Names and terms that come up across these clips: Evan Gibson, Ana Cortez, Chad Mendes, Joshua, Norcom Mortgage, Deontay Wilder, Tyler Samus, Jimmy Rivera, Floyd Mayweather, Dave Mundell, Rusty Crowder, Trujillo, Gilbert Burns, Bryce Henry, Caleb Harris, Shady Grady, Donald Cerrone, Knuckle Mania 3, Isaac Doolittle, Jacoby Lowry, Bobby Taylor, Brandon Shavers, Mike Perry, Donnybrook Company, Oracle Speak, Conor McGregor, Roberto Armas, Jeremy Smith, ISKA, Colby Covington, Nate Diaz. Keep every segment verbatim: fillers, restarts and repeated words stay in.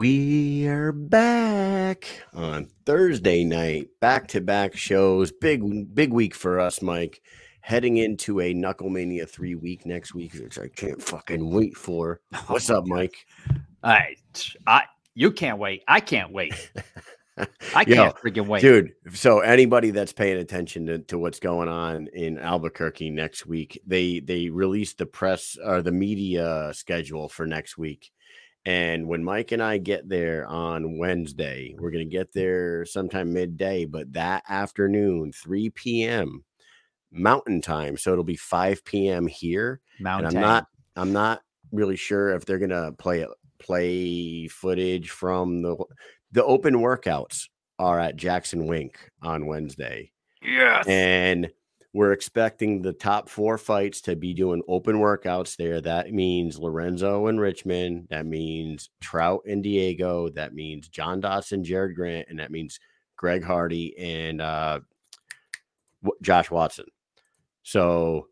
We are back on Thursday night, back-to-back shows. Big, big week for us, Mike. Heading into a Knuckle Mania three week next week, which I can't fucking wait for. What's up, Mike? All right, I you can't wait. I can't wait. I can't Yo, freaking wait, dude. So anybody that's paying attention to, to what's going on in Albuquerque next week, they they released the press or the media schedule for next week. And when Mike and I get there on Wednesday, we're going to get there sometime midday, but that afternoon, three p.m. Mountain time. So it'll be five p.m. here. Mountain. And I'm not, I'm not really sure if they're going to play play footage from the, the open workouts are at Jackson Wink on Wednesday. Yes. And we're expecting the top four fights to be doing open workouts there. That means Lorenzo and Richmond. That means Trout and Diego. That means John Dodson, Jared Grant. And that means Greg Hardy and uh, w- Josh Watson. So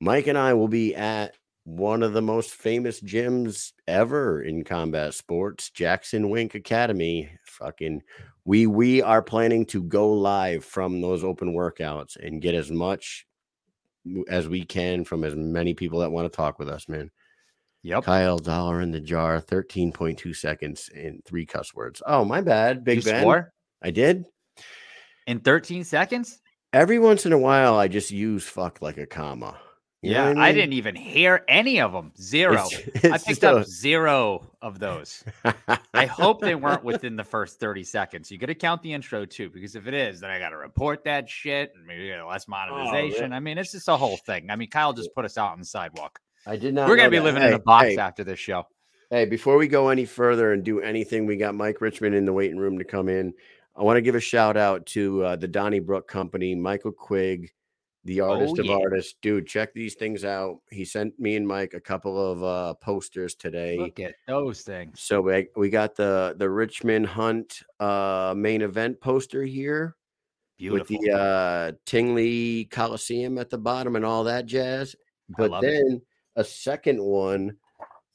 Mike and I will be at one of the most famous gyms ever in combat sports, Jackson Wink Academy. Fucking we we are planning to go live from those open workouts and get as much as we can from as many people that want to talk with us, man. Yep. Kyle, dollar in the jar, thirteen point two seconds and three cuss words. Oh, my bad. Big Ben. Swore? I did. In thirteen seconds? Every once in a while, I just use fuck like a comma. You yeah, I, mean? I didn't even hear any of them. Zero. It's, it's I picked up a... zero of those. I hope they weren't within the first thirty seconds. You got to count the intro too, because if it is, then I got to report that shit and maybe less monetization. Oh, I mean, it's just a whole thing. I mean, Kyle just put us out on the sidewalk. I did not. We're going to be that. living hey, in a box hey. after this show. Hey, before we go any further and do anything, we got Mike Richmond in the waiting room to come in. I want to give a shout out to uh, the Donnybrook Company, Michael Quigg, the artist oh, yeah. of artists. Dude, check these things out. He sent me and Mike a couple of uh, posters today. Look at those things. So we, we got the, the Richmond Hunt uh, main event poster here. Beautiful. With the uh, Tingley Coliseum at the bottom and all that jazz. But then it. a second one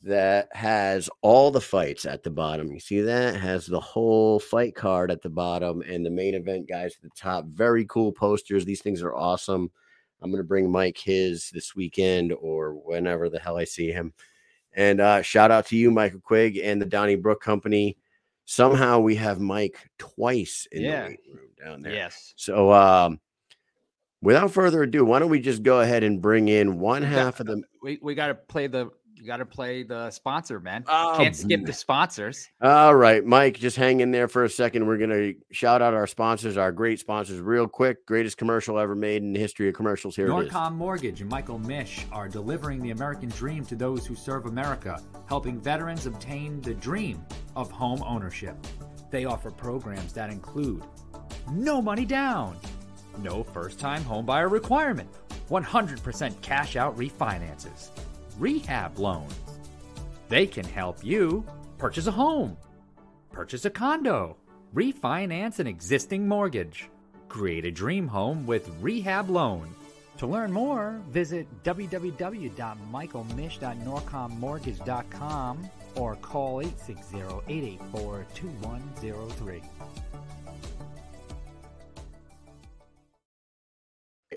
that has all the fights at the bottom. You see that? It has the whole fight card at the bottom and the main event guys at the top. Very cool posters. These things are awesome. I'm going to bring Mike his this weekend or whenever the hell I see him. And uh, shout out to you, Michael Quigg, and the Donnybrook Company. Somehow we have Mike twice in yeah. the waiting room down there. Yes. So um, without further ado, why don't we just go ahead and bring in one half of the – We we got to play the – you got to play the sponsor, man. Oh, can't skip the sponsors. All right, Mike, just hang in there for a second. We're going to shout out our sponsors, our great sponsors, real quick. Greatest commercial ever made in the history of commercials. Here Norcom it is. Norcom Mortgage and Michael Mish are delivering the American dream to those who serve America, helping veterans obtain the dream of home ownership. They offer programs that include no money down, no first-time home buyer requirement, one hundred percent cash-out refinances, rehab loans. They can help you purchase a home, purchase a condo, refinance an existing mortgage, create a dream home with rehab loan. To learn more, visit w w w dot michael mish dot norcom mortgage dot com or call eight six zero, eight eight four, two one zero three.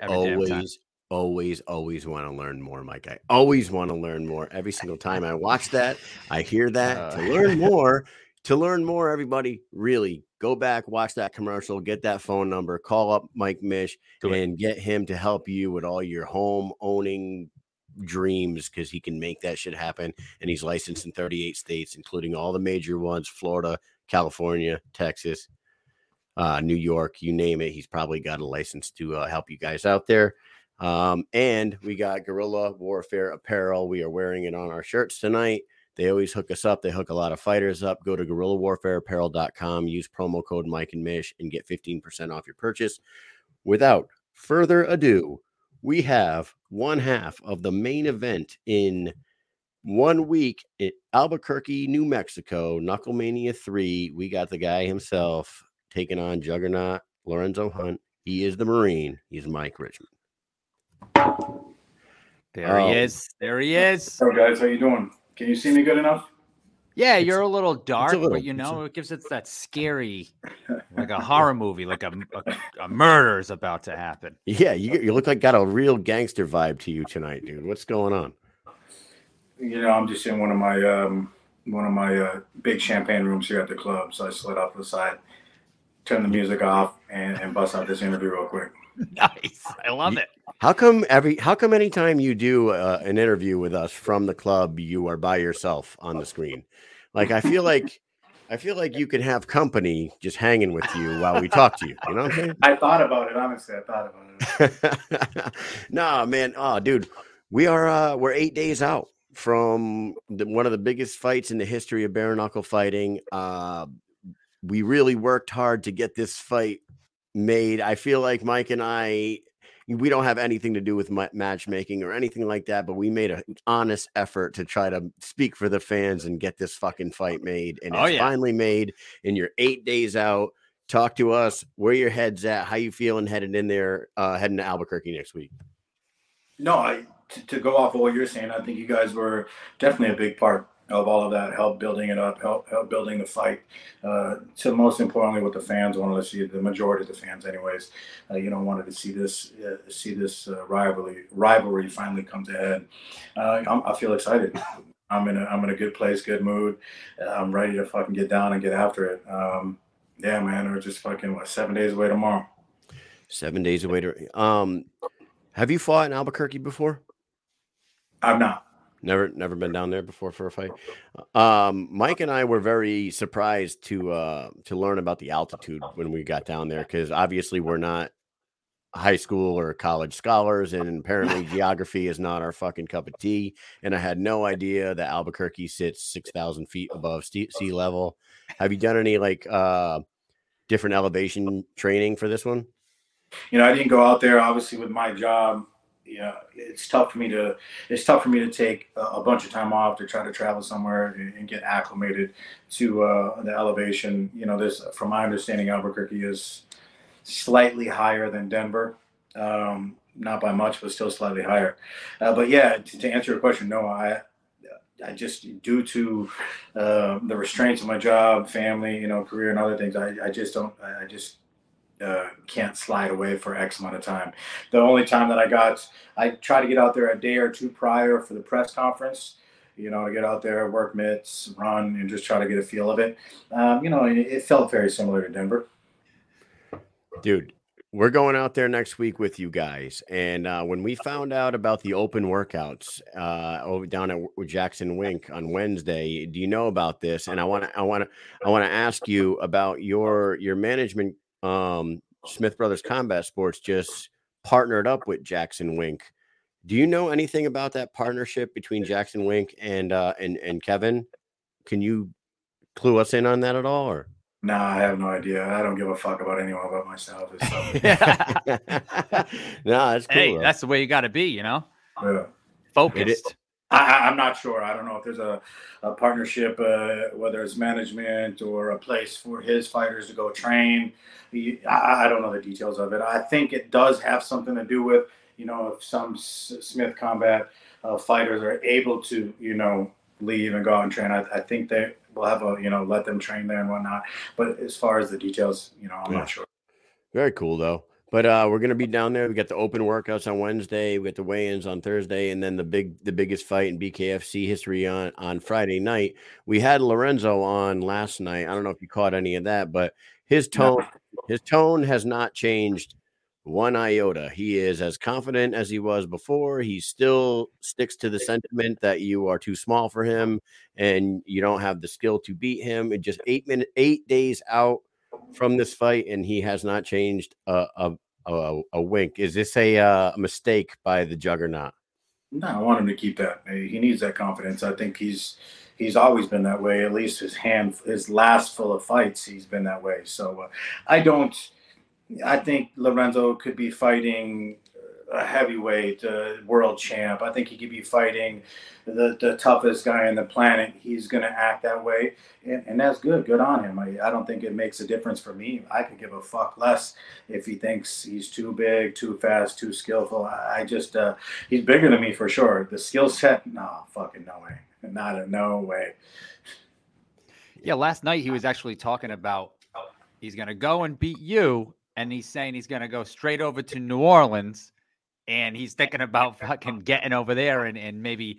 Always. Always, always want to learn more, Mike. I always want to learn more. Every single time I watch that, I hear that. Uh, to learn more, to learn more, everybody, really go back, watch that commercial, get that phone number, call up Mike Mish, and get him to help you with all your home owning dreams, because he can make that shit happen. And he's licensed in thirty-eight states, including all the major ones: Florida, California, Texas, uh, New York, you name it. He's probably got a license to uh, help you guys out there. Um, and we got Guerrilla Warfare Apparel. We are wearing it on our shirts tonight. They always hook us up. They hook a lot of fighters up. Go to guerrilla warfare apparel dot com, use promo code Mike and Mish and get fifteen percent off your purchase. Without further ado, we have one half of the main event in one week in Albuquerque, New Mexico, Knuckle Mania three. We got the guy himself taking on Juggernaut Lorenzo Hunt. He is the Marine. He's Mike Richmond. There um, he is. There he is. Hey guys, how you doing? Can you see me good enough? Yeah, it's, you're a little dark, a little, but you know, a, it gives it that scary, like a horror movie, like a, a, a murder is about to happen. Yeah, you you look like got a real gangster vibe to you tonight, dude. What's going on? You know, I'm just in one of my um, one of my uh, big champagne rooms here at the club, so I slid off to the side, turn the music off, and, and bust out this interview real quick. Nice, I love you, it. How come every? How come anytime you do uh, an interview with us from the club, you are by yourself on the screen? Like I feel like, I feel like you could have company just hanging with you while we talk to you. You know what I'm saying? I thought about it honestly. I thought about it. Nah, man. Oh, dude, we are uh, we're eight days out from the, one of the biggest fights in the history of bare knuckle fighting. Uh, we really worked hard to get this fight made. I feel like Mike and I, we don't have anything to do with matchmaking or anything like that, but we made an honest effort to try to speak for the fans and get this fucking fight made. And oh, it's yeah. finally made, and you're eight days out. Talk to us. Where your head's at? How you feeling headed in there, uh, heading to Albuquerque next week? No, I, to, to go off of what you're saying, I think you guys were definitely a big part of all of that, help building it up, help help building the fight. Uh, to most importantly, what the fans wanted to see, the majority of the fans, anyways, uh, you know, wanted to see this uh, see this uh, rivalry rivalry finally come to head. Uh, I'm, I feel excited. I'm in a I'm in a good place, good mood. I'm ready to fucking get down and get after it. Um, yeah, man, we're just fucking what, seven days away tomorrow. Seven days away to. Um, have you fought in Albuquerque before? I've not. Never, never been down there before for a fight. Um, Mike and I were very surprised to uh, to learn about the altitude when we got down there, because obviously we're not high school or college scholars, and apparently geography is not our fucking cup of tea. And I had no idea that Albuquerque sits six thousand feet above sea level. Have you done any like uh, different elevation training for this one? You know, I didn't go out there obviously with my job. Yeah, it's tough for me to it's tough for me to take a, a bunch of time off to try to travel somewhere and, and get acclimated to uh, the elevation. You know, this, from my understanding, Albuquerque is slightly higher than Denver, um, not by much, but still slightly higher. Uh, but yeah, to, to answer your question, no, I I just due to uh, the restraints of my job, family, you know, career, and other things, I, I just don't I just. Uh, can't slide away for X amount of time. The only time that I got, I tried to get out there a day or two prior for the press conference, you know, to get out there, work mitts, run, and just try to get a feel of it. Um, you know, it, it felt very similar to Denver. Dude, we're going out there next week with you guys. And uh, when we found out about the open workouts uh, over down at Jackson Wink on Wednesday, do you know about this? And I want to, I want to, I want to ask you about your, your management. Um, Smith Brothers Combat Sports just partnered up with Jackson Wink. Do you know anything about that partnership between Jackson Wink and uh, and and Kevin? Can you clue us in on that at all? Or? No, nah, I have no idea. I don't give a fuck about anyone but myself. It's no, that's cool. Hey, though. That's the way you got to be, you know. Yeah. Focused. I, I'm not sure. I don't know if there's a, a partnership, uh, whether it's management or a place for his fighters to go train. I, I don't know the details of it. I think it does have something to do with, you know, if some S- Smith Combat uh, fighters are able to, you know, leave and go out and train. I, I think they will have a, you know, let them train there and whatnot. But as far as the details, you know, I'm yeah. not sure. Very cool, though. But uh, we're going to be down there. We got the open workouts on Wednesday. We got the weigh-ins on Thursday, and then the big, the biggest fight in B K F C history on, on Friday night. We had Lorenzo on last night. I don't know if you caught any of that, but his tone, his tone has not changed one iota. He is as confident as he was before. He still sticks to the sentiment that you are too small for him and you don't have the skill to beat him. It just eight minute, eight days out from this fight, and he has not changed a a, a, a wink. Is this a uh, mistake by the Juggernaut? No, I want him to keep that. He needs that confidence. I think he's he's always been that way. At least his hand, his last full of fights, he's been that way. So uh, I don't. I think Lorenzo could be fighting a heavyweight uh, world champ. I think he could be fighting the, the toughest guy on the planet. He's going to act that way. And, and that's good. Good on him. I, I don't think it makes a difference for me. I could give a fuck less if he thinks he's too big, too fast, too skillful. I, I just, uh, he's bigger than me for sure. The skill set, nah, fucking no way. Not a no way. Yeah, last night he was actually talking about he's going to go and beat you, and he's saying he's going to go straight over to New Orleans, and he's thinking about fucking getting over there and, and maybe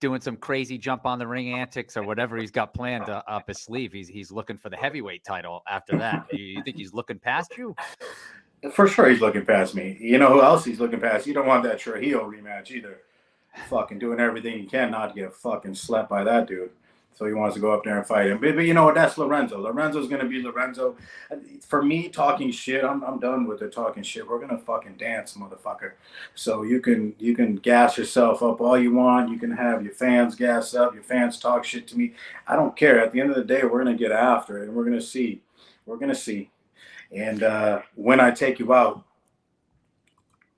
doing some crazy jump on the ring antics or whatever he's got planned uh, up his sleeve. He's he's looking for the heavyweight title after that. You, you think he's looking past you? For sure he's looking past me. You know who else he's looking past? You don't want that Trujillo rematch either. Fucking doing everything he can not get fucking slept by that dude. So he wants to go up there and fight him. But, but you know what? That's Lorenzo. Lorenzo's going to be Lorenzo. For me, talking shit, I'm I'm done with the talking shit. We're going to fucking dance, motherfucker. So you can you can gas yourself up all you want. You can have your fans gas up. Your fans talk shit to me. I don't care. At the end of the day, we're going to get after it. And we're going to see. We're going to see. And uh, when I take you out,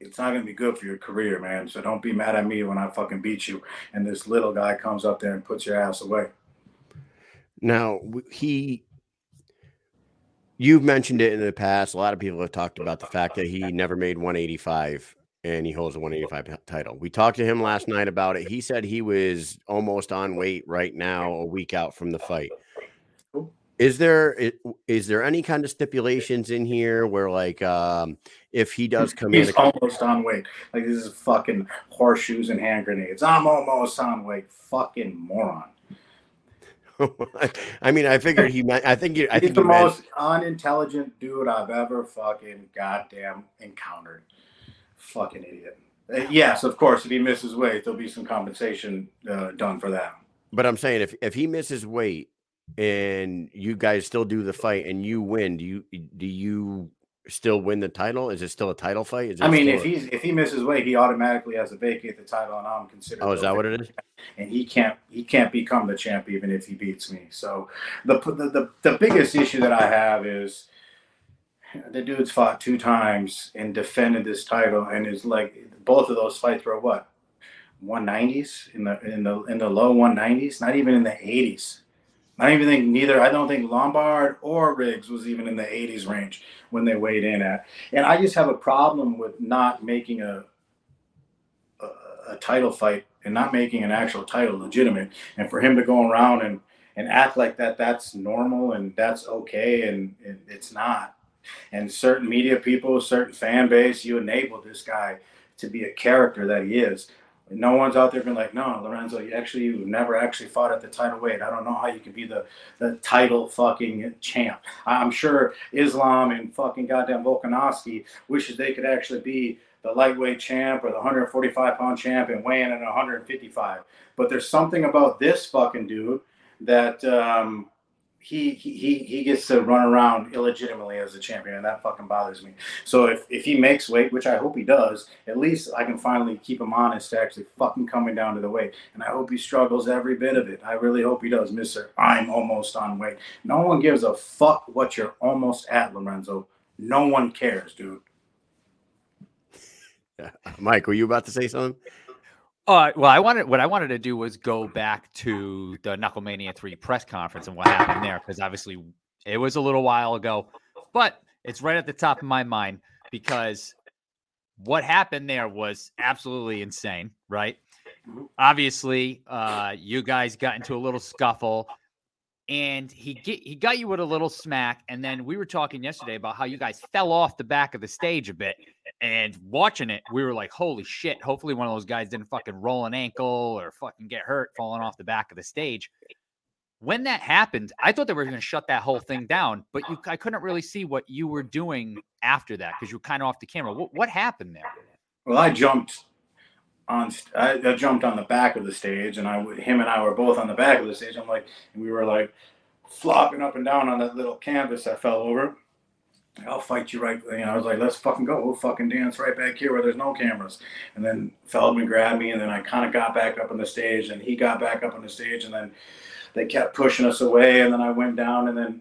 it's not going to be good for your career, man. So don't be mad at me when I fucking beat you and this little guy comes up there and puts your ass away. Now, he, you've mentioned it in the past. A lot of people have talked about the fact that he never made one eighty-five and he holds a one eighty-five title. We talked to him last night about it. He said he was almost on weight right now, a week out from the fight. Is there, is there any kind of stipulations in here where, like, um, if he does come he's in, he's almost on weight. Like, this is fucking horseshoes and hand grenades. I'm almost on weight. Fucking moron. I mean, I figured he might. I think he, I he's think the he most meant... unintelligent dude I've ever fucking goddamn encountered. Fucking idiot. Yes, of course. If he misses weight, there'll be some compensation uh, done for that. But I'm saying, if if he misses weight and you guys still do the fight and you win, do you do you still win the title? Is it still a title fight? Is it I mean, if a... he's if he misses weight, he automatically has to vacate the title, and I'm considered. Oh, is that what it is? And he can't he can't become the champ even if he beats me. So the the the, the biggest issue that I have is the dude's fought two times and defended this title, and it's like both of those fights were what one nineties in the in the in the low one nineties, not even in the eighties. I don't even think neither. I don't think Lombard or Riggs was even in the eighties range when they weighed in at. And I just have a problem with not making a a, a title fight and not making an actual title legitimate. And for him to go around and, and act like that, that's normal and that's okay. And, and it's not. And certain media people, certain fan base, you enable this guy to be a character that he is. No one's out there being like, no, Lorenzo, you actually you never actually fought at the title weight. I don't know how you could be the, the title fucking champ. I'm sure Islam and fucking goddamn Volkanovski wishes they could actually be the lightweight champ or the one forty-five pound champ and weigh in at one fifty-five. But there's something about this fucking dude that um, he, he he gets to run around illegitimately as a champion, and that fucking bothers me. So if, if he makes weight, which I hope he does, at least I can finally keep him honest to actually fucking coming down to the weight. And I hope he struggles every bit of it. I really hope he does, Mister I'm almost on weight. No one gives a fuck what you're almost at, Lorenzo. No one cares, dude. Mike, were you about to say something? Uh, well, I wanted what I wanted to do was go back to the Knuckle Mania three press conference and what happened there, because obviously it was a little while ago, but it's right at the top of my mind because what happened there was absolutely insane, right? Obviously, uh, you guys got into a little scuffle, and he get, he got you with a little smack, and then we were talking yesterday about how you guys fell off the back of the stage a bit. And watching it, we were like, holy shit, hopefully one of those guys didn't fucking roll an ankle or fucking get hurt falling off the back of the stage. When that happened, I thought they were going to shut that whole thing down, but you, I couldn't really see what you were doing after that because you were kind of off the camera. What, what happened there? Well, I jumped on I, I jumped on the back of the stage, and I him and I were both on the back of the stage. I'm like, and we were like flopping up and down on that little canvas that fell over. I'll fight you right. You know, I was like, let's fucking go. We'll fucking dance right back here where there's no cameras. And then Feldman grabbed me, and then I kind of got back up on the stage, and he got back up on the stage, and then they kept pushing us away, and then I went down, and then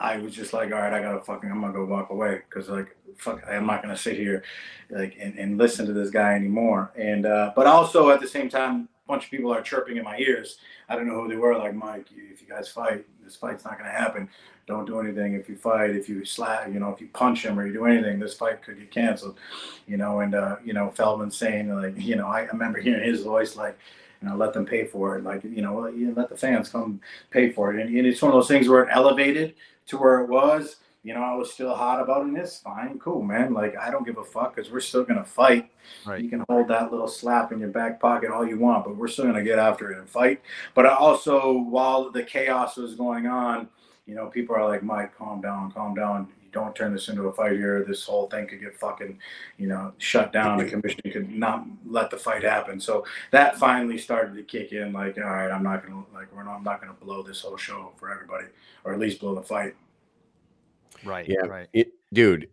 I was just like, all right, I gotta fucking, I'm gonna go walk away, because like, fuck, I'm not gonna sit here like and, and listen to this guy anymore. And uh, but also at the same time, a bunch of people are chirping in my ears. I don't know who they were. Like, Mike, if you guys fight, this fight's not gonna happen. Don't do anything. If you fight, if you slap, you know, if you punch him or you do anything, this fight could get canceled, you know. And, uh, you know, Feldman saying, like, you know, I remember hearing his voice, like, you know, let them pay for it. Like, you know, you let the fans come pay for it. And, and it's one of those things where it elevated to where it was. You know, I was still hot about it. And it's fine. Cool, man. Like, I don't give a fuck because we're still going to fight. Right. You can hold that little slap in your back pocket all you want, but we're still going to get after it and fight. But I also, while the chaos was going on, you know, people are like, Mike, calm down, calm down. You don't turn this into a fight here. This whole thing could get fucking, you know, shut down. The commission could not let the fight happen. So that finally started to kick in. Like, all right, I'm not going to, like, we're not, I'm not going to blow this whole show for everybody, or at least blow the fight. Right. Yeah. Right. It, dude,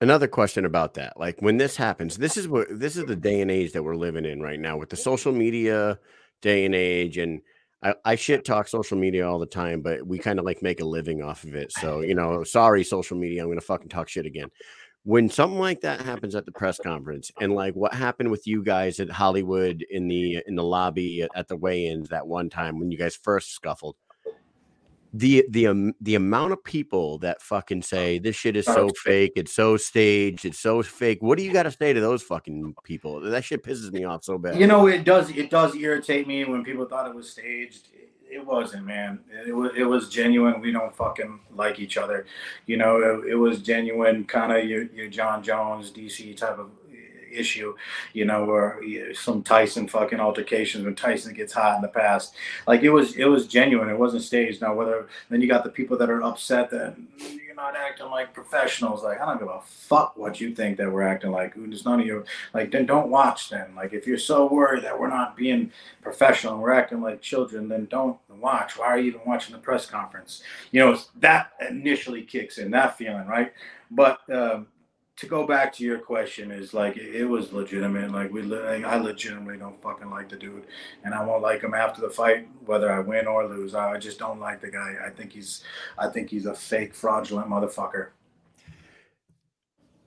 another question about that. Like, when this happens, this is what, this is the day and age that we're living in right now with the social media day and age. And I, I shit talk social media all the time, but we kind of like make a living off of it. So, you know, sorry, social media, I'm going to fucking talk shit again. When something like that happens at the press conference, and like what happened with you guys at Hollywood in the, in the lobby at the weigh-ins that one time when you guys first scuffled, the the um, the amount of people that fucking say this shit is so fake, it's so staged, it's so fake. What do you got to say to those fucking people? That shit pisses me off so bad. You know, it does it does irritate me when people thought it was staged. It wasn't, man. It was it was genuine. We don't fucking like each other. You know, it, it was genuine, kind of your your John Jones, D C type of issue, you know, or you know, some Tyson fucking altercations when Tyson gets hot in the past. Like, it was, it was genuine. It wasn't staged. Now, whether then you got the people that are upset that you're not acting like professionals. Like, I don't give a fuck what you think that we're acting like. It's none of your, like, then don't watch then. Like, if you're so worried that we're not being professional and we're acting like children, then don't watch. Why are you even watching the press conference? You know, that initially kicks in, that feeling, right? But, um, to go back to your question, is like, it was legitimate. Like, we, like, I legitimately don't fucking like the dude, and I won't like him after the fight, whether I win or lose. I just don't like the guy. I think he's, I think he's a fake, fraudulent motherfucker.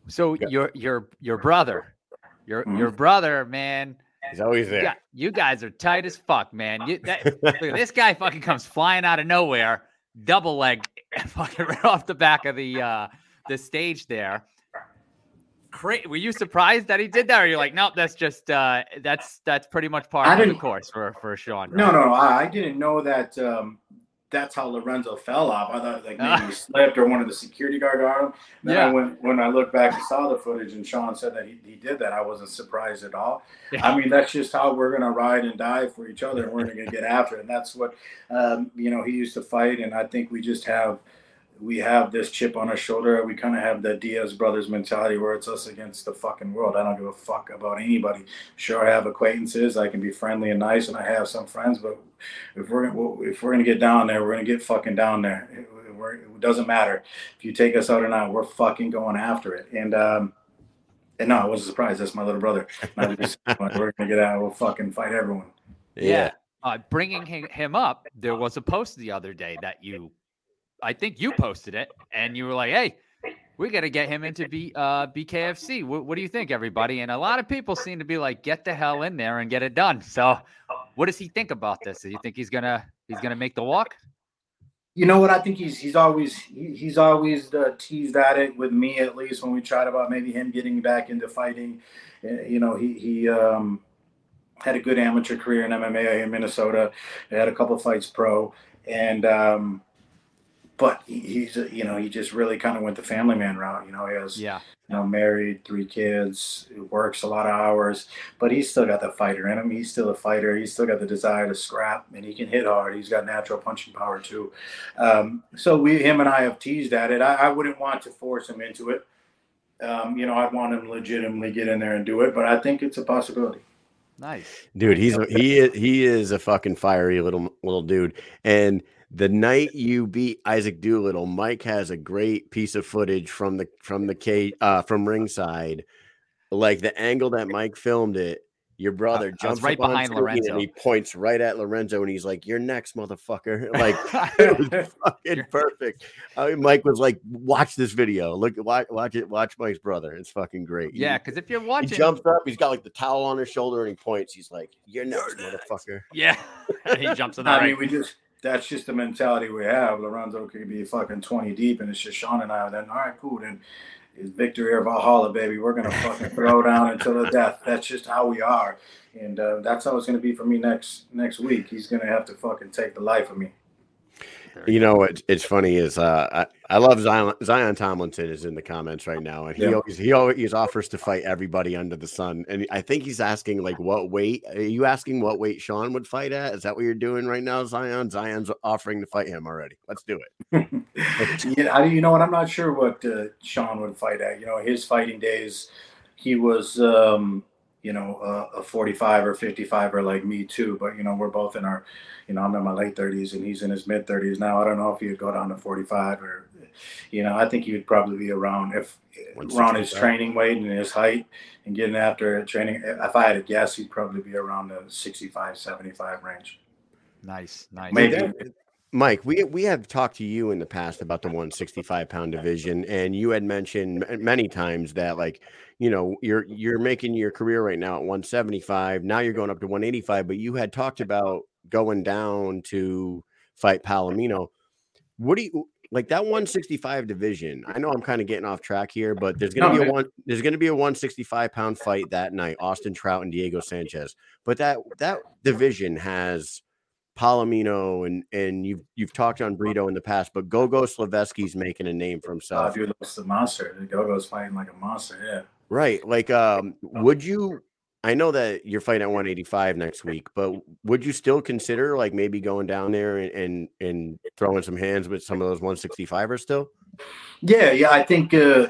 So yeah. your your your brother, your mm-hmm. your brother, man. He's always there. Yeah, you guys are tight as fuck, man. You, that, this guy fucking comes flying out of nowhere, double leg, fucking right off the back of the uh, the stage there. Great. Were you surprised that he did that? Or you're like, nope, that's just, uh, that's, that's pretty much part of the course for, for Sean. Right? No, no, I, I didn't know that. Um, that's how Lorenzo fell off. I thought like maybe uh, he slipped or one of the security guard got him. Then yeah. I went, when I looked back and saw the footage and Sean said that he, he did that, I wasn't surprised at all. Yeah. I mean, that's just how we're going to ride and die for each other. And we're going to get after it. And that's what, um, you know, he used to fight. And I think we just have, we have this chip on our shoulder. We kind of have the Diaz brothers mentality where it's us against the fucking world. I don't give a fuck about anybody. Sure, I have acquaintances. I can be friendly and nice, and I have some friends. But if we're if we're gonna get down there, we're gonna get fucking down there. It, we're, it doesn't matter if you take us out or not. We're fucking going after it. And um, and no, I wasn't surprised. That's my little brother. I just, we're gonna get out. We'll fucking fight everyone. Yeah. yeah. Uh, bringing him up, there was a post the other day that you. I think you posted it and you were like, hey, we got to get him into B, uh, B K F C. What, what do you think, everybody? And a lot of people seem to be like, get the hell in there and get it done. So what does he think about this? Do you think he's going to, he's going to make the walk? You know what? I think he's, he's always, he, he's always uh, teased at it with me, at least when we tried about maybe him getting back into fighting. Uh, you know, he, he, um, had a good amateur career in M M A in Minnesota. He had a couple of fights pro and, um, but he, he's, you know, he just really kind of went the family man route. You know, he was, yeah. you know, married, three kids, works a lot of hours, but he's still got the fighter in him. He's still a fighter. He's still got the desire to scrap, and he can hit hard. He's got natural punching power too. Um, so we, him and I have teased at it. I, I wouldn't want to force him into it. Um, you know, I'd want him to legitimately get in there and do it, but I think it's a possibility. Nice. Dude, he's a, he is, he is a fucking fiery little, little dude. And the night you beat Isaac Doolittle, Mike has a great piece of footage from the from the cage, uh, from ringside, like the angle that Mike filmed it. Your brother uh, jumps right behind Lorenzo and he points right at Lorenzo and he's like, "You're next, motherfucker!" Like it was fucking perfect. Uh, Mike was like, "Watch this video. Look, watch, watch it. Watch Mike's brother. It's fucking great." Yeah, because if you're watching, he jumps up. He's got like the towel on his shoulder and he points. He's like, "You're next, motherfucker." Yeah, he jumps in the ring. I mean, we just. That's just the mentality we have. Lorenzo could be fucking twenty deep, and it's just Sean and I. Then all right, cool. Then is victory or Valhalla, baby. We're going to fucking throw down until the death. That's just how we are. And uh, that's how it's going to be for me next next week. He's going to have to fucking take the life of me. You know what? It's funny is uh, I, I love Zion, Zion Tomlinson is in the comments right now, and he yeah. always he always offers to fight everybody under the sun. And I think he's asking like, what weight? Are you asking what weight Sean would fight at? Is that what you're doing right now, Zion? Zion's offering to fight him already. Let's do it. yeah, I, you know what? I'm not sure what uh, Sean would fight at. You know, his fighting days, he was um, you know uh, a forty-five or fifty-five or like me too. But you know, we're both in our. You know, I'm in my late thirties and he's in his mid thirties now. I don't know if he would go down to forty-five or, you know, I think he would probably be around if around his training weight and his height and getting after training. If I had a guess, he'd probably be around the sixty-five, seventy-five range. Nice, nice. Maybe. Mike, we we have talked to you in the past about the one sixty-five pound division, and you had mentioned many times that, like, you know, you're you're making your career right now at one seventy-five. Now you're going up to one eighty-five, but you had talked about going down to fight Palomino. What do you like that one sixty-five division? I know I'm kind of getting off track here, but there's gonna no, be a one there's gonna be a one sixty-five pound fight that night, Austin Trout and Diego Sanchez. But that that division has Palomino and and you've you've talked on Brito in the past, but Gogo Slavesky's making a name for himself. Oh, if you lost the monster, Gogo's fighting like a monster, yeah. Right. Like um would you I know that you're fighting at one eighty-five next week, but would you still consider like maybe going down there and, and, and throwing some hands with some of those one sixty-fivers still? Yeah, yeah. I think uh,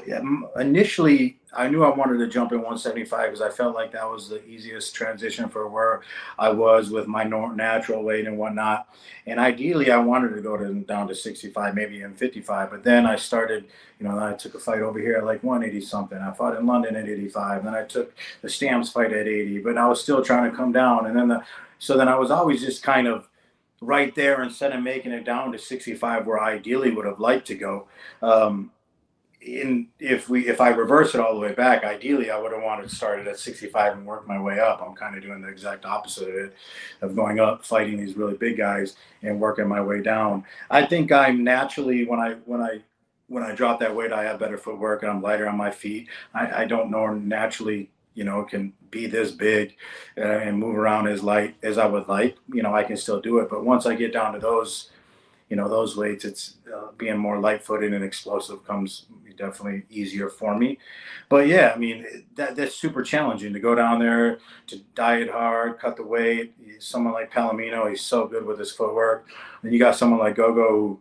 initially I knew I wanted to jump in one seventy-five because I felt like that was the easiest transition for where I was with my natural weight and whatnot. And ideally I wanted to go to, down to sixty-five, maybe even fifty-five. But then I started, you know, I took a fight over here at like one eighty something. I fought in London at eighty-five. Then I took the Stamps fight at eighty, but I was still trying to come down. And then the, so then I was always just kind of right there instead of making it down to sixty-five where I ideally would have liked to go. Um, in if we if I reverse it all the way back, ideally I would have wanted to start it at sixty-five and work my way up. I'm kind of doing the exact opposite of it, of going up, fighting these really big guys and working my way down. I think I'm naturally when I when I when I drop that weight, I have better footwork and I'm lighter on my feet. I, I don't know naturally, you know, can be this big uh, and move around as light as I would like. You know, I can still do it. But once I get down to those, you know, those weights, it's uh, being more light-footed and explosive comes definitely easier for me. But, yeah, I mean, that that's super challenging to go down there, to diet hard, cut the weight. Someone like Palomino, he's so good with his footwork. Then you got someone like Gogo who,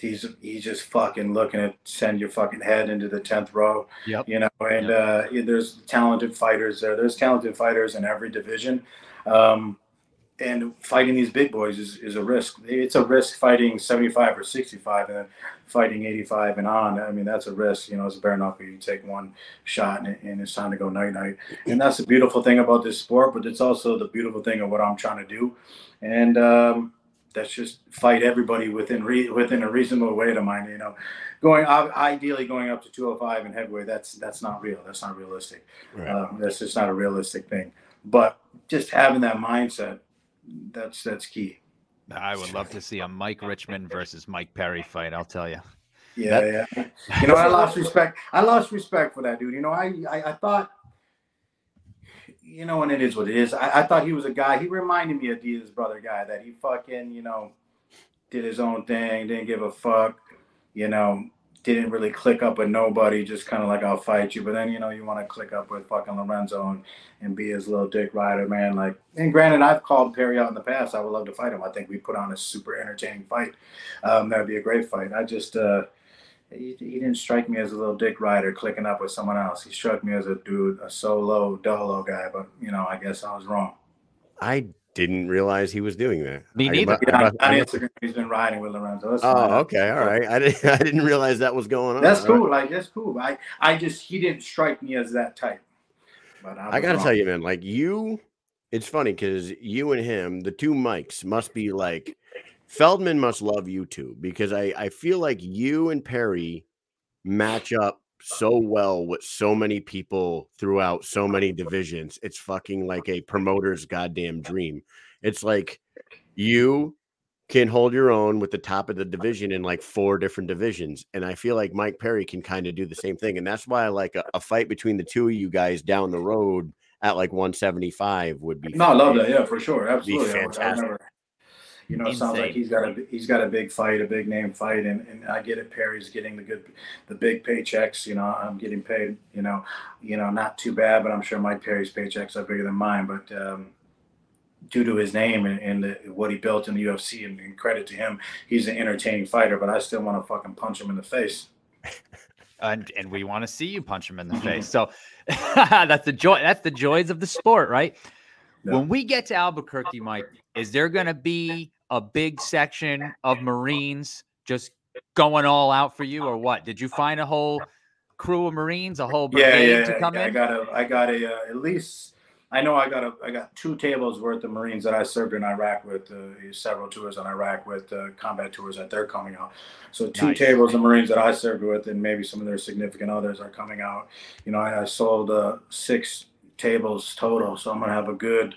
He's he's just fucking looking to send your fucking head into the tenth row, yep. you know. And yep. uh, there's talented fighters there. There's talented fighters in every division, um, and fighting these big boys is, is a risk. It's a risk fighting seventy-five or sixty-five, and then fighting eighty-five and on. I mean, that's a risk. You know, as a bare knuckle, you take one shot and, and it's time to go night night. And that's the beautiful thing about this sport, but it's also the beautiful thing of what I'm trying to do, and. Um, That's just fight everybody within re- within a reasonable weight of mine. You know, going ideally going up to two oh five and heavyweight. That's that's not real. That's not realistic. Right. Um, that's just not a realistic thing. But just having that mindset, that's that's key. I would love to see a Mike Richmond versus Mike Perry fight. I'll tell you. Yeah, that- yeah. You know, I lost respect. I lost respect for that dude. You know, I I, I thought. You know, and it is what it is. I, I thought he was a guy. He reminded me of Diaz's brother guy that he fucking, you know, did his own thing, didn't give a fuck, you know, didn't really click up with nobody, just kind of like, I'll fight you. But then, you know, you want to click up with fucking Lorenzo and, and be his little dick rider, man. Like, and granted, I've called Perry out in the past. I would love to fight him. I think we put on a super entertaining fight. Um, that would be a great fight. I just, uh, He, he didn't strike me as a little dick rider clicking up with someone else. He struck me as a dude, a solo, dolo guy. But, you know, I guess I was wrong. I didn't realize he was doing that. Me neither. I, yeah, I, I, on Instagram, he's been riding with Lorenzo. That's oh, fine. Okay. All right. I didn't, I didn't realize that was going on. That's cool. Like, that's cool. I, I just, he didn't strike me as that type. But I, I got to tell you, man, like you, it's funny because you and him, the two mics must be like, Feldman must love you too, because I, I feel like you and Perry match up so well with so many people throughout so many divisions. It's fucking like a promoter's goddamn dream. It's like you, can hold your own with the top of the division in like four different divisions. And I feel like Mike Perry can kind of do the same thing. And that's why I like a, a fight between the two of you guys down the road at like one seventy-five would be. No, I love that. Yeah, for sure. Absolutely. Fantastic. Never, you know, it sounds like he's got a, he's got a big fight, a big name fight. And, and I get it. Perry's getting the good, the big paychecks, you know, I'm getting paid, you know, you know, not too bad, but I'm sure Mike Perry's paychecks are bigger than mine, but, um, due to his name and, and the, what he built in the U F C, and, and credit to him, he's an entertaining fighter, but I still want to fucking punch him in the face. And, and we want to see you punch him in the face. So that's the joy. That's the joys of the sport, right? Yeah. When we get to Albuquerque, Mike, is there going to be a big section of Marines just going all out for you or what? Did you find a whole crew of Marines, a whole brigade yeah, yeah, to come yeah, in? I got a, I got a, uh, at least I know I got a, I got two tables worth of Marines that I served in Iraq with, uh, several tours in Iraq with, uh, combat tours that they're coming out. So two nice. tables of Marines that I served with, and maybe some of their significant others are coming out. You know, I, I sold uh, six tables total, so I'm gonna have a good,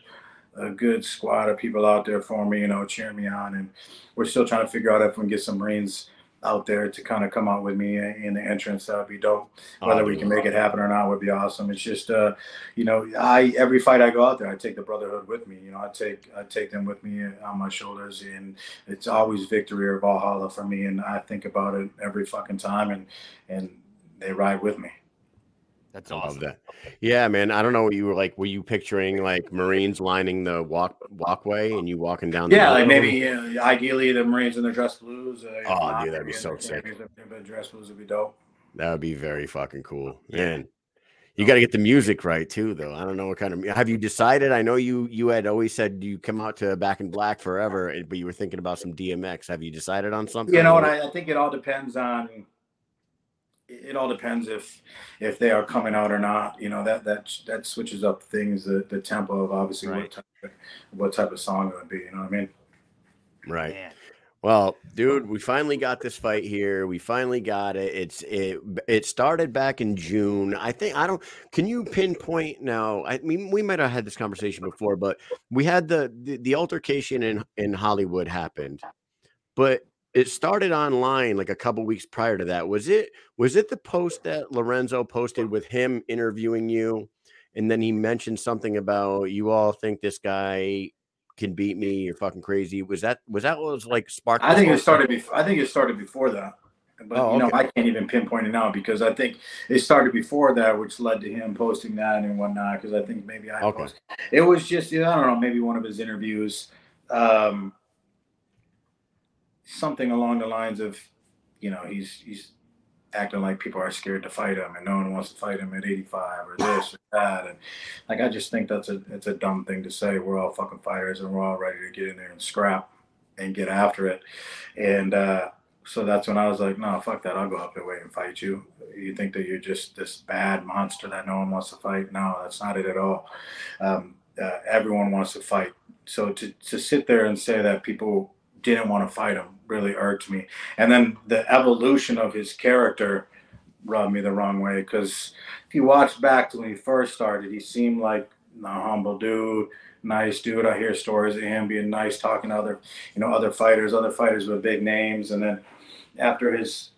a good squad of people out there for me, you know, cheering me on. And we're still trying to figure out if we can get some Marines out there to kind of come out with me in the entrance. That'd be dope. Whether we can make it happen or not would be awesome. It's just, uh, you know, I, every fight I go out there, I take the brotherhood with me, you know, I take, I take them with me on my shoulders, and it's always victory or Valhalla for me. And I think about it every fucking time, and, and they ride with me. That's awesome. That. Yeah, man. I don't know what you were like. Were you picturing like Marines lining the walk walkway and you walking down? The yeah, road? Like maybe yeah, ideally the Marines in their dress blues. Uh, oh, dude, that'd be so sick. The dress blues would be dope. That would be very fucking cool, man. You got to get the music right too, though. I don't know what kind of. Have you decided? I know you you had always said you come out to Back in Black forever, but you were thinking about some D M X. Have you decided on something? You know what? I, I think it all depends on. It all depends if if they are coming out or not. You know, that that that switches up things, the, the tempo of obviously right. what, type of, what type of song it would be. You know what I mean? Right. Man. Well, dude, we finally got this fight here. We finally got it. It's it it started back in June. I think I don't. Can you pinpoint now? I mean, we might have had this conversation before, but we had the the, the altercation in in Hollywood happened, but. It started online like a couple weeks prior to that. Was it was it the post that Lorenzo posted with him interviewing you? And then he mentioned something about you all think this guy can beat me. You're fucking crazy. Was that was that what was like sparked? I think it started before I think it started before that. But oh, okay. You know, I can't even pinpoint it now because I think it started before that, which led to him posting that and whatnot. Because I think maybe I okay. posted. It was just, you know, I don't know, maybe one of his interviews. Um Something along the lines of, you know, he's he's acting like people are scared to fight him and no one wants to fight him at eighty-five or this or that. And like, I just think that's a it's a dumb thing to say. We're all fucking fighters and we're all ready to get in there and scrap and get after it. And uh, so that's when I was like, no, fuck that. I'll go up that way and fight you. You think that you're just this bad monster that no one wants to fight? No, that's not it at all. Um, uh, everyone wants to fight. So to to sit there and say that people didn't want to fight him really irked me. And then the evolution of his character rubbed me the wrong way, because if you watch back to when he first started, he seemed like a humble dude, nice dude. I hear stories of him being nice, talking to other, you know, other fighters, other fighters with big names. And then after his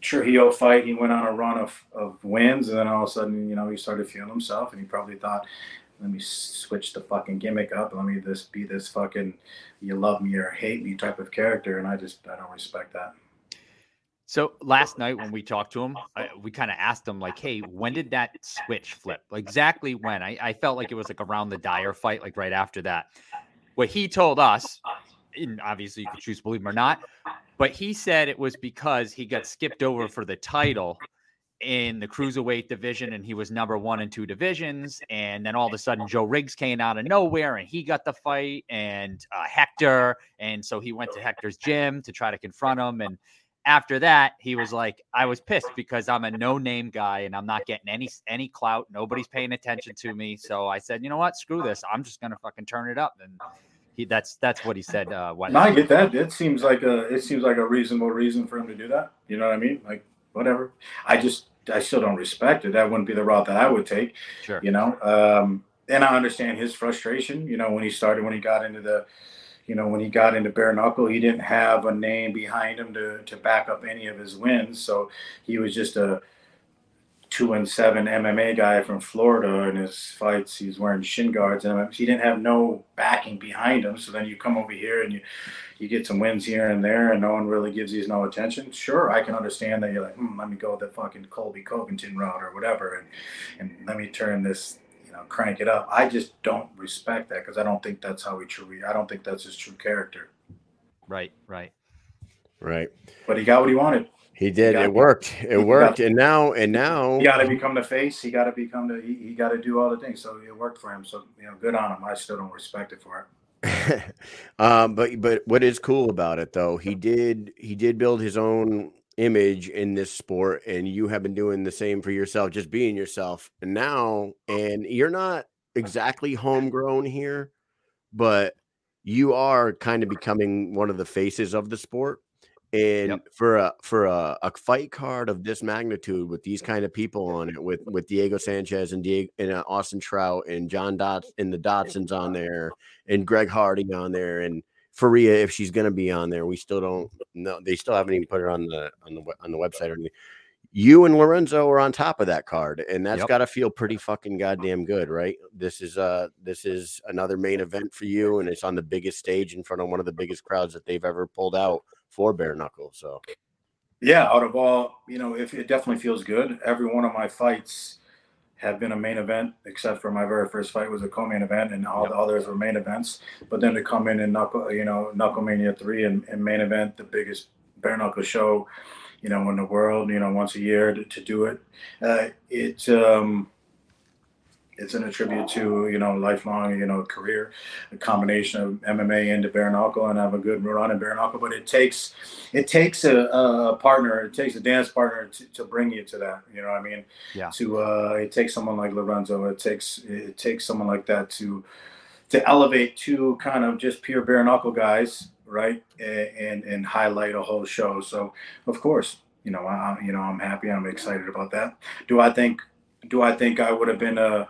Trujillo fight, he went on a run of, of wins. And then all of a sudden, you know, he started feeling himself and he probably thought, let me switch the fucking gimmick up. Let me this be this fucking you love me or hate me type of character. And I just, I don't respect that. So last night when we talked to him, I, we kind of asked him like, hey, when did that switch flip? Like exactly when? I, I felt like it was like around the Dyer fight, like right after that. What he told us, and obviously you could choose to believe him or not, but he said it was because he got skipped over for the title in the cruiserweight division, and he was number one in two divisions. And then all of a sudden, Joe Riggs came out of nowhere, and he got the fight, and uh, Hector. And so he went to Hector's gym to try to confront him. And after that, he was like, "I was pissed because I'm a no-name guy, and I'm not getting any any clout. Nobody's paying attention to me." So I said, "You know what? Screw this. I'm just gonna fucking turn it up." And he that's that's what he said. Uh, no, I get that. It seems like a it seems like a reasonable reason for him to do that. You know what I mean? Like. Whatever. I just, I still don't respect it. That wouldn't be the route that I would take, sure. You know? Um, and I understand his frustration, you know, when he started, when he got into the, you know, when he got into Bare Knuckle, he didn't have a name behind him to, to back up any of his wins. So he was just a two and seven M M A guy from Florida. In his fights, he's wearing shin guards, and he didn't have no backing behind him. So then you come over here and you, you get some wins here and there, and no one really gives you no attention. Sure, I can understand that. You're like, hmm, let me go the fucking Colby Covington route or whatever, and, and let me turn this, you know, crank it up. I just don't respect that, because I don't think that's how he truly, I don't think that's his true character. Right, right. Right. But he got what he wanted. He did. He it worked. Be, it worked. Got, and now, and now. He got to become the face. He got to become the, he, he got to do all the things. So it worked for him. So, you know, good on him. I still don't respect it for it. um, but, but what is cool about it though, he did, he did build his own image in this sport, and you have been doing the same for yourself, just being yourself. And now, and you're not exactly homegrown here, but you are kind of becoming one of the faces of the sport. And yep. for a for a, a fight card of this magnitude with these kind of people on it, with with Diego Sanchez and Diego and uh, Austin Trout and John Dodson and the Dodsons on there, and Greg Hardy on there, and Faria, if she's gonna be on there, we still don't know. They still haven't even put her on the on the on the website or anything. You and Lorenzo are on top of that card, and that's yep. got to feel pretty fucking goddamn good, right? This is uh this is another main event for you, and it's on the biggest stage in front of one of the biggest crowds that they've ever pulled out for Bare Knuckle. So yeah, out of all, you know, if it definitely feels good. Every one of my fights have been a main event, except for my very first fight was a co-main event, and all yep. the others were main events. But then to come in and knuckle, you know, Knuckle Mania three and, and main event, the biggest Bare Knuckle show, you know, in the world, you know, once a year to, to do it, uh, it um, it's an attribute to, you know, lifelong, you know, career, a combination of M M A into Bare Knuckle, and have a good run in Bare Knuckle. But it takes, it takes a, a partner, it takes a dance partner to, to bring you to that. You know what I mean? Yeah. To uh, it takes someone like Lorenzo. It takes it takes someone like that to to elevate two kind of just pure Bare Knuckle guys, right? And and highlight a whole show. So of course, you know, I you know I'm happy. I'm excited about that. Do I think do I think I would have been a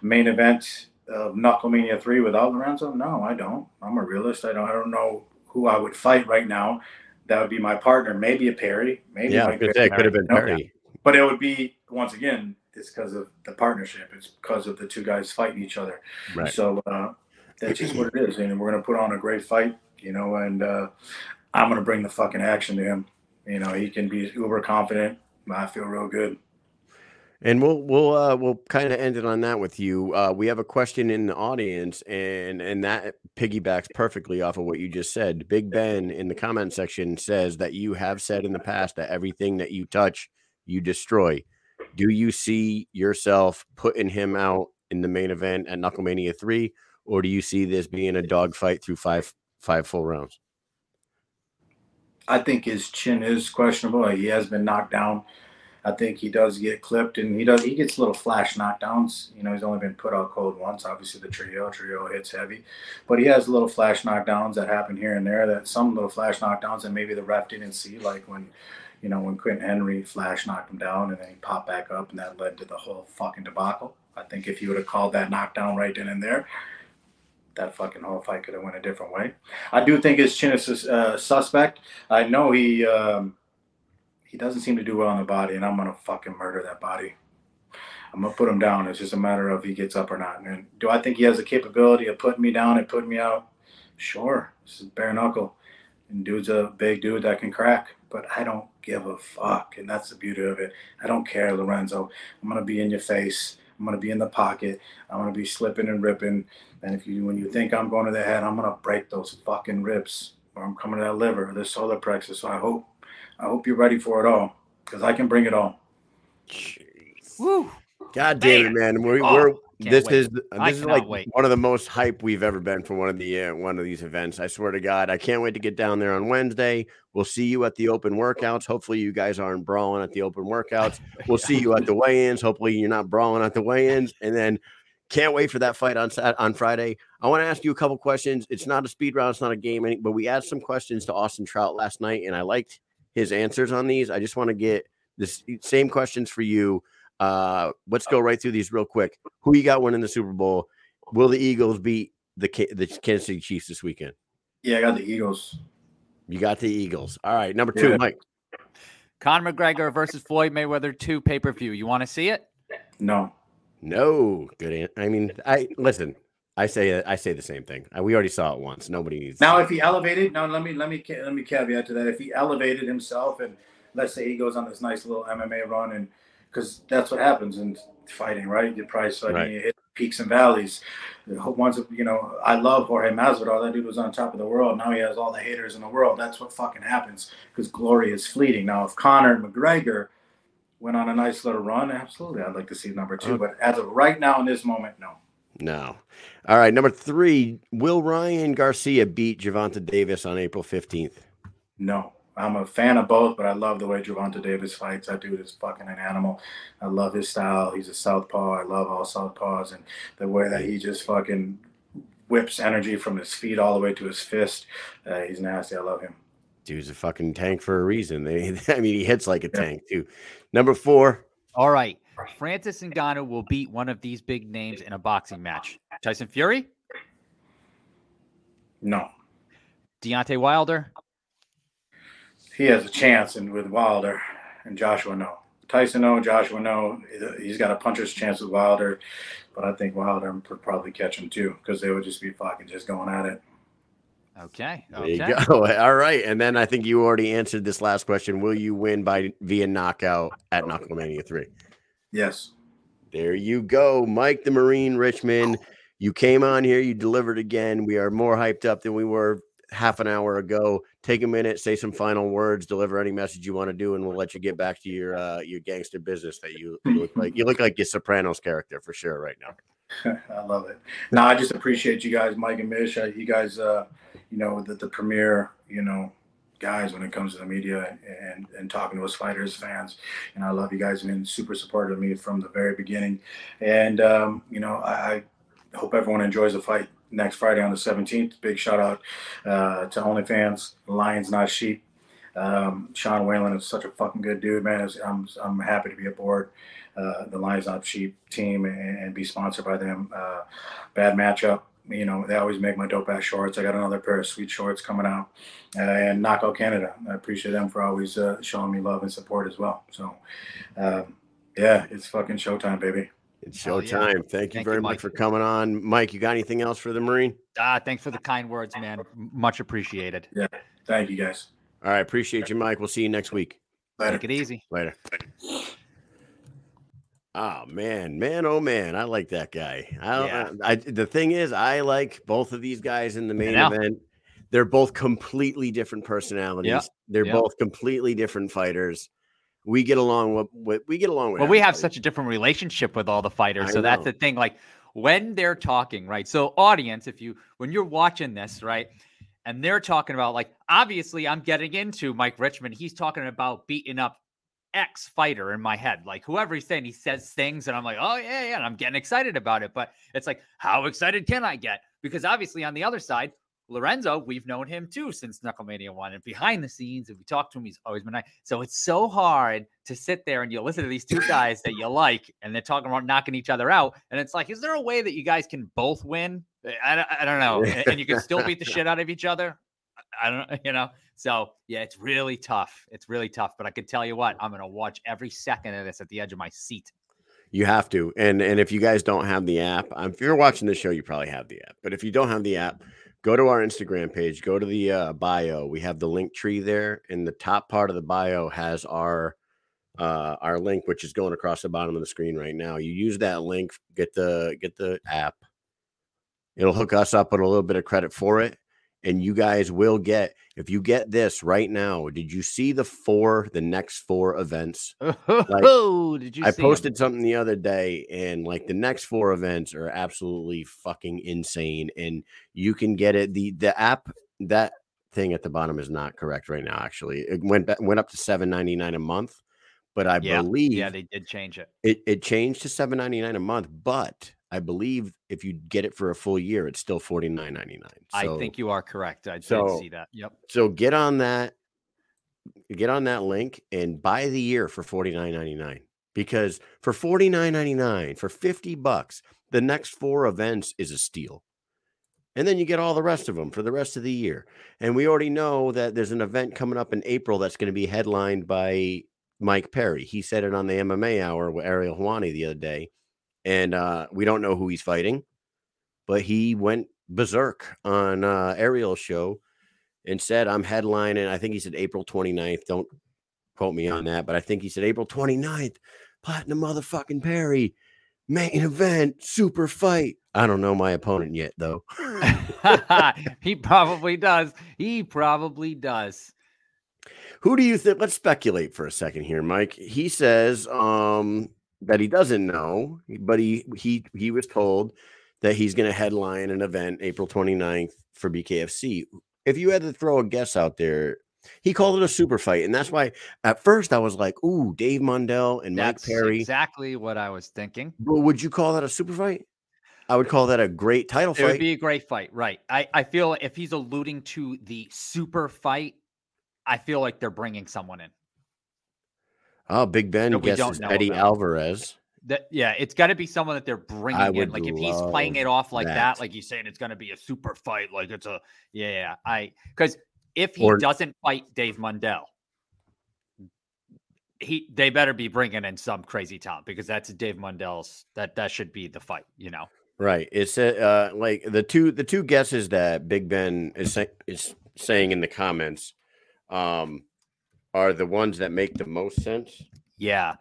main event of Knuckle Mania three without Lorenzo? No, I don't. I'm a realist. I don't I don't know who I would fight right now. That would be my partner. Maybe a Perry. Maybe yeah, Mike Perry. It could have been Perry. No, but it would be, once again, it's because of the partnership. It's because of the two guys fighting each other. Right. So uh, that's just what it is. And we're going to put on a great fight, you know, and uh, I'm going to bring the fucking action to him. You know, he can be uber confident. I feel real good. And we'll we'll uh, we'll kind of end it on that with you. Uh, we have a question in the audience, and and that piggybacks perfectly off of what you just said. Big Ben in the comment section says that you have said in the past that everything that you touch, you destroy. Do you see yourself putting him out in the main event at Knuckle Mania three, or do you see this being a dogfight through five five full rounds? I think his chin is questionable. He has been knocked down. I think he does get clipped, and he does. He gets little flash knockdowns. You know, he's only been put out cold once. Obviously, the trio trio hits heavy, but he has little flash knockdowns that happen here and there. That some little flash knockdowns that maybe the ref didn't see, like when, you know, when Quentin Henry flash knocked him down, and then he popped back up, and that led to the whole fucking debacle. I think if he would have called that knockdown right then and there, that fucking whole fight could have went a different way. I do think his chin is uh, suspect. I know he. Um, He doesn't seem to do well on the body, and I'm going to fucking murder that body. I'm going to put him down. It's just a matter of he gets up or not. And do I think he has the capability of putting me down and putting me out? Sure. This is Bare Knuckle. And dude's a big dude that can crack. But I don't give a fuck, and that's the beauty of it. I don't care, Lorenzo. I'm going to be in your face. I'm going to be in the pocket. I'm going to be slipping and ripping. And if you, when you think I'm going to the head, I'm going to break those fucking ribs, or I'm coming to that liver or this solar plexus. So I hope. I hope you're ready for it all, because I can bring it all. Jeez. Woo! God damn it, man! We're, oh, we're this wait. is this I is like wait. one of the most hype we've ever been for one of the uh, one of these events. I swear to God, I can't wait to get down there on Wednesday. We'll see you at the open workouts. Hopefully, you guys aren't brawling at the open workouts. We'll see you at the weigh-ins. Hopefully, you're not brawling at the weigh-ins, and then. Can't wait for that fight on Saturday, on Friday. I want to ask you a couple questions. It's not a speed round. It's not a game, but we asked some questions to Austin Trout last night, and I liked his answers on these. I just want to get the same questions for you. Uh, let's go right through these real quick. Who you got winning the Super Bowl? Will the Eagles beat the, K- the Kansas City Chiefs this weekend? Yeah, I got the Eagles. You got the Eagles. All right, number two, yeah. Mike. Conor McGregor versus Floyd Mayweather two pay-per-view. You want to see it? No. No. Good answer. I mean, I listen. I say I say the same thing. We already saw it once. Nobody needs. Now, if he elevated, no, let me let me let me caveat to that. If he elevated himself, and let's say he goes on this nice little M M A run, and because that's what happens in fighting, right? You're probably starting right. You hit peaks and valleys. Once you know, I love Jorge Masvidal. That dude was on top of the world. Now he has all the haters in the world. That's what fucking happens because glory is fleeting. Now, if Conor McGregor went on a nice little run, absolutely, I'd like to see number two. Okay. But as of right now, in this moment, no. No. All right. Number three, will Ryan Garcia beat Gervonta Davis on April fifteenth? No. I'm a fan of both, but I love the way Gervonta Davis fights. That dude is fucking an animal. I love his style. He's a southpaw. I love all southpaws. And the way that he just fucking whips energy from his feet all the way to his fist, uh, he's nasty. I love him. Dude's a fucking tank for a reason. They, I mean, he hits like a yeah. tank, too. Number four. All right. Francis Ngannou will beat one of these big names in a boxing match. Tyson Fury? No. Deontay Wilder? He has a chance, and with Wilder and Joshua, no. Tyson, no. Joshua, no. He's got a puncher's chance with Wilder, but I think Wilder would probably catch him too because they would just be fucking just going at it. Okay. okay. There you go. All right. And then I think you already answered this last question. Will you win by via knockout at Knuckle Mania three? Yes. There you go. Mike the Marine Richmond. You came on here. You delivered again. We are more hyped up than we were half an hour ago. Take a minute, say some final words, deliver any message you want to do, and we'll let you get back to your uh, your gangster business that you, you look like. You look like your Sopranos character for sure right now. I love it. No, I just appreciate you guys, Mike and Mish. You guys, uh, you know, the, the premier, you know, guys when it comes to the media and and talking to us fighters, fans, and I love you guys and been super supportive of me from the very beginning. And um, you know, I, I hope everyone enjoys the fight next Friday on the seventeenth. Big shout out uh, to OnlyFans, Lions Not Sheep. Um, Sean Whalen is such a fucking good dude, man. I'm I'm happy to be aboard uh, the Lions Not Sheep team and, and be sponsored by them. Uh, bad matchup. You know, they always make my dope-ass shorts. I got another pair of sweet shorts coming out. Uh, and Knockout Canada. I appreciate them for always uh, showing me love and support as well. So, um, yeah, it's fucking showtime, baby. It's showtime. Oh, yeah. Thank, Thank you very you, much for coming on. Mike, you got anything else for the Marine? Ah, thanks for the kind words, man. Much appreciated. Yeah. Thank you, guys. All right. Appreciate you, Mike. We'll see you next week. Later. Take it easy. Later. Oh, man, man, oh, man. I like that guy. I, yeah. I, I The thing is, I like both of these guys in the main event. They're both completely different personalities. Yep. They're yep. both completely different fighters. We get along with, with we get along with. Well, everybody. We have such a different relationship with all the fighters. I so know. That's the thing. Like when they're talking, right? So audience, if you when you're watching this, right? And they're talking about like, obviously I'm getting into Mike Richmond. He's talking about beating up X fighter in my head, like whoever he's saying, he says things and I'm like, oh yeah, yeah. And I'm getting excited about it. But it's like, how excited can I get? Because obviously on the other side, Lorenzo, we've known him too since Knucklemania one, and behind the scenes, if we talk to him, he's always been nice. So it's so hard to sit there and you listen to these two guys that you like, and they're talking about knocking each other out. And it's like, is there a way that you guys can both win? I, I don't know. And, and you can still beat the shit out of each other. I don't, you know. So yeah, it's really tough. It's really tough. But I can tell you what, I'm gonna watch every second of this at the edge of my seat. You have to. And and if you guys don't have the app, if you're watching the show, you probably have the app. But if you don't have the app, go to our Instagram page, go to the uh, bio. We have the link tree there, and the top part of the bio has our uh, our link, which is going across the bottom of the screen right now. You use that link, get the get the app. It'll hook us up with a little bit of credit for it, and you guys will get, if you get this right now, did you see the four, the next four events? Like, did you I see posted them? Something the other day, and like the next four events are absolutely fucking insane. And you can get it. The, the app, that thing at the bottom is not correct right now. Actually, it went, went up to seven ninety-nine a month, but I yeah. believe yeah, they did change it. It, it changed to seven ninety-nine a month, but I believe if you get it for a full year, it's still forty-nine ninety-nine. So, I think you are correct. I so, did see that. Yep. So get on that, get on that link and buy the year for forty-nine ninety-nine. Because for forty-nine ninety-nine, for fifty bucks, the next four events is a steal. And then you get all the rest of them for the rest of the year. And we already know that there's an event coming up in April that's going to be headlined by Mike Perry. He said it on the M M A Hour with Ariel Helwani the other day. And uh, we don't know who he's fighting, but he went berserk on uh, Ariel's show and said, I'm headlining. I think he said April twenty-ninth. Don't quote me on that, but I think he said April twenty-ninth. Platinum motherfucking Perry. Main event, super fight. I don't know my opponent yet, though. He probably does. He probably does. Who do you think? Let's speculate for a second here, Mike. He says um, that he doesn't know, but he he he was told that he's going to headline an event April twenty-ninth for B K F C. If you had to throw a guess out there, he called it a super fight. And that's why at first I was like, ooh, Dave Mundell and that's Mike Perry. Exactly what I was thinking. Well, would you call that a super fight? I would call that a great title it fight. It would be a great fight. Right. I, I feel if he's alluding to the super fight, I feel like they're bringing someone in. Oh, Big Ben no, guesses Eddie Alvarez. That, yeah, it's got to be someone that they're bringing I in. Like if he's playing it off like that, that like he's saying it's going to be a super fight. Like it's a, yeah, yeah I, because if he or, doesn't fight Dave Mundell, he they better be bringing in some crazy talent because that's Dave Mundell's. That that should be the fight, you know. Right. It's uh, like the two the two guesses that Big Ben is say, is saying in the comments, um, are the ones that make the most sense. Yeah.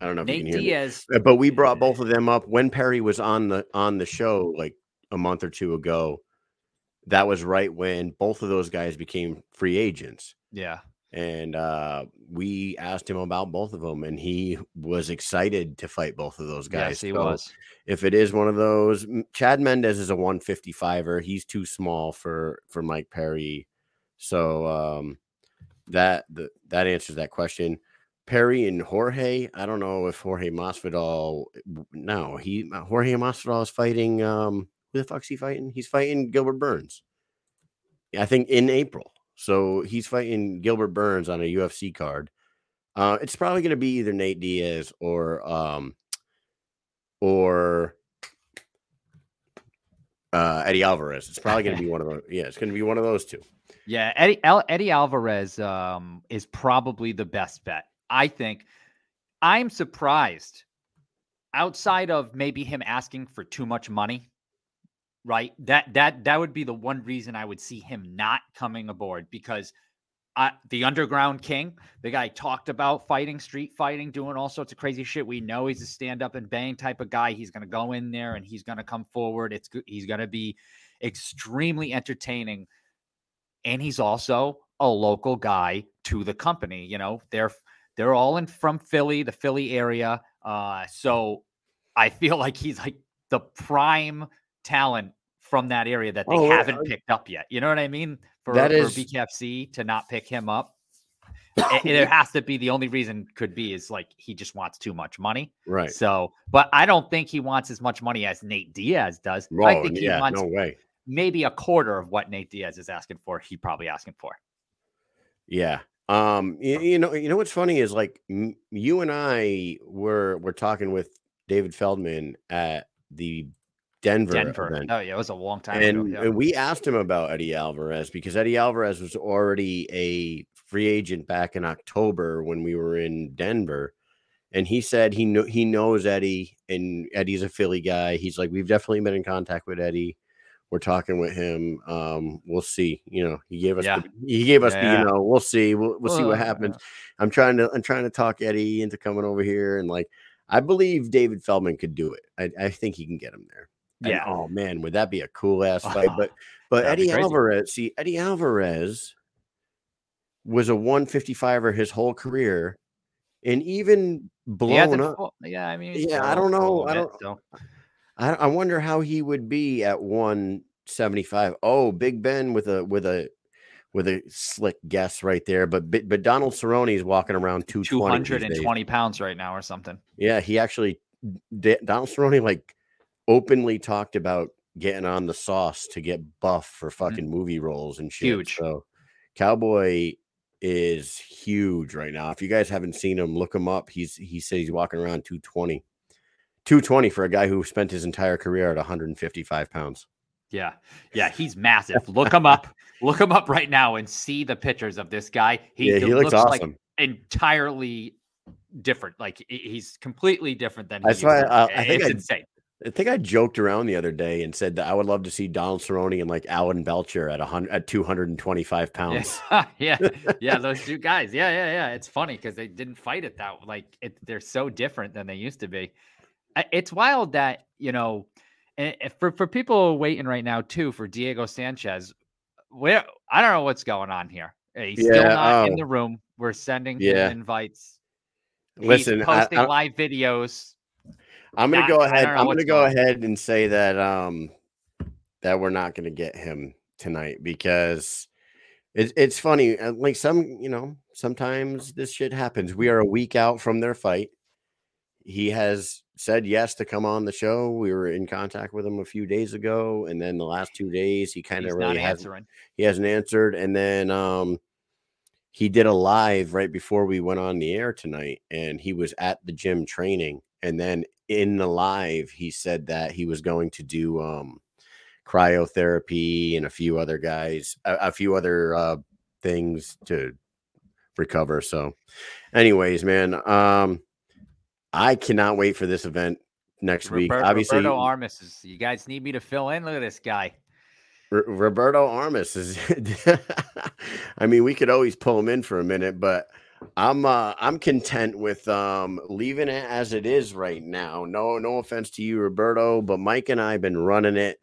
I don't know if Nate you can hear Diaz, me. But we brought both of them up when Perry was on the on the show like a month or two ago. That was right when both of those guys became free agents. Yeah. And uh, we asked him about both of them, and he was excited to fight both of those guys. Yes, he so was. If it is one of those, Chad Mendez is a one fifty-fiver. He's too small for, for Mike Perry. So um, that the, that answers that question. Perry and Jorge, I don't know if Jorge Masvidal, no, he Jorge Masvidal is fighting um, – who the fuck's he fighting? He's fighting Gilbert Burns, I think, in April. So he's fighting Gilbert Burns on a U F C card. Uh, it's probably going to be either Nate Diaz or um, or uh, Eddie Alvarez. It's probably going to be one of those. Yeah, it's going to be one of those two. Yeah, Eddie Al- Eddie Alvarez um, is probably the best bet, I think. I'm surprised, outside of maybe him asking for too much money. Right. That that that would be the one reason I would see him not coming aboard, because I, the underground king, the guy talked about fighting, street fighting, doing all sorts of crazy shit. We know he's a stand up and bang type of guy. He's going to go in there and he's going to come forward. It's he's going to be extremely entertaining. And he's also a local guy to the company. You know, they're they're all in from Philly, the Philly area. Uh, so I feel like he's like the prime talent from that area that they oh, haven't I, picked up yet. You know what I mean? For, that is, for B K F C to not pick him up. it, it has to be the only reason could be is like, he just wants too much money. Right. So, but I don't think he wants as much money as Nate Diaz does. Wrong. I think he yeah, wants no way. maybe a quarter of what Nate Diaz is asking for. He probably asking for. Yeah. Um, you, you know, you know, what's funny is like m- you and I were, were talking with David Feldman at the Denver. Denver. Event. Oh, yeah. It was a long time and, ago. Yeah. And we asked him about Eddie Alvarez because Eddie Alvarez was already a free agent back in October when we were in Denver. And he said he, kn- he knows Eddie, and Eddie's a Philly guy. He's like, we've definitely been in contact with Eddie. We're talking with him. Um, we'll see. You know, he gave us, yeah. the, he gave us, yeah. the, you know, we'll see. We'll, we'll oh, see what happens. Yeah. I'm trying to, I'm trying to talk Eddie into coming over here. And like, I believe David Feldman could do it. I, I think he can get him there. And, yeah. Oh man, would that be a cool ass fight? But but That'd Eddie Alvarez, see, Eddie Alvarez was a one fifty-fiver his whole career, and even blown up. Full, yeah, I mean, yeah, I don't know. I don't. Bit, so. I I wonder how he would be at one seventy-five. Oh, Big Ben with a with a with a slick guess right there. But but, but Donald Cerrone is walking around two hundred twenty pounds right now or something. Yeah, he actually D- Donald Cerrone like. openly talked about getting on the sauce to get buff for fucking movie roles and shit. Huge. So Cowboy is huge right now. If you guys haven't seen him, look him up. He's he says he's walking around two twenty. two twenty for a guy who spent his entire career at one fifty-five pounds. Yeah. Yeah. He's massive. Look him up. Look him up right now and see the pictures of this guy. He, yeah, he looks, looks awesome. Like entirely different. Like he's completely different than he That's why uh, I think it's I, insane. I think I joked around the other day and said that I would love to see Donald Cerrone and like Alan Belcher at one hundred at two hundred twenty-five pounds. Yeah. yeah. Yeah. Those two guys. Yeah. Yeah. Yeah. It's funny because they didn't fight it that like it, they're so different than they used to be. It's wild that, you know, and for, for people waiting right now too, for Diego Sanchez, where I don't know what's going on here. He's yeah, still not oh. in the room. We're sending yeah. him invites. Listen, He's posting I, I, live videos. I'm going to go ahead. I'm going to go going. ahead and say that, um, that we're not going to get him tonight because it's, it's funny. Like some, you know, sometimes this shit happens. We are a week out from their fight. He has said yes to come on the show. We were in contact with him a few days ago. And then the last two days, he kind of really hasn't, he hasn't answered. And then, um, he did a live right before we went on the air tonight, and he was at the gym training. And then in the live, he said that he was going to do um, cryotherapy and a few other guys, a, a few other uh, things to recover. So anyways, man, um, I cannot wait for this event next Robert, week. Obviously, Roberto Armas is, you guys need me to fill in. Look at this guy. Roberto Armas is I mean, we could always pull him in for a minute, but I'm uh, I'm content with um, leaving it as it is right now. No, no offense to you, Roberto, but Mike and I have been running it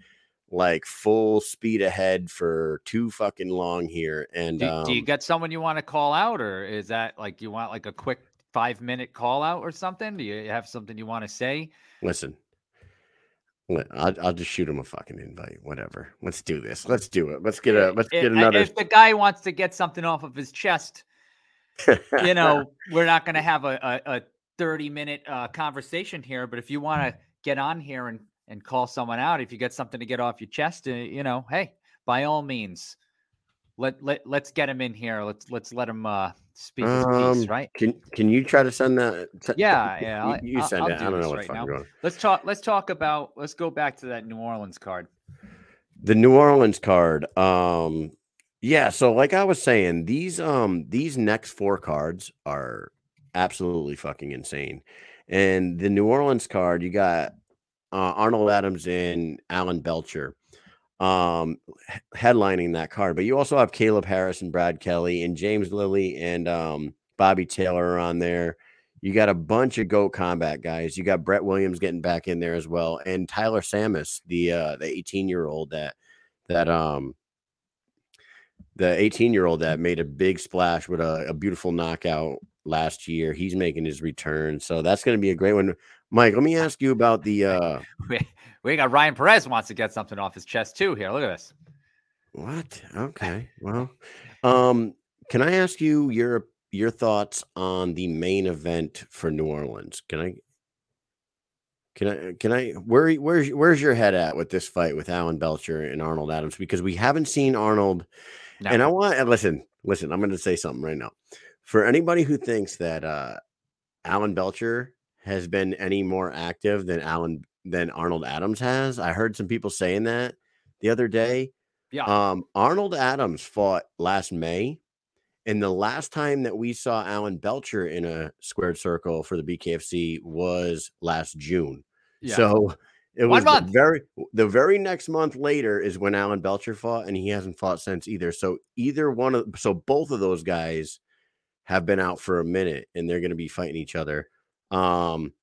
like full speed ahead for too fucking long here. And do, um, do you got someone you want to call out, or is that like you want like a quick five minute call out or something? Do you have something you want to say? Listen. I'll, I'll just shoot him a fucking invite. Whatever. Let's do this. Let's do it. Let's get a. Let's get if, another. If the guy wants to get something off of his chest, you know, we're not going to have a, a, a thirty minute uh, conversation here. But if you want to get on here and, and call someone out, if you get something to get off your chest, uh, you know, hey, by all means, let let let's get him in here. Let's let's let him uh, speak his um, piece, right? Can Can you try to send that? T- yeah, yeah. You, you send I'll, it. I'll do I don't know what's right going. Let's talk. Let's talk about. Let's go back to that New Orleans card. The New Orleans card. Um, yeah. So, like I was saying, these um these next four cards are absolutely fucking insane. And the New Orleans card, you got uh, Arnold Adams and Alan Belcher um headlining that card, but you also have Caleb Harris and Brad Kelly and James Lilly and um Bobby Taylor are on there. You got a bunch of Go Combat guys. You got Brett Williams getting back in there as well, and Tyler Samus, the uh the eighteen year old that that um the eighteen year old that made a big splash with a, a beautiful knockout last year. He's making his return, so that's going to be a great one. Mike, let me ask you about the uh we got Ryan Perez wants to get something off his chest too here. Look at this. What? Okay. Well, um, can I ask you your your thoughts on the main event for New Orleans? Can I? Can I? Can I? Where? Where's? Where's your head at with this fight with Alan Belcher and Arnold Adams? Because we haven't seen Arnold. No. And I want listen, listen. I'm going to say something right now. For anybody who thinks that uh, Alan Belcher has been any more active than Alan. than Arnold Adams has. I heard some people saying that the other day. Yeah. Um, Arnold Adams fought last May, and the last time that we saw Alan Belcher in a squared circle for the B K F C was last June. Yeah. So it was the very, the very next month later is when Alan Belcher fought, and he hasn't fought since either. So either one of, so both of those guys have been out for a minute, and they're going to be fighting each other. Um,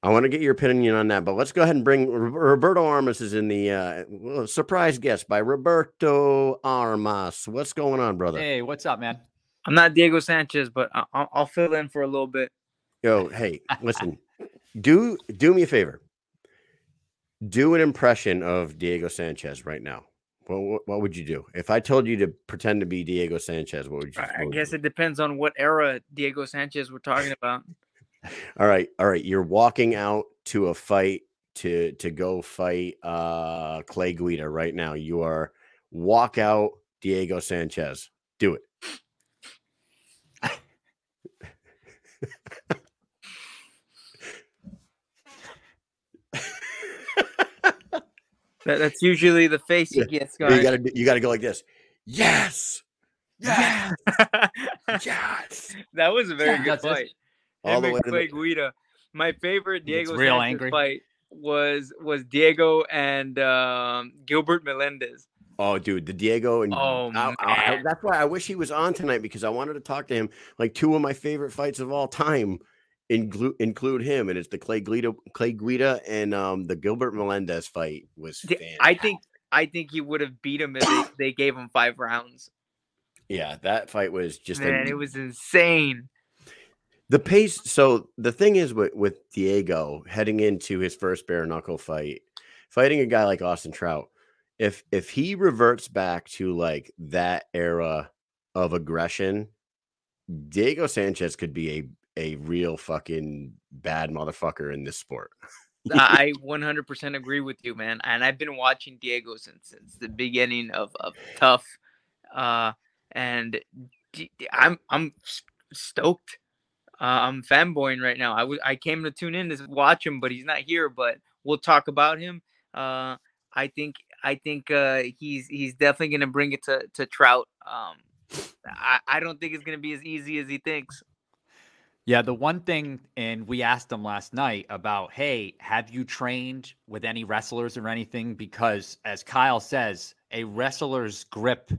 I want to get your opinion on that, but let's go ahead and bring Roberto Armas is in the uh, surprise guest by Roberto Armas. What's going on, brother? Hey, what's up, man? I'm not Diego Sanchez, but I'll, I'll fill in for a little bit. Yo, hey, listen, do do me a favor. Do an impression of Diego Sanchez right now. Well, what, what would you do if I told you to pretend to be Diego Sanchez? What would you? I guess it depends on what era Diego Sanchez we're talking about. All right. All right. You're walking out to a fight to, to go fight uh, Clay Guida right now. You are walk out Diego Sanchez. Do it. That, that's usually the face he gets. Guys. You gotta you gotta go like this. Yes. Yes. Yes. That was a very yes. good fight. All the way to the- Guida. My favorite Diego real angry. fight was was Diego and um, Gilbert Melendez. Oh, dude, the Diego and oh, I, I, I, that's why I wish he was on tonight, because I wanted to talk to him. Like, two of my favorite fights of all time include include him, and it's the Clay Guida, Clay Guida, and um, the Gilbert Melendez fight was fantastic. I think I think he would have beat him if they gave him five rounds. Yeah, that fight was just man, a, it was insane. The pace. So the thing is with, with Diego heading into his first bare knuckle fight, fighting a guy like Austin Trout. If if he reverts back to like that era of aggression, Diego Sanchez could be a, a real fucking bad motherfucker in this sport. I one hundred percent agree with you, man. And I've been watching Diego since since the beginning of, of Tough, uh, and I'm I'm stoked. Uh, I'm fanboying right now. I w- I came to tune in to watch him, but he's not here. But we'll talk about him. Uh, I think I think uh, he's he's definitely going to bring it to to Trout. Um, I, I don't think it's going to be as easy as he thinks. Yeah, the one thing, and we asked him last night about, hey, have you trained with any wrestlers or anything? Because as Kyle says, a wrestler's grip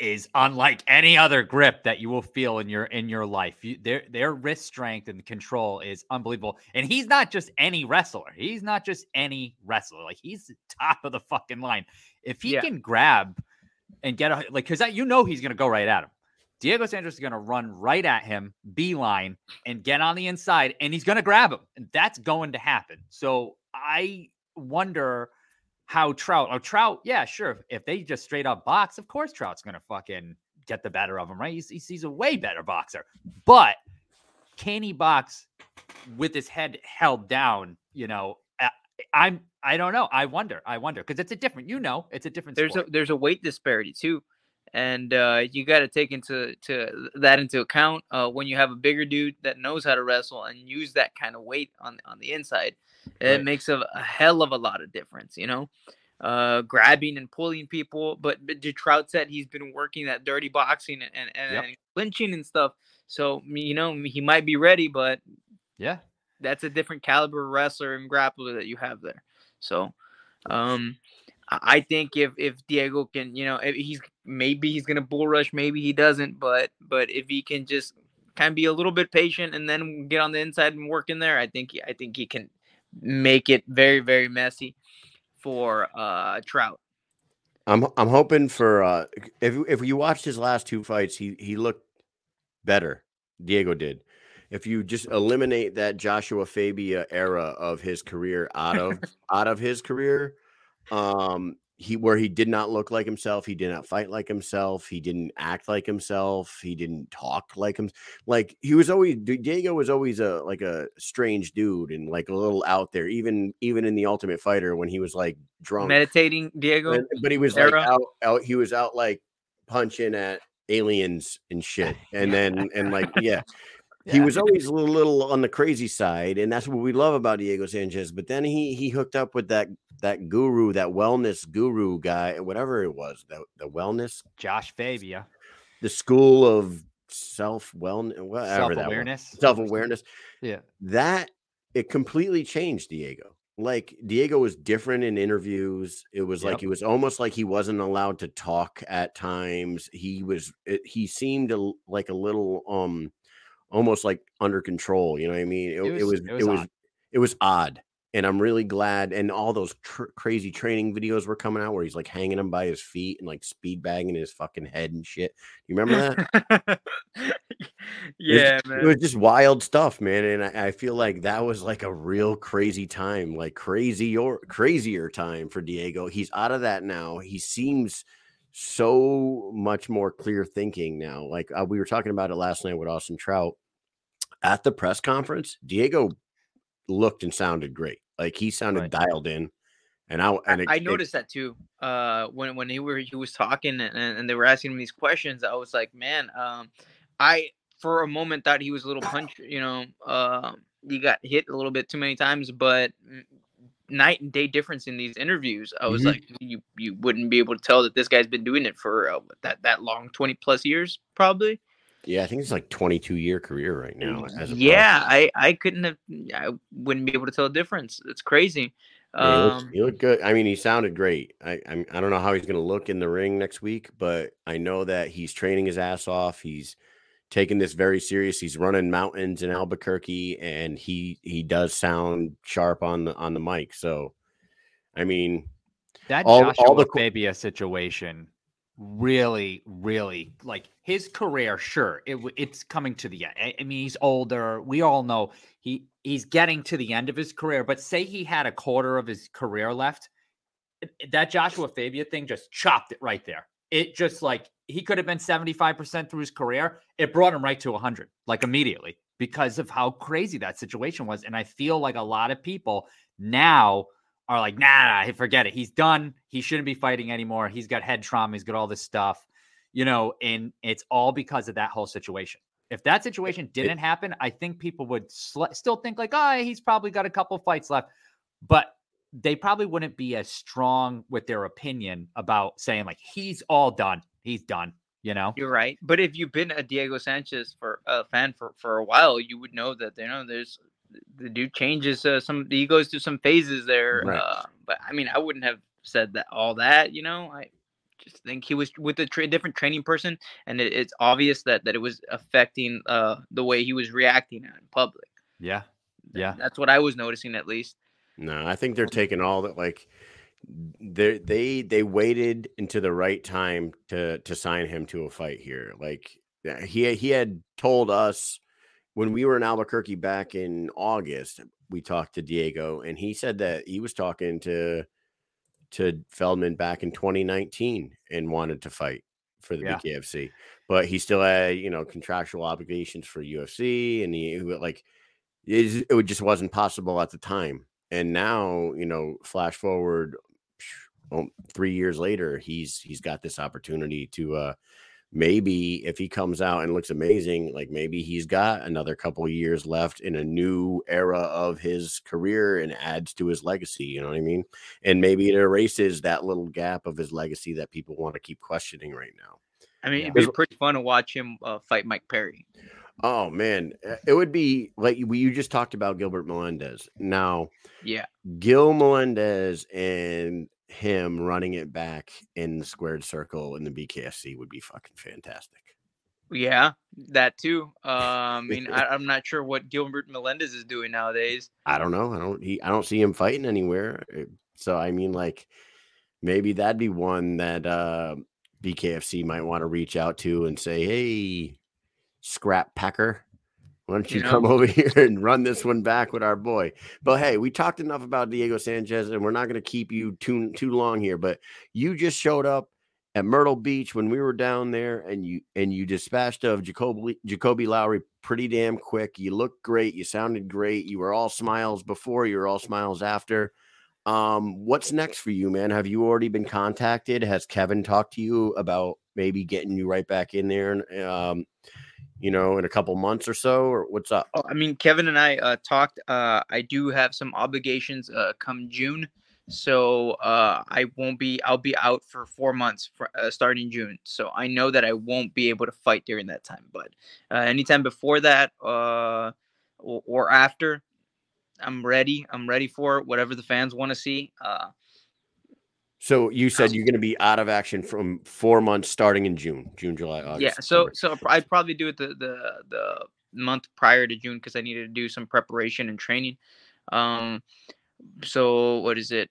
is unlike any other grip that you will feel in your in your life. You, their their wrist strength and control is unbelievable. And he's not just any wrestler. He's not just any wrestler. Like, he's the top of the fucking line. If he yeah. can grab and get a, like, because you know he's going to go right at him. Diego Sanchez is going to run right at him, beeline, and get on the inside, and he's going to grab him. And that's going to happen. So I wonder how Trout, or Trout, yeah, sure. If they just straight up box, of course Trout's going to fucking get the better of him, right? He's, he's a way better boxer. But can he box with his head held down? You know, I, I'm, I don't know. I wonder. I wonder. Because it's a different, you know, it's a different there's sport. A, there's a weight disparity, too. And uh, you got to take into to that into account uh, when you have a bigger dude that knows how to wrestle and use that kind of weight on on the inside. It right. makes a, a hell of a lot of difference, you know, uh, grabbing and pulling people. But, but Trout said he's been working that dirty boxing and, and, and, yep. and clinching and stuff. So, you know, he might be ready, but yeah, that's a different caliber wrestler and grappler that you have there. So, um I think if, if Diego can, you know, if he's maybe he's going to bull rush, maybe he doesn't, but but if he can just kind of be a little bit patient and then get on the inside and work in there, I think I think he can make it very, very messy for uh, Trout. I'm I'm hoping for uh, if if you watched his last two fights, he he looked better. Diego did. If you just eliminate that Joshua Fabia era of his career out of out of his career. Um, he where he did not look like himself, he did not fight like himself, he didn't act like himself, he didn't talk like him. Like, he was always Diego was always a like a strange dude and like a little out there, even even in the Ultimate Fighter when he was like drunk, meditating Diego, and, but he was like out, out, he was out like punching at aliens and shit, and then and like, yeah. Yeah. He was always a little, little on the crazy side, and that's what we love about Diego Sanchez. But then he he hooked up with that that guru, that wellness guru guy, whatever it was, the, the wellness. Josh Fabia. The school of self-wellness. Whatever self-awareness. That self-awareness. Yeah. That, it completely changed Diego. Like, Diego was different in interviews. It was yep. like, it was almost like he wasn't allowed to talk at times. He was, it, he seemed a, like a little, um, almost like under control, you know what I mean? It, it was, it was, it was, it was odd, and I'm really glad. And all those tr- crazy training videos were coming out where he's like hanging him by his feet and like speed bagging his fucking head and shit. You remember that? Yeah, it was, man. It was just wild stuff, man. And I, I feel like that was like a real crazy time, like crazier, crazier time for Diego. He's out of that now. He seems so much more clear thinking now. Like uh, we were talking about it last night with Austin Trout. At the press conference, Diego looked and sounded great. Like, he sounded right. dialed in, and I and it, I noticed it, that too. Uh, when when he were he was talking and, and they were asking him these questions, I was like, man, um, I for a moment thought he was a little punch. You know, uh, he got hit a little bit too many times, but night and day difference in these interviews. I was mm-hmm. like, you you wouldn't be able to tell that this guy's been doing it for uh, that that long, twenty plus years probably. Yeah, I think it's like twenty-two year career right now. As yeah, I, I couldn't have, I wouldn't be able to tell the difference. It's crazy. Um, he, looks, he looked good. I mean, he sounded great. I I'm, I don't know how he's going to look in the ring next week, but I know that he's training his ass off. He's taking this very serious. He's running mountains in Albuquerque, and he he does sound sharp on the on the mic. So, I mean, that all, Joshua all the Fabia situation. Really, really, like his career, sure, it, it's coming to the end. I, I mean, he's older. We all know he, he's getting to the end of his career, but say he had a quarter of his career left, that Joshua Fabia thing just chopped it right there. It just like, he could have been seventy-five percent through his career. It brought him right to one hundred, like immediately, because of how crazy that situation was. And I feel like a lot of people now are like, nah, nah, forget it. He's done. He shouldn't be fighting anymore. He's got head trauma. He's got all this stuff, you know, and it's all because of that whole situation. If that situation didn't it, happen, I think people would sl- still think like, oh, he's probably got a couple fights left, but they probably wouldn't be as strong with their opinion about saying like, he's all done. He's done. You know, you're right. But if you've been a Diego Sanchez for a uh, fan for, for a while, you would know that, you know, there's, the dude changes uh, some, he goes through some phases there. Right. Uh, but I mean, I wouldn't have said that all that, you know, I just think he was with a tra- different training person. And it, it's obvious that, that it was affecting uh, the way he was reacting out in public. Yeah. Yeah. That's what I was noticing at least. No, I think they're taking all that. Like they, they, they waited into the right time to, to sign him to a fight here. Like he, he had told us, when we were in Albuquerque back in August, we talked to Diego, and he said that he was talking to to Feldman back in twenty nineteen and wanted to fight for the yeah. B K F C, but he still had, you know, contractual obligations for U F C, and he like it, it just wasn't possible at the time. And now, you know, flash forward three years later, he's he's got this opportunity to. Uh, Maybe if he comes out and looks amazing, like maybe he's got another couple of years left in a new era of his career and adds to his legacy. You know what I mean? And maybe it erases that little gap of his legacy that people want to keep questioning right now. I mean, it'd be pretty fun to watch him uh, fight Mike Perry. Oh, man. It would be like we, you just talked about Gilbert Melendez. Now, yeah, Gil Melendez and him running it back in the squared circle in the B K F C would be fucking fantastic. Yeah, that too. Um, I mean, I, I'm not sure what Gilbert Melendez is doing nowadays. I don't know. I don't. He, I don't see him fighting anywhere. So I mean, like maybe that'd be one that uh, B K F C might want to reach out to and say, "Hey, scrap packer, why don't you, you know? come over here and run this one back with our boy?" But hey, we talked enough about Diego Sanchez, and we're not going to keep you too, too long here. But you just showed up at Myrtle Beach when we were down there, and you and you dispatched of Jacoby, Jacoby Lowry pretty damn quick. You looked great. You sounded great. You were all smiles before. You were all smiles after. Um, what's next for you, man? Have you already been contacted? Has Kevin talked to you about maybe getting you right back in there? And, um, you know, in a couple months or so, or what's up? Oh, I mean, Kevin and I uh, talked. Uh, I do have some obligations uh, come June, so uh, I won't be. I'll be out for four months for, uh, starting June. So I know that I won't be able to fight during that time. But uh, anytime before that uh, or, or after, I'm ready. I'm ready for it, whatever the fans want to see. Uh, So you said you're going to be out of action from four months starting in June, June, July, August. Yeah, so September. so I'd probably do it the, the, the month prior to June because I needed to do some preparation and training. Um, so what is it?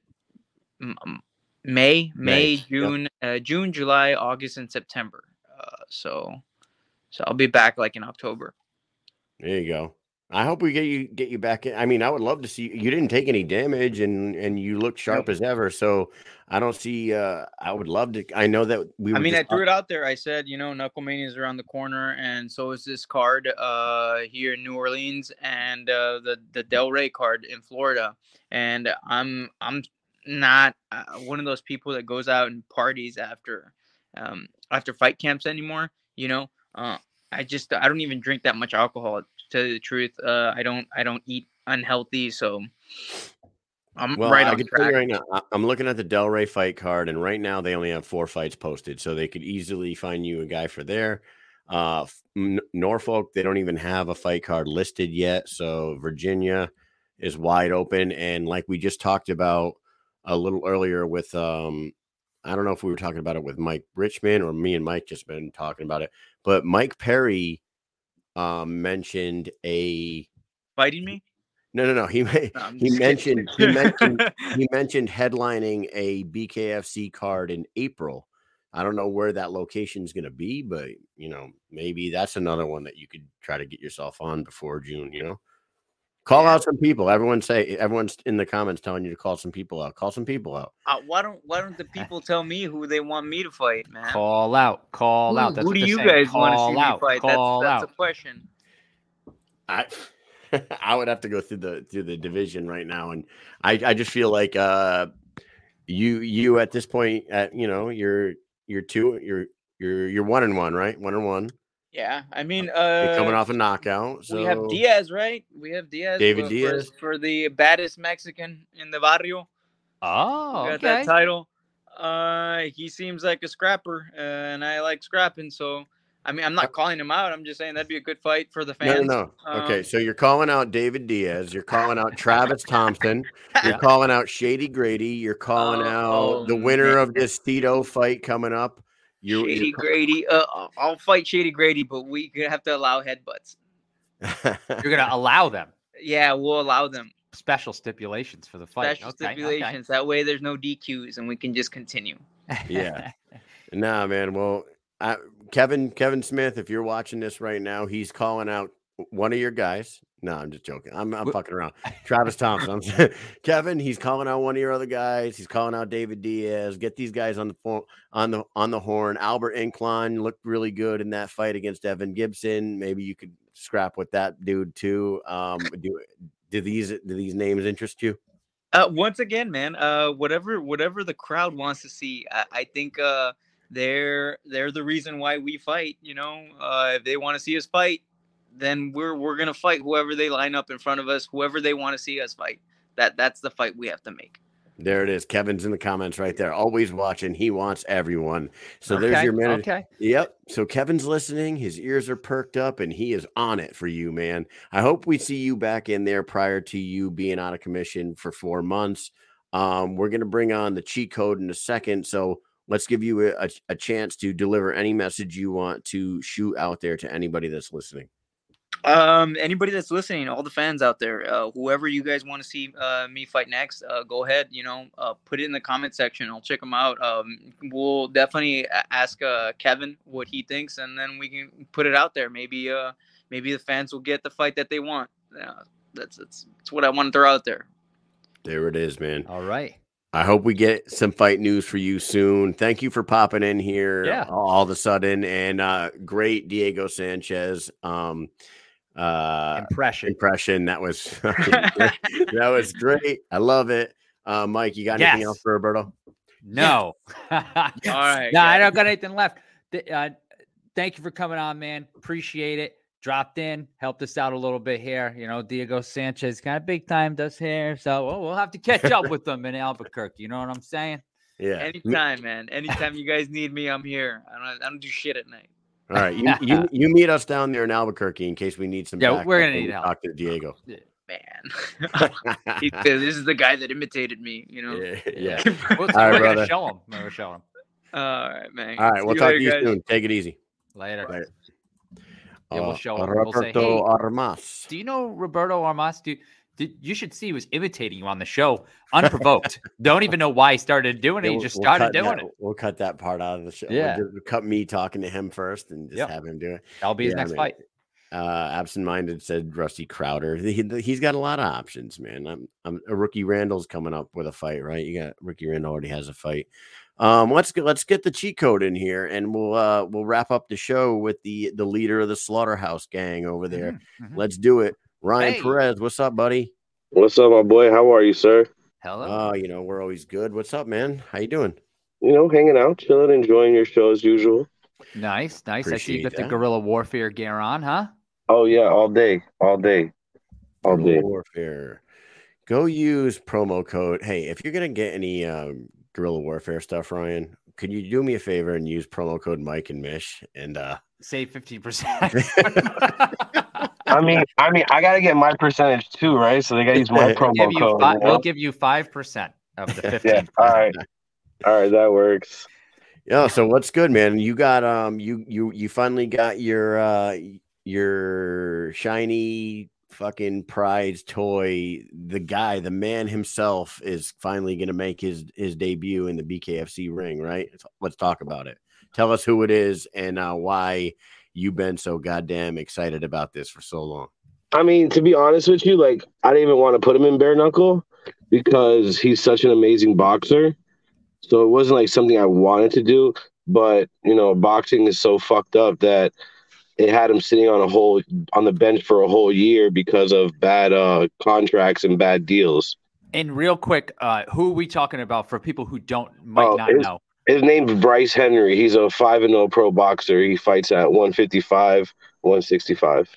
May, May, May June, yep. uh, June, July, August, and September. Uh, so so I'll be back like in October. There you go. I hope we get you get you back in. I mean, I would love to see you. You didn't take any damage, and, and you look sharp as ever. So I don't see. Uh, I would love to. I know that we. I mean, I threw it out there. I said, you know, Knuckle Mania is around the corner, and so is this card uh, here in New Orleans, and uh, the the Del Rey card in Florida. And I'm I'm not uh, one of those people that goes out and parties after um, after fight camps anymore. You know, uh, I just I don't even drink that much alcohol. To tell you the truth, uh, I don't I don't eat unhealthy, so I'm well, right I on can track. Right now, I'm looking at the Del Rey fight card, and right now they only have four fights posted, so they could easily find you a guy for there. Uh, N- Norfolk, they don't even have a fight card listed yet, so Virginia is wide open. And like we just talked about a little earlier with, um, I don't know if we were talking about it with Mike Richmond or me and Mike just been talking about it, but Mike Perry uh, mentioned a fighting me. No, no, no. He no, he mentioned he mentioned he mentioned headlining a B K F C card in April. I don't know where that location is going to be, but you know, maybe that's another one that you could try to get yourself on before June. You know, call yeah. out some people. Everyone say everyone's in the comments telling you to call some people out. Call some people out. Uh, why don't Why don't the people tell me who they want me to fight, man? Call out, call Ooh, out. That's who do you saying. guys want to see out, me fight? Call that's that's out. a question. I. I would have to go through the through the division right now, and I, I just feel like uh, you you at this point, at, you know, you're you're two you're you're you're one and one, right? One and one. Yeah, I mean, uh, you're coming off a knockout. So we have Diaz, right? We have Diaz, David for, Diaz for, for the baddest Mexican in the barrio. Oh, we got okay. that title. Uh, he seems like a scrapper, uh, and I like scrapping, so. I mean, I'm not calling him out. I'm just saying that'd be a good fight for the fans. No, no. Um, okay, so you're calling out David Diaz. You're calling out Travis Thompson. You're calling out Shady Grady. You're calling oh, out the winner man. of this Tito fight coming up. You, Shady you're... Grady. Uh, I'll fight Shady Grady, but we're going to have to allow headbutts. You're going to allow them? Yeah, we'll allow them. Special stipulations for the fight. Special okay, stipulations. Okay. That way there's no D Qs, and we can just continue. Yeah. Nah, man, well... I, Kevin Kevin Smith, if you're watching this right now, he's calling out one of your guys. No, I'm just joking. I'm I'm fucking around. Travis Thompson. I'm, Kevin, he's calling out one of your other guys. He's calling out David Diaz. Get these guys on the phone, on the on the horn. Albert Incline looked really good in that fight against Evan Gibson. Maybe you could scrap with that dude too. Um, do do these do these names interest you? Uh, once again, man. Uh, whatever whatever the crowd wants to see. I, I think. Uh, They're they're the reason why we fight, you know. Uh, if they want to see us fight, then we're we're gonna fight whoever they line up in front of us, whoever they want to see us fight. That that's the fight we have to make. There it is. Kevin's in the comments right there. Always watching. He wants everyone. So okay, there's your minute. Okay. Yep. So Kevin's listening. His ears are perked up, and he is on it for you, man. I hope we see you back in there prior to you being out of commission for four months. Um, we're gonna bring on the cheat code in a second. So. Let's give you a, a chance to deliver any message you want to shoot out there to anybody that's listening. Um, anybody that's listening, all the fans out there, uh, whoever you guys want to see uh, me fight next, uh, go ahead, you know, uh, put it in the comment section. I'll check them out. Um, we'll definitely ask uh, Kevin what he thinks, and then we can put it out there. Maybe uh, maybe the fans will get the fight that they want. Yeah, that's, that's, that's what I want to throw out there. There it is, man. All right. I hope we get some fight news for you soon. Thank you for popping in here yeah. all of a sudden. And uh, great Diego Sanchez um, uh, impression. Impression. That was that was great. I love it. Uh, Mike, you got yes. anything else for Roberto? No. Yes. All right. No, I don't got anything left. Uh, thank you for coming on, man. Appreciate it. Dropped in, helped us out a little bit here. You know, Diego Sanchez kind of big time does hair, so oh, we'll have to catch up with them in Albuquerque. You know what I'm saying? Yeah. Anytime, man. Anytime you guys need me, I'm here. I don't. I don't do shit at night. All right, you you, you meet us down there in Albuquerque in case we need some. Yeah, we're gonna need help. Talk to Diego. Yeah. Man, he, this is the guy that imitated me. You know. Yeah. yeah. Well, so all we're right, gonna brother. Show him. We're gonna show him. All right, man. All right, See we'll talk later, to you guys. soon. Take it easy. Later. Later. Yeah, we'll show uh, him. Roberto we'll say, hey, Armas. Do you know Roberto Armas? Do, do, you should see he was imitating you on the show, unprovoked. Don't even know why he started doing it. He just we'll started doing that, it. We'll cut that part out of the show. Yeah. We'll just cut me talking to him first and just yep. have him do it. That'll be yeah, his next I mean, fight. Uh, absent-minded said Rusty Crowder. He, he's got a lot of options, man. I'm, I'm a Rookie Randall's coming up with a fight, right? You got Rookie Randall already has a fight. Um, let's get, let's get the cheat code in here, and we'll uh, we'll wrap up the show with the the leader of the Slaughterhouse gang over there. Mm-hmm. Let's do it, Ryan hey. Perez. What's up, buddy? What's up, my boy? How are you, sir? Hello. Oh, uh, you know we're always good. What's up, man? How you doing? You know, hanging out, chilling, enjoying your show as usual. Nice, nice. Appreciate I see you got the guerrilla warfare gear on, huh? Oh yeah, all day, all day, all day. Guerrilla warfare. Go use promo code. Hey, if you're gonna get any um, guerrilla warfare stuff, Ryan, could you do me a favor and use promo code Mike and Mish and uh, save fifteen percent? I mean, I mean, I gotta get my percentage too, right? So they gotta use my promo we'll code. Five, you know? We'll give you five percent of the fifteen. Yeah, all right, all right, that works. Yeah. So what's good, man? You got um, you you you finally got your uh your shiny fucking prize toy. The guy, the man himself, is finally gonna make his his debut in the B K F C ring, right? Let's talk about it. Tell us who it is and uh, why you've been so goddamn excited about this for so long. I mean, to be honest with you, like, I didn't even want to put him in Bare Knuckle because he's such an amazing boxer. So it wasn't like something I wanted to do, but, you know, boxing is so fucked up that it had him sitting on a whole on the bench for a whole year because of bad uh, contracts and bad deals. And real quick, uh, who are we talking about for people who don't might oh, not his, know? His name's Bryce Henry. He's a five and zero pro boxer. He fights at one fifty five, one sixty five.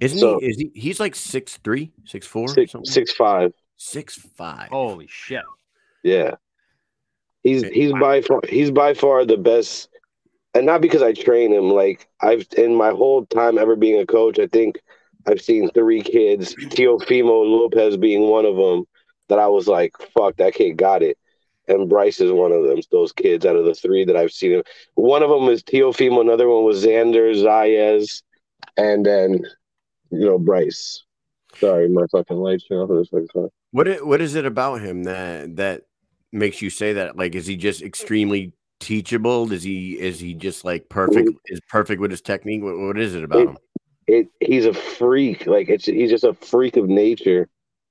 Isn't so, he? Is he? He's like six three, six four, six six five, six five. Holy shit! Yeah, he's he's wow. by far he's by far the best. And not because I train him. Like, I've in my whole time ever being a coach, I think I've seen three kids, Teofimo Lopez being one of them, that I was like, fuck, that kid got it. And Bryce is one of them, those kids out of the three that I've seen him. One of them is Teofimo. Another one was Xander, Zayas, and then, you know, Bryce. Sorry, my fucking lights went off of this fucking car. What is, what is it about him that, that makes you say that? Like, is he just extremely teachable? Does he is he just like perfect? Is perfect with his technique? What, what is it about it, him? It he's a freak. Like it's he's just a freak of nature.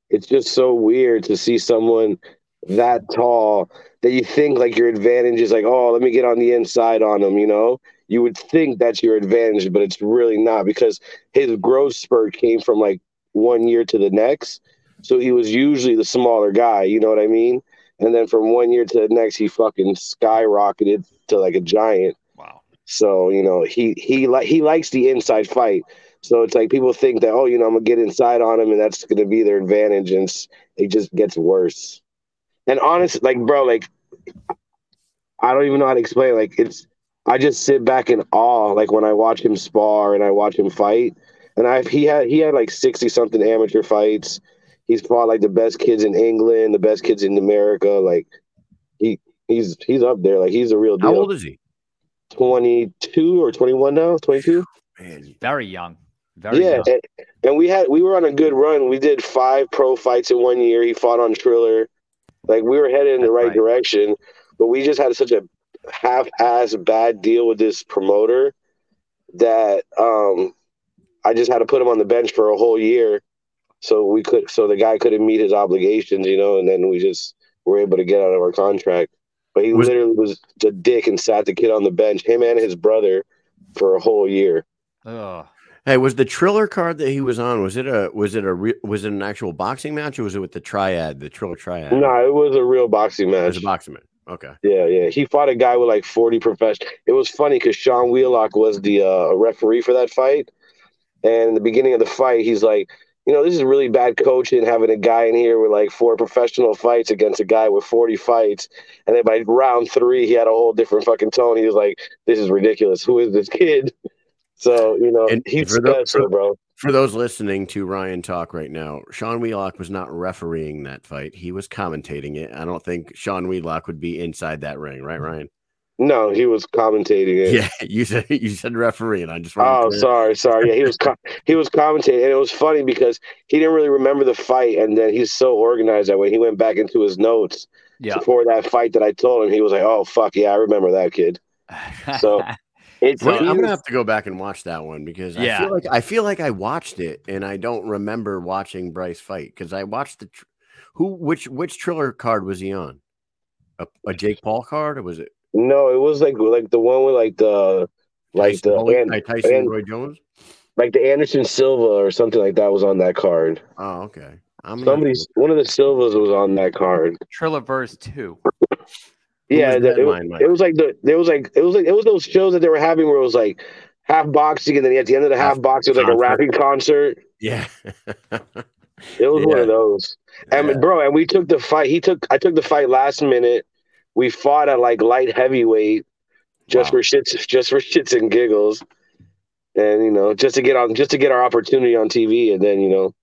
It's just so weird to see someone that tall that you think like your advantage is like, oh, let me get on the inside on him. You know, you would think that's your advantage, but it's really not because his growth spurt came from like one year to the next. So he was usually the smaller guy. You know what I mean? And then from one year to the next, he fucking skyrocketed to like a giant. Wow. So, you know, he he like he likes the inside fight. So it's like people think that, oh, you know, I'm going to get inside on him and that's going to be their advantage. And it just gets worse. And honestly, like, bro, like, I don't even know how to explain it. Like, it's I just sit back in awe, like when I watch him spar and I watch him fight. And I he had he had like sixty something amateur fights. He's fought like the best kids in England, the best kids in America. Like he he's he's up there. Like he's a real deal. How old is he? twenty-two or twenty-one now? twenty-two? Man, very young. Very yeah, young. And, and we had we were on a good run. We did five pro fights in one year. He fought on Triller. Like we were headed in the right, right direction, but we just had such a half-ass bad deal with this promoter that um, I just had to put him on the bench for a whole year. So we could, so the guy couldn't meet his obligations, you know, and then we just were able to get out of our contract. But he was, literally was a dick and sat the kid on the bench, him and his brother, for a whole year. Oh, hey, was the Triller card that he was on? Was it a was it a re, was it an actual boxing match or was it with the triad, the Triller triad? No, nah, it was a real boxing match. It was a boxing match. Okay. Yeah, yeah. He fought a guy with like forty professional. It was funny because Sean Wheelock was the uh, referee for that fight, and in the beginning of the fight, he's like, you know, this is really bad coaching, having a guy in here with like four professional fights against a guy with forty fights. And then by round three, he had a whole different fucking tone. He was like, this is ridiculous. Who is this kid? So, you know, and he's for those, special, for, bro. For those listening to Ryan talk right now, Sean Wheelock was not refereeing that fight. He was commentating it. I don't think Sean Wheelock would be inside that ring. Right, Ryan? No, he was commentating it. Yeah, you said you said referee, and I just oh, sorry, sorry. Yeah, he was co- he was commentating, and it was funny because he didn't really remember the fight, and then he's so organized that way. He went back into his notes yeah. before that fight that I told him. He was like, "Oh fuck, yeah, I remember that kid." So it's well, I'm gonna have to go back and watch that one because yeah. I feel like I feel like I watched it, and I don't remember watching Bryce fight because I watched the tr- who which which Triller card was he on? A, a Jake Paul card, or was it? No, it was like like the one with like the like Tyson, the oh, and, like Tyson and, Roy Jones, like the Anderson Silva or something like that was on that card. Oh, okay. I'm Somebody, gonna... one of the Silvas was on that card. Trilliverse two. yeah, was the, it, line, it was like the there was like it was like it was those shows that they were having where it was like half boxing and then at the end of the half, half boxing was like concert. a rapping concert. Yeah. It was yeah. one of those. And yeah. bro, and we took the fight. He took I took the fight last minute. We fought at like light heavyweight just wow. for shits just for shits and giggles. And you know, just to get on just to get our opportunity on T V, and then, you know,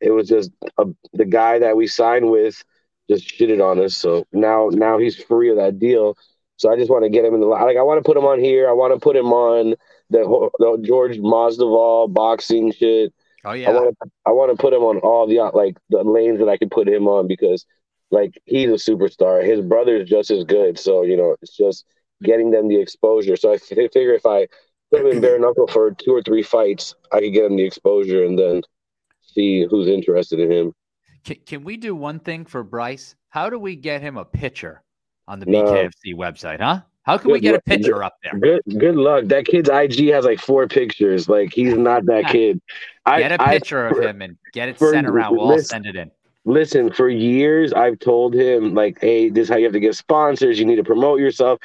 it was just a, the guy that we signed with just shitted on us. So now now he's free of that deal. So I just want to get him in the like I want to put him on here. I want to put him on the, the Jorge Masvidal boxing shit. Oh yeah. I want to I want to put him on all the like the lanes that I can put him on, because like he's a superstar. His brother is just as good. So, you know, it's just getting them the exposure. So I f- figure if I put him in Bare Knuckle for two or three fights, I could get him the exposure and then see who's interested in him. Can, can we do one thing for Bryce? How do we get him a picture on the B K F C no. website, huh? How can good, we get a picture up there? Good good luck. That kid's I G has like four pictures. Like, he's not that kid. I, get a picture I, of him and get it for, sent around. We'll listen, all send it in. Listen, for years I've told him, like, hey, this is how you have to get sponsors. You need to promote yourself.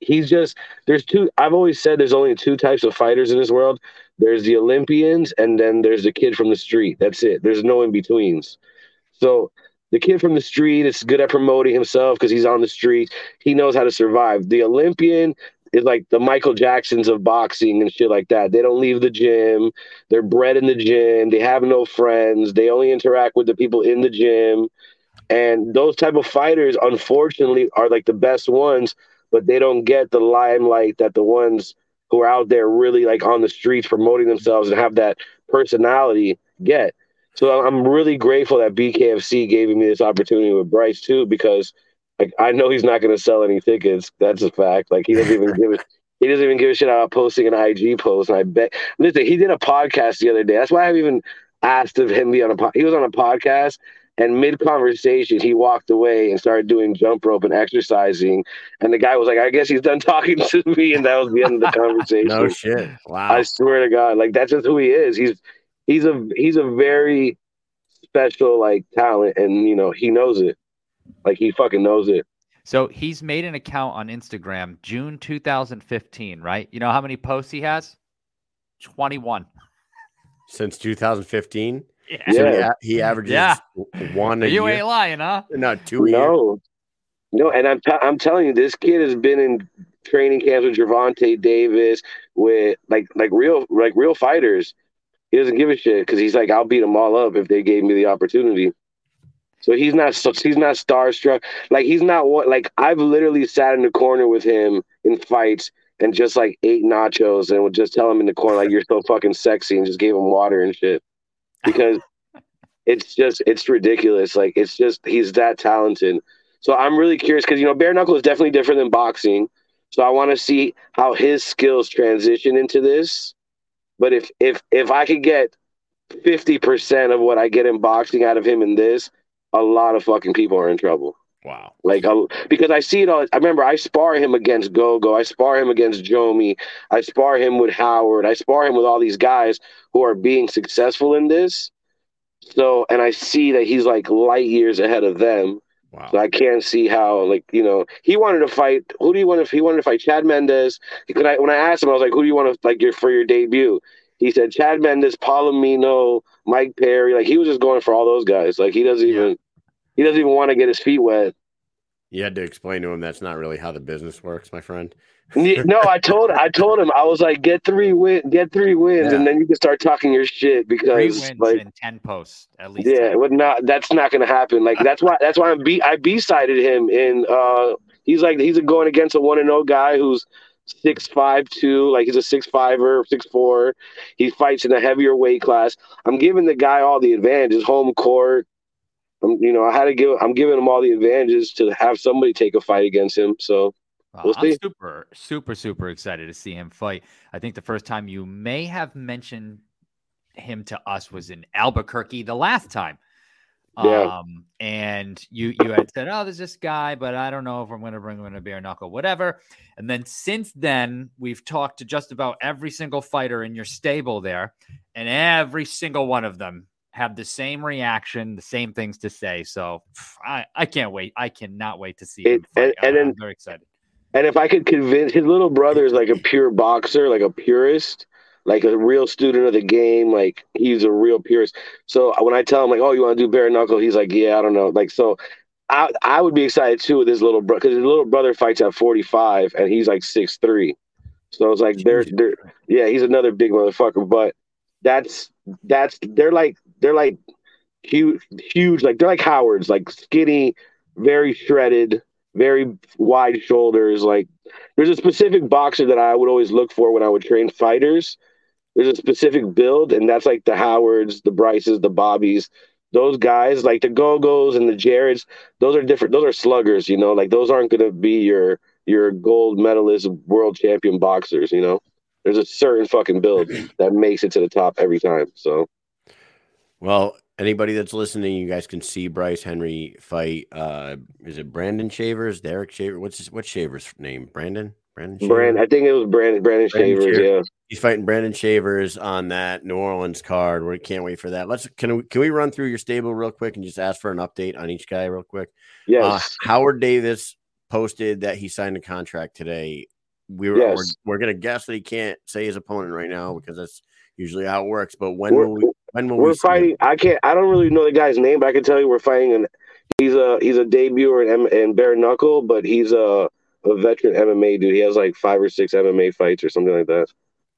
He's just – there's two – I've always said there's only two types of fighters in this world. There's the Olympians, and then there's the kid from the street. That's it. There's no in-betweens. So – the kid from the street is good at promoting himself because he's on the street. He knows how to survive. The Olympian is like the Michael Jacksons of boxing and shit like that. They don't leave the gym. They're bred in the gym. They have no friends. They only interact with the people in the gym. And those type of fighters, unfortunately, are like the best ones, but they don't get the limelight that the ones who are out there really like on the streets promoting themselves and have that personality get. So I'm really grateful that B K F C gave me this opportunity with Bryce too, because like I know he's not going to sell any tickets. That's a fact. Like he doesn't even give it. He doesn't even give a shit about posting an I G post. And I bet. Listen, he did a podcast the other day. That's why I haven't even asked if him be on a. Po- he was on a podcast, and mid conversation he walked away and started doing jump rope and exercising. And the guy was like, "I guess he's done talking to me," and that was the end of the conversation. No shit. Wow. I swear to God, like that's just who he is. He's. He's a he's a very special like talent, and you know he knows it, like he fucking knows it. So he's made an account on Instagram, June two thousand fifteen, right? You know how many posts he has? twenty-one Since two thousand fifteen, yeah, so yeah. He, he averages yeah. one a you year. You ain't lying, huh? No, two. No, year. no, and I'm t- I'm telling you, this kid has been in training camps with Gervonta Davis, with like like real like real fighters. He doesn't give a shit because he's like, I'll beat them all up if they gave me the opportunity. So he's not he's not starstruck. Like he's not what like I've literally sat in the corner with him in fights and just like ate nachos and would just tell him in the corner like you're so fucking sexy and just gave him water and shit, because it's just it's ridiculous. Like it's just he's that talented. So I'm really curious because you know Bare Knuckle is definitely different than boxing. So I want to see how his skills transition into this. But if if if I could get fifty percent of what I get in boxing out of him in this, a lot of fucking people are in trouble. Wow. Like, I'll, because I see it all. I remember I spar him against Gogo. I spar him against Jomi. I spar him with Howard. I spar him with all these guys who are being successful in this. So, and I see that he's like light years ahead of them. Wow. So I can't see how, like, you know, he wanted to fight. Who do you want to? He wanted to fight Chad Mendes. Could I, when I asked him, I was like, "Who do you want to like your for your debut?" He said Chad Mendes, Palomino, Mike Perry. Like he was just going for all those guys. Like he doesn't even yeah. he doesn't even want to get his feet wet. You had to explain to him that's not really how the business works, my friend. No, I told I told him I was like, get three win, get three wins, yeah. and then you can start talking your shit because three wins like in ten posts at least. Yeah, well, not that's not gonna happen. Like that's why that's why I'm B I B-sided him in uh he's like he's going against a one and oh guy who's six five two, like he's a six fiver, six four. He fights in a heavier weight class. I'm giving the guy all the advantages, home court. I'm you know, I had to give I'm giving him all the advantages to have somebody take a fight against him. So Wow, we'll I'm super, super, super excited to see him fight. I think the first time you may have mentioned him to us was in Albuquerque the last time. Yeah. Um, and you you had said, oh, there's this guy, but I don't know if I'm going to bring him in a Bare Knuckle, whatever. And then since then, we've talked to just about every single fighter in your stable there, and every single one of them have the same reaction, the same things to say. So I, I can't wait. I cannot wait to see him fight. And, and then, I'm very excited. And if I could convince his little brother is like a pure boxer, like a purist. like a real student of the game. Like, he's a real purist. So when I tell him, like, oh, you want to do bare knuckle? He's like, yeah, I don't know. Like, so I I would be excited too with his little brother, because his little brother fights at forty-five and he's like six three. So it's like, they're, they're, yeah, he's another big motherfucker. But that's, that's, they're like, they're like huge, huge, like, they're like Howard's, like skinny, very shredded, very wide shoulders. Like, there's a specific boxer that I would always look for when I would train fighters. There's a specific build, and that's like the Howards, the Bryces, the Bobbies, those guys, like the Gogos and the Jareds. Those are different. Those are sluggers, you know, like those aren't going to be your, your gold medalist world champion boxers, you know. There's a certain fucking build that makes it to the top every time. So, well, anybody that's listening, you guys can see Bryce Henry fight. Uh, is it Brandon Shavers? Derek Shavers? What's his, what's Shavers' name? Brandon? Brandon Shavers? Brandon, I think it was Brandon, Brandon, Brandon Shavers, Shavers, yeah. He's fighting Brandon Shavers on that New Orleans card. We can't wait for that. Let's can we, can we run through your stable real quick and just ask for an update on each guy real quick? Yes. Uh, Howard Davis posted that he signed a contract today. We were, yes. we're we're gonna guess that he can't say his opponent right now because that's usually how it works. But when we're, will we when will we're we fighting? Him? I can't. I don't really know the guy's name, but I can tell you we're fighting. And he's a he's a debuter in, in bare knuckle, but he's a, a veteran M M A dude. He has like five or six M M A fights or something like that.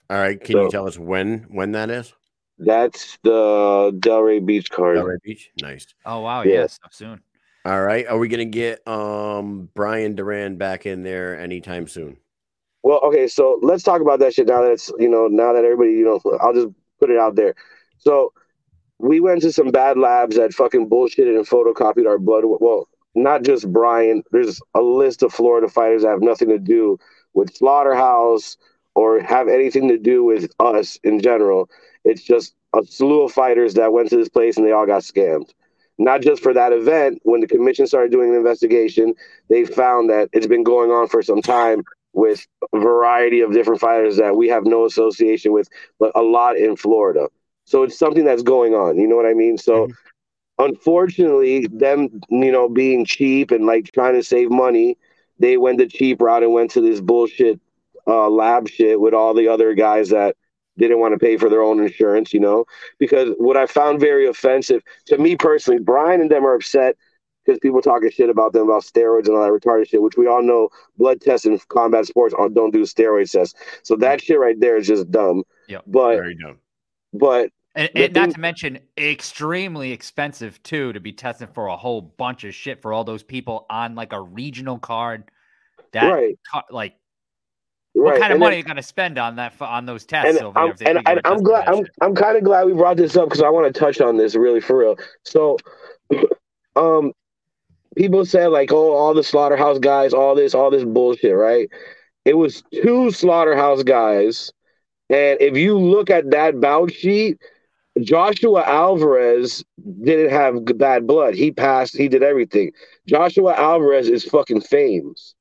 All right, can so, you tell us when when that is? That's the Delray Beach card. Delray Beach, nice. Oh wow, yeah, yeah stuff soon. All right. Are we going to get um, Brian Duran back in there anytime soon? Well, okay. So let's talk about that shit now that's, you know, now that everybody, you know, I'll just put it out there. So we went to some bad labs that fucking bullshitted and photocopied our blood. Well, not just Brian. There's a list of Florida fighters that have nothing to do with Slaughterhouse or have anything to do with us in general. It's just a slew of fighters that went to this place and they all got scammed. Not just for that event, when the commission started doing an investigation, they found that it's been going on for some time with a variety of different fighters that we have no association with, but a lot in Florida. So it's something that's going on. You know what I mean? So mm-hmm. Unfortunately, them, you know, being cheap and like trying to save money, they went the cheap route and went to this bullshit uh, lab shit with all the other guys that didn't want to pay for their own insurance, you know, because what I found very offensive to me personally, Brian and them are upset because people talking shit about them about steroids and all that retarded shit, which we all know blood tests in combat sports don't do steroid tests. So that shit right there is just dumb. Yeah, but very dumb. But and, and not thing, to mention extremely expensive too to be tested for a whole bunch of shit for all those people on like a regional card. That right, like. What right. kind of and money then, are you going to spend on that on those tests? And, over I'm, there and, and I'm glad I'm I'm kind of glad we brought this up because I want to touch on this really for real. So, um, people said like, oh, all the Slaughterhouse guys, all this, all this bullshit, right? It was two Slaughterhouse guys, and if you look at that bout sheet, Joshua Alvarez didn't have bad blood. He passed. He did everything. Joshua Alvarez is fucking famous,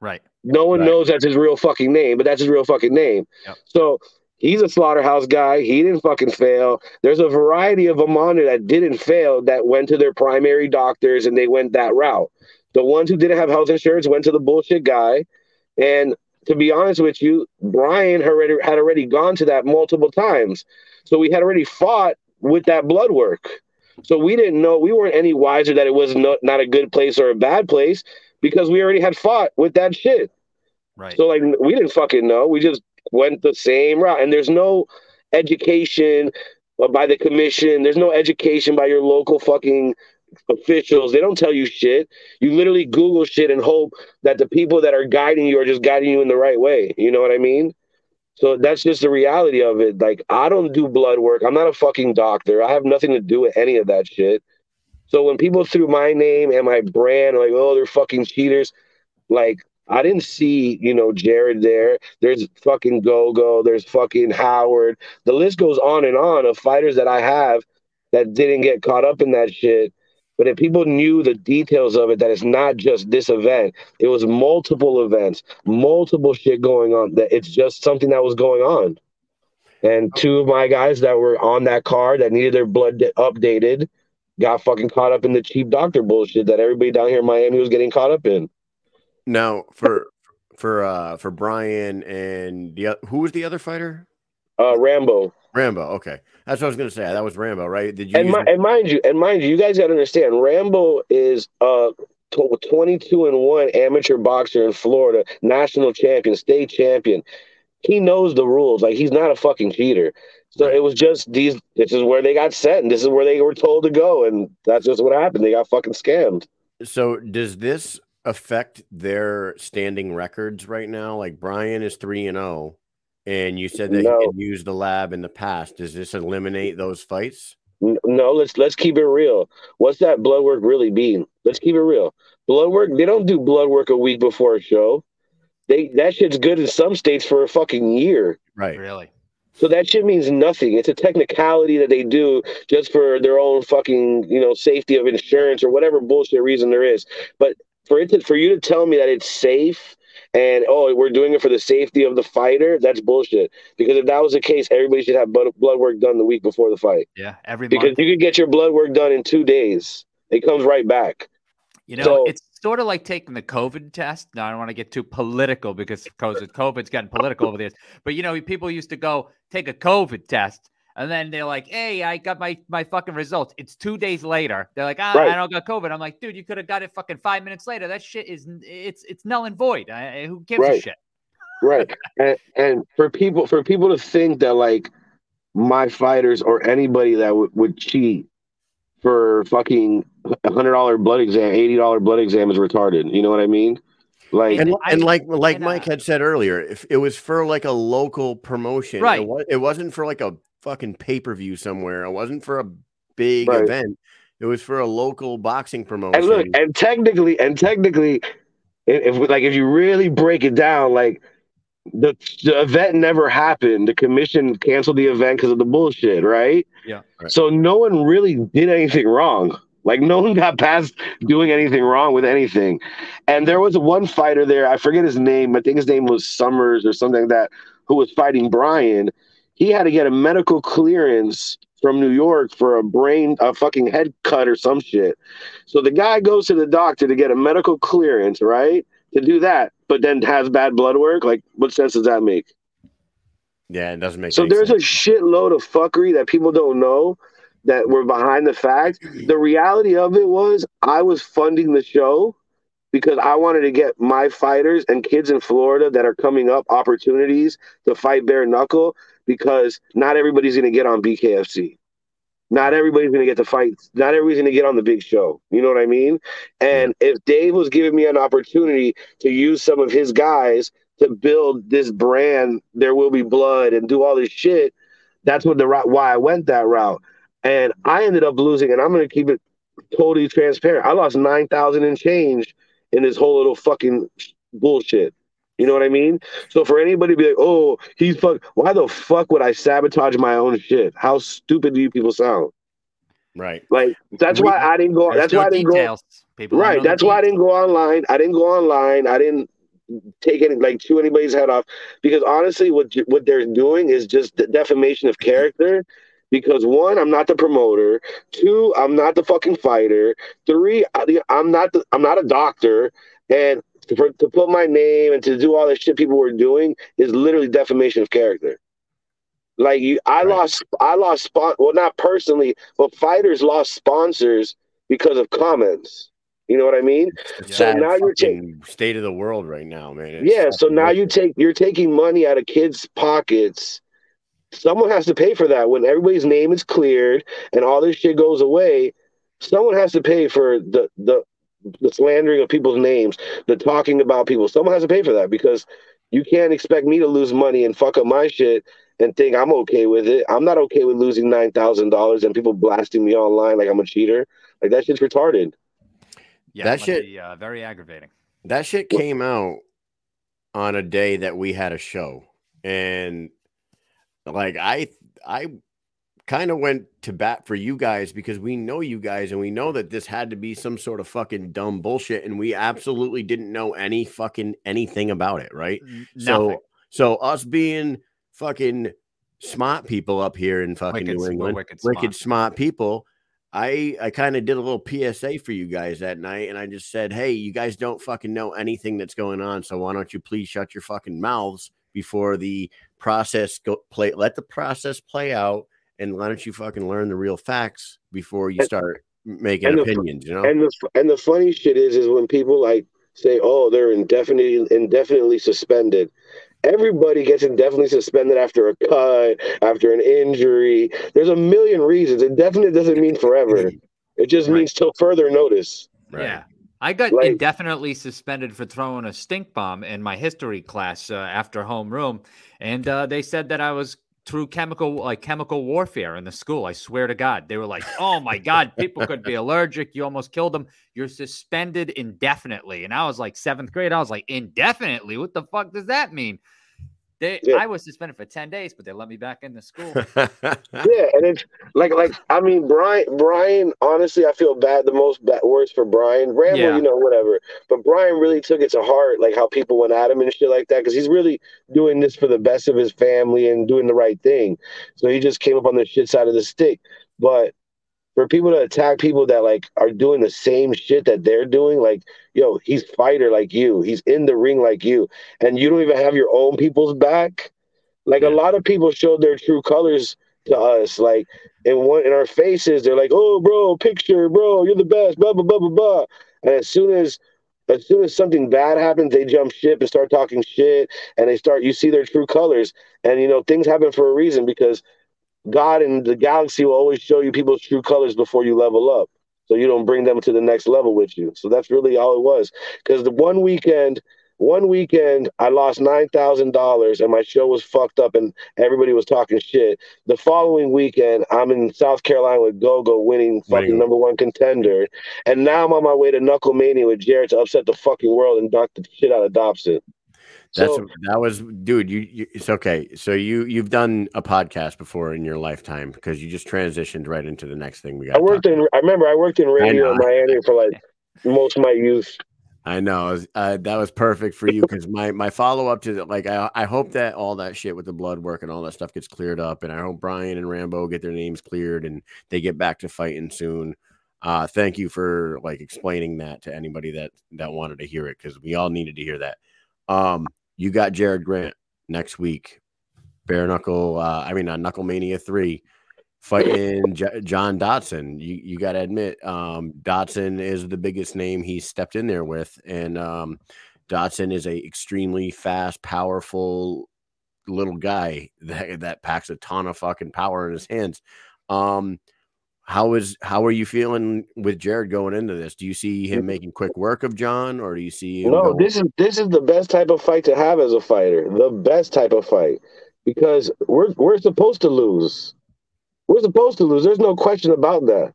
right? No one right. knows that's his real fucking name, but that's his real fucking name. Yep. So he's a Slaughterhouse guy. He didn't fucking fail. There's a variety of them on there that didn't fail that went to their primary doctors and they went that route. The ones who didn't have health insurance went to the bullshit guy. And to be honest with you, Brian had already, had already gone to that multiple times. So we had already fought with that blood work. So we didn't know, we weren't any wiser that it was not, not a good place or a bad place because we already had fought with that shit. Right. So, like, we didn't fucking know. We just went the same route. And there's no education by the commission. There's no education by your local fucking officials. They don't tell you shit. You literally Google shit and hope that the people that are guiding you are just guiding you in the right way. You know what I mean? So that's just the reality of it. Like, I don't do blood work. I'm not a fucking doctor. I have nothing to do with any of that shit. So when people threw my name and my brand, like, oh, they're fucking cheaters, like, I didn't see, you know, Jared there. There's fucking Gogo. There's fucking Howard. The list goes on and on of fighters that I have that didn't get caught up in that shit. But if people knew the details of it, that it's not just this event. It was multiple events, multiple shit going on. That it's just something that was going on. And two of my guys that were on that card that needed their blood updated got fucking caught up in the cheap doctor bullshit that everybody down here in Miami was getting caught up in. Now for for uh, for Brian and the who was the other fighter? Uh, Rambo. Rambo. Okay, that's what I was going to say. That was Rambo, right? Did you? And, mi- and mind you, and mind you, you guys got to understand, Rambo is uh twenty-two and one amateur boxer in Florida, national champion, state champion. He knows the rules. Like, he's not a fucking cheater. So it was just these. This is where they got set, and this is where they were told to go, and that's just what happened. They got fucking scammed. So does this affect their standing records right now? Like, Brian is three and zero, and you said that no. he can use the lab in the past. Does this eliminate those fights? No, let's let's keep it real. What's that blood work really mean? Let's keep it real. Blood work. They don't do blood work a week before a show. They that shit's good in some states for a fucking year. Right. Really. So that shit means nothing. It's a technicality that they do just for their own fucking, you know, safety of insurance or whatever bullshit reason there is. But for it to, for you to tell me that it's safe and, oh, we're doing it for the safety of the fighter, that's bullshit. Because if that was the case, everybody should have blood work done the week before the fight. Yeah, every because month. You could get your blood work done in two days. It comes right back. You know, so, it's sort of like taking the COVID test. Now, I don't want to get too political because COVID's gotten political over the years. But, you know, people used to go take a COVID test, and then they're like, hey, I got my, my fucking results. It's two days later. They're like, ah, right. I don't got COVID. I'm like, dude, you could have got it fucking five minutes later. That shit is it's it's null and void. I, who gives right. a shit? Right. and, and for people for people to think that, like, my fighters or anybody that w- would cheat for fucking one hundred dollars blood exam, eighty dollars blood exam is retarded. You know what I mean? Like And, and like like and, uh, Mike had said earlier, if it was for like a local promotion. Right. It, was, it wasn't for like a fucking pay-per-view somewhere. It wasn't for a big right. event. It was for a local boxing promotion. And look, and technically, and technically, if like if you really break it down, like the, the event never happened. The commission canceled the event because of the bullshit, right? Yeah. Right. So no one really did anything wrong. Like, no one got past doing anything wrong with anything. And there was one fighter there. I forget his name. I think his name was Summers or something like that, who was fighting Brian. He had to get a medical clearance from New York for a brain, a fucking head cut or some shit. So the guy goes to the doctor to get a medical clearance, right? To do that, but then has bad blood work. Like, what sense does that make? Yeah, it doesn't make sense. So there's sense. a shitload of fuckery that people don't know, that were behind the fact. The reality of it was I was funding the show because I wanted to get my fighters and kids in Florida that are coming up opportunities to fight bare knuckle, because not everybody's going to get on B K F C. Not everybody's going to get to fight. Not everybody's going to get on the big show. You know what I mean? And if Dave was giving me an opportunity to use some of his guys to build this brand, There Will Be Blood, and do all this shit, that's what the why I went that route. And I ended up losing, and I'm going to keep it totally transparent. I lost nine thousand and change in this whole little fucking bullshit. You know what I mean? So for anybody to be like, oh, he's fuck, why the fuck would I sabotage my own shit? How stupid do you people sound? Right. Like, that's we, why I didn't go. That's no why I didn't details. go. People right. That's why details. I didn't go online. I didn't go online. I didn't take any, like, chew anybody's head off, because honestly, what what they're doing is just the defamation of character. Because one, I'm not the promoter. Two, I'm not the fucking fighter. Three, I'm not the, I'm not a doctor. And to, to put my name and to do all the shit people were doing is literally defamation of character. Like, you, I right. lost, I lost spot. Well, not personally, but fighters lost sponsors because of comments. You know what I mean? It's so now you're taking state of the world right now, man. It's yeah. So now you take you're taking money out of kids' pockets. Someone has to pay for that. When everybody's name is cleared and all this shit goes away, someone has to pay for the the, the slandering of people's names, the talking about people. Someone has to pay for that, because you can't expect me to lose money and fuck up my shit and think I'm okay with it. I'm not okay with losing nine thousand dollars and people blasting me online like I'm a cheater. Like, that shit's retarded. Yeah, that shit be, uh, very aggravating. That shit came out on a day that we had a show, and Like I, I kind of went to bat for you guys because we know you guys, and we know that this had to be some sort of fucking dumb bullshit, and we absolutely didn't know any fucking anything about it, right? Nothing. So, so us being fucking smart people up here in fucking wicked, New England, wicked, wicked smart. smart people, I, I kind of did a little P S A for you guys that night, and I just said, hey, you guys don't fucking know anything that's going on, so why don't you please shut your fucking mouths before the process go play, let the process play out, and why don't you fucking learn the real facts before you start making and opinions, the, you know? And the and the funny shit is is when people like say, oh, they're indefinitely indefinitely suspended. Everybody gets indefinitely suspended after a cut, after an injury. There's a million reasons. Indefinite doesn't mean forever. It just right. means till further notice. Right. Yeah. I got like, indefinitely suspended for throwing a stink bomb in my history class uh, after homeroom. And uh, they said that I was through chemical, like chemical warfare in the school. I swear to God, they were like, oh my God, people could be allergic. You almost killed them. You're suspended indefinitely. And I was like seventh grade. I was like, indefinitely? What the fuck does that mean? They, yeah. I was suspended for ten days, but they let me back into school. Yeah, and it's like, like I mean, Brian, Brian. honestly, I feel bad, the most bad, worst for Brian. Ramble, yeah. you know, whatever. But Brian really took it to heart, like how people went at him and shit like that, because he's really doing this for the best of his family and doing the right thing. So he just came up on the shit side of the stick. But for people to attack people that, like, are doing the same shit that they're doing, like, yo, he's fighter like you. He's in the ring like you. And you don't even have your own people's back. Like, yeah. a lot of people showed their true colors to us. Like, in, one, in our faces, they're like, oh, bro, picture, bro, you're the best, blah, blah, blah, blah, blah. And as soon as, as soon as something bad happens, they jump ship and start talking shit. And they start, you see their true colors. And, you know, things happen for a reason, because God and the galaxy will always show you people's true colors before you level up, so you don't bring them to the next level with you. So that's really all it was. Because the one weekend, one weekend, I lost nine thousand dollars and my show was fucked up and everybody was talking shit. The following weekend, I'm in South Carolina with Gogo winning fucking right. number one contender. And now I'm on my way to Knuckle Mania with Jared to upset the fucking world and knock the shit out of Dobson. That's so, that was, dude. You, you, it's okay. So you, you've done a podcast before in your lifetime, because you just transitioned right into the next thing. We got. I worked in. About. I remember I worked in radio in Miami for like most of my youth. I know uh, that was perfect for you, because my my follow up to the, like I I hope that all that shit with the blood work and all that stuff gets cleared up, and I hope Brian and Rambo get their names cleared and they get back to fighting soon. Uh, thank you for like explaining that to anybody that that wanted to hear it, because we all needed to hear that. Um, you got Jared Grant next week, Bare Knuckle. Uh, I mean, on Knuckle Mania three, fighting J- John Dodson. You you got to admit, um, Dodson is the biggest name he stepped in there with, and um, Dodson is a extremely fast, powerful little guy that that packs a ton of fucking power in his hands. Um, how is how are you feeling with Jared going into this? Do you see him making quick work of John, or do you see him no going... this is this is the best type of fight to have as a fighter, the best type of fight, because we're we're supposed to lose. We're supposed to lose. There's no question about that.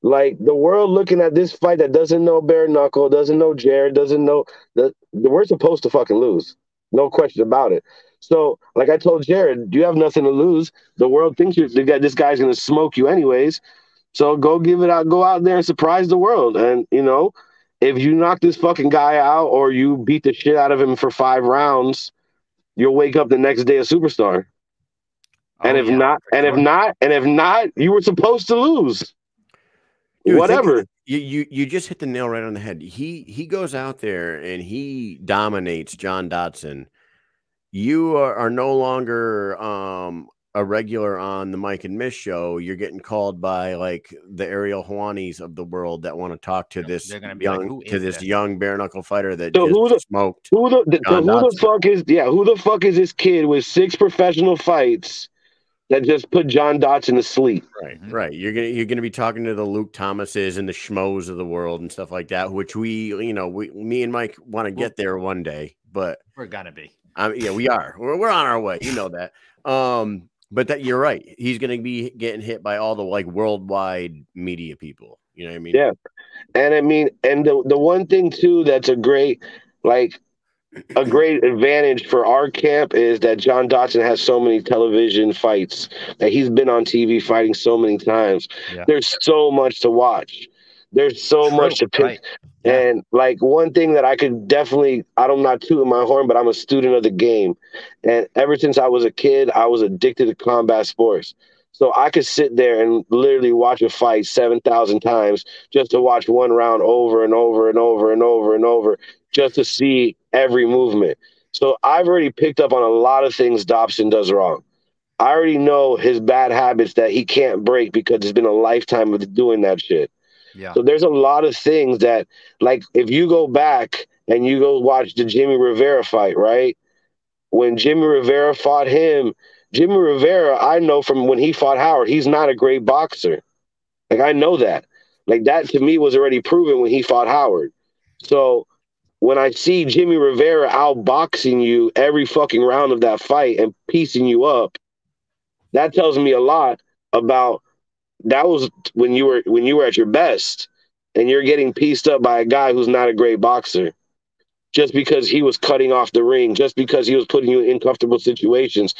Like, the world looking at this fight that doesn't know Bare Knuckle, doesn't know Jared, doesn't know that we're supposed to fucking lose. No question about it. So, like I told Jared, you have nothing to lose. The world thinks you this guy's going to smoke you anyways. So go give it out, go out there and surprise the world. And, you know, if you knock this fucking guy out or you beat the shit out of him for five rounds, you'll wake up the next day a superstar. Oh, and if yeah, not, and sure. if not, and if not, you were supposed to lose. Dude, whatever. You, you you just hit the nail right on the head. He he goes out there and he dominates John Dodson. You are, are no longer um a regular on the Mike and Miss show. You're getting called by like the Ariel Helwanis of the world that want to talk to this young like, to this that? young bare knuckle fighter that so just who the, smoked. Who the, the, so who the fuck is yeah? Who the fuck is this kid with six professional fights that just put John Dodson to sleep? Right, right. You're gonna you're gonna be talking to the Luke Thomases and the schmoes of the world and stuff like that, which we you know we me and Mike want to get there one day, but we're gonna be. Um, yeah, we are. We're we're on our way. You know that. Um. But that you're right. He's going to be getting hit by all the like worldwide media people. You know what I mean? Yeah. And I mean, and the, the one thing too, that's a great, like a great advantage for our camp is that John Dodson has so many television fights that he's been on T V fighting so many times. Yeah. There's so much to watch. There's so True, much to pick. Right. Yeah. And like one thing that I could definitely, I'm not tooting my horn, but I'm a student of the game. And ever since I was a kid, I was addicted to combat sports. So I could sit there and literally watch a fight seven thousand times just to watch one round over and over and over and over and over, just to see every movement. So I've already picked up on a lot of things Dobson does wrong. I already know his bad habits that he can't break because it's been a lifetime of doing that shit. Yeah. So there's a lot of things that, like, if you go back and you go watch the Jimmy Rivera fight, right? When Jimmy Rivera fought him, Jimmy Rivera, I know from when he fought Howard, he's not a great boxer. Like, I know that. Like, that to me was already proven when he fought Howard. So when I see Jimmy Rivera outboxing you every fucking round of that fight and piecing you up, that tells me a lot about that was when you were when you were at your best, and you're getting pieced up by a guy who's not a great boxer just because he was cutting off the ring, just because he was putting you in comfortable situations.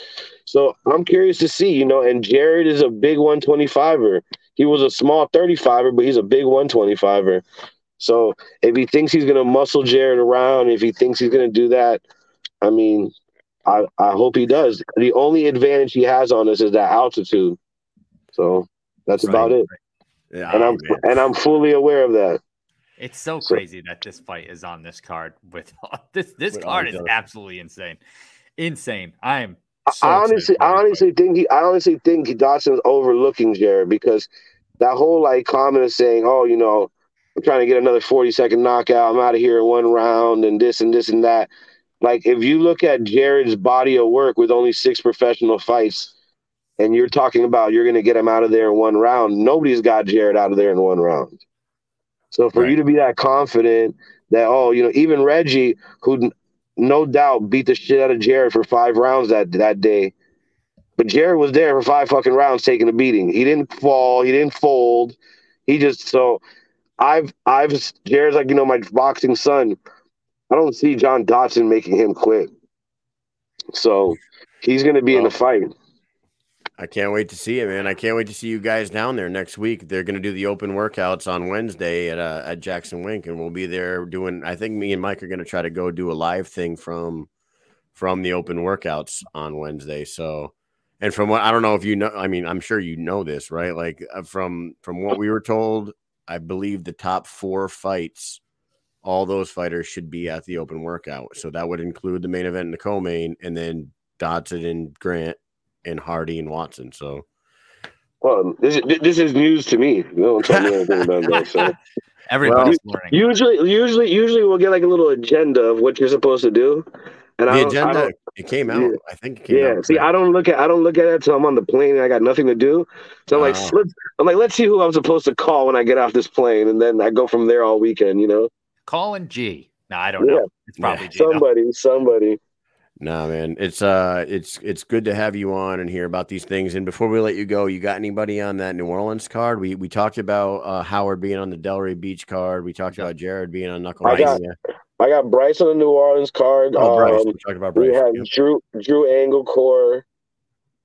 So I'm curious to see, you know, and Jared is a big one twenty-fiver. He was a small thirty-fiver, but he's a big one twenty-fiver. So if he thinks he's going to muscle Jared around, if he thinks he's going to do that, I mean, I, I hope he does. The only advantage he has on us is that altitude. So that's right. about it. Yeah, and I'm man. and I'm fully aware of that. It's so, so crazy that this fight is on this card. With this, this card is absolutely insane, insane. I am. So I honestly, I honestly fight. think he, I honestly think he, Dodson's overlooking Jared, because that whole like comment of saying, "Oh, you know, I'm trying to get another forty second knockout. I'm out of here in one round," and this and this and that. Like, if you look at Jared's body of work with only six professional fights, and you're talking about you're going to get him out of there in one round, nobody's got Jared out of there in one round. So for right. you to be that confident that, oh, you know, even Reggie, who no doubt beat the shit out of Jared for five rounds that, that day, but Jared was there for five fucking rounds taking a beating. He didn't fall. He didn't fold. He just, so I've, I've, Jared's like, you know, my boxing son. I don't see John Dodson making him quit. So he's going to be well, in the fight. I can't wait to see it, man. I can't wait to see you guys down there next week. They're going to do the open workouts on Wednesday at uh, at Jackson Wink, and we'll be there doing – I think me and Mike are going to try to go do a live thing from from the open workouts on Wednesday. So, and from what – I don't know if you know – I mean, I'm sure you know this, right? Like from from what we were told, I believe the top four fights – all those fighters should be at the open workout. So that would include the main event and the co-main, and then Dodson and Grant and Hardy and Watson. So, well, this is, this is news to me. No one told me anything about that. So. Everybody's well, morning. Usually, usually, usually we'll get like a little agenda of what you're supposed to do. And the I agenda I it came out. Yeah. I think it came yeah. out. See, I don't look at I don't look at it until I'm on the plane and I got nothing to do. So I'm wow. like, let's, I'm like, let's see who I'm supposed to call when I get off this plane, and then I go from there all weekend. You know. Colin G. No, I don't yeah. know. It's probably yeah. G, somebody, though. somebody. Nah, man, it's uh, it's it's good to have you on and hear about these things. And before we let you go, you got anybody on that New Orleans card? We we talked about uh, Howard being on the Delray Beach card. We talked about Jared being on Knuckle Mania. I got, I got Bryce on the New Orleans card. Oh, Bryce. Um, we talked about Bryce. We have yep. Drew Drew Anglecore.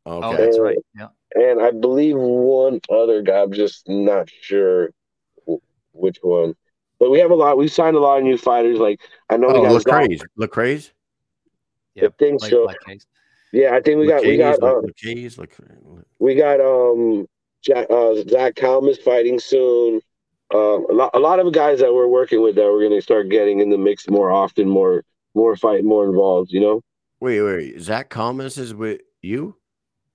Okay, and, that's right. Yeah, and I believe one other guy. I'm just not sure which one. But we have a lot. We signed a lot of new fighters. Like I know oh, we got Lecrae's. Lecrae's? Yeah, I think like, so. Like yeah, I think we got we got um, Lecrae's, Lecrae's. we got um Jack, uh, Zach Kalmus fighting soon. Um, a lot a lot of guys that we're working with that we're going to start getting in the mix more often, more more fight, more involved. You know. Wait, wait. Zach Kalmus is with you?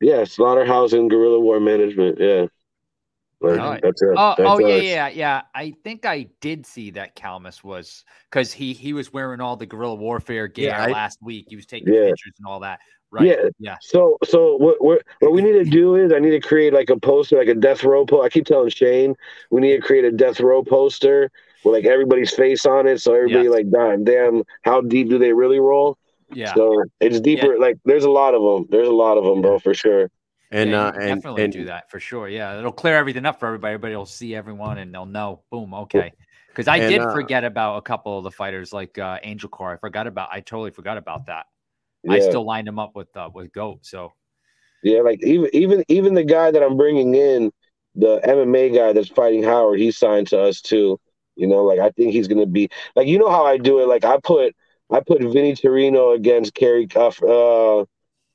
Yeah, Slaughterhouse and Guerrilla War Management. Yeah. Right. That's a, oh, that's oh yeah, yeah, yeah. I think I did see that Kalmus was because he he was wearing all the guerrilla warfare gear yeah, last I, week. He was taking yeah. pictures and all that. Right. Yeah. yeah. So so what what what we need to do is I need to create like a poster, like a death row poster. I keep telling Shane we need to create a death row poster with like everybody's face on it, so everybody yeah. like damn, damn, how deep do they really roll? Yeah. So it's deeper. Yeah. Like there's a lot of them. There's a lot of them, yeah. bro, for sure. And yeah, uh, and, definitely and, do that for sure. Yeah, it'll clear everything up for everybody. Everybody will see everyone and they'll know. Boom. Okay. Because I and, did uh, forget about a couple of the fighters like uh, Angel Core. I forgot about. I totally forgot about that. Yeah. I still lined him up with uh, with Goat. So yeah, like even even even the guy that I'm bringing in, the M M A guy that's fighting Howard, he signed to us too. You know, like I think he's gonna be like you know how I do it. Like I put I put Vinny Torino against Kerry Cuff. Uh,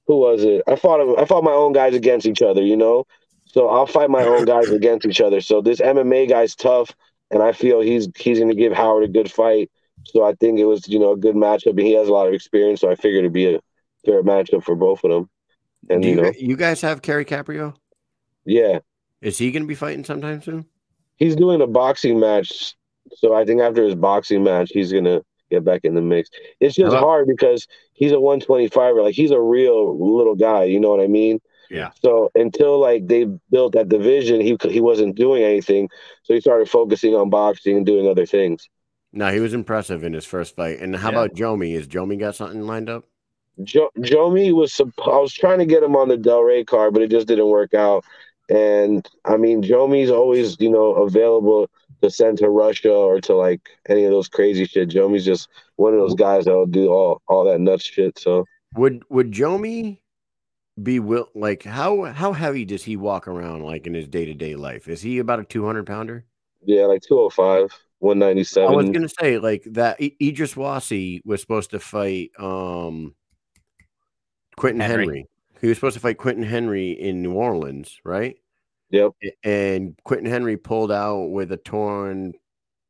Who was it? I fought him. I fought my own guys against each other, you know? So I'll fight my own guys against each other. So this M M A guy's tough, and I feel he's he's going to give Howard a good fight. So I think it was, you know, a good matchup. And he has a lot of experience, so I figured it'd be a fair matchup for both of them. And Do you, you know, you guys have Kerry Caprio? Yeah. Is he going to be fighting sometime soon? He's doing a boxing match, so I think after his boxing match, he's going to get back in the mix. It's just Hello? hard because he's a one twenty-fiver. Like, he's a real little guy, you know what I mean? Yeah. So until, like, they built that division, he he wasn't doing anything, so he started focusing on boxing and doing other things. No, he was impressive in his first fight. And how yeah. about Jomi? Is Jomi got something lined up? Jo- Jomi was – I was trying to get him on the Del Rey card, but it just didn't work out. And, I mean, Jomi's always, you know, available to send to Russia or to, like, any of those crazy shit. Jomi's just one of those guys that will do all, all that nuts shit. So Would would Jomi be – like, how, how heavy does he walk around, like, in his day-to-day life? Is he about a two hundred pounder? Yeah, like two oh five. one ninety-seven. I was gonna say, like, that Idris Wasi was supposed to fight um Quentin Henry. Henry. He was supposed to fight Quentin Henry in New Orleans, right? Yep. And Quentin Henry pulled out with a torn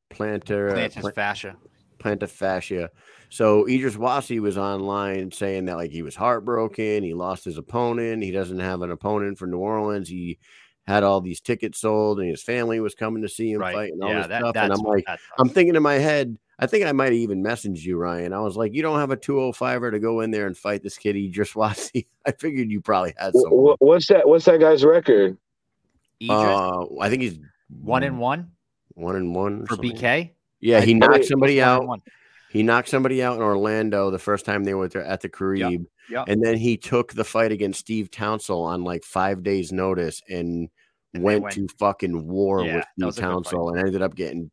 plantar plantar plant, fascia. Plantar fascia. So Idris Wasi was online saying that, like, he was heartbroken, he lost his opponent, he doesn't have an opponent for New Orleans, he had all these tickets sold, and his family was coming to see him right. fight and all yeah, this that, stuff. And I'm like, I'm thinking in my head, I think I might have even messaged you, Ryan. I was like, you don't have a two oh fiver to go in there and fight this kid Idris Wasi. I figured you probably had someone. What's that? What's that guy's record? Uh, I think he's one and one. One and one for something. B K. Yeah, I he knocked somebody out. One. He knocked somebody out in Orlando the first time they were there at the Carib. Yep. Yep. And then he took the fight against Steve Townsell on like five days' notice and, and went, went to fucking war yeah, with Steve Townsell and ended up getting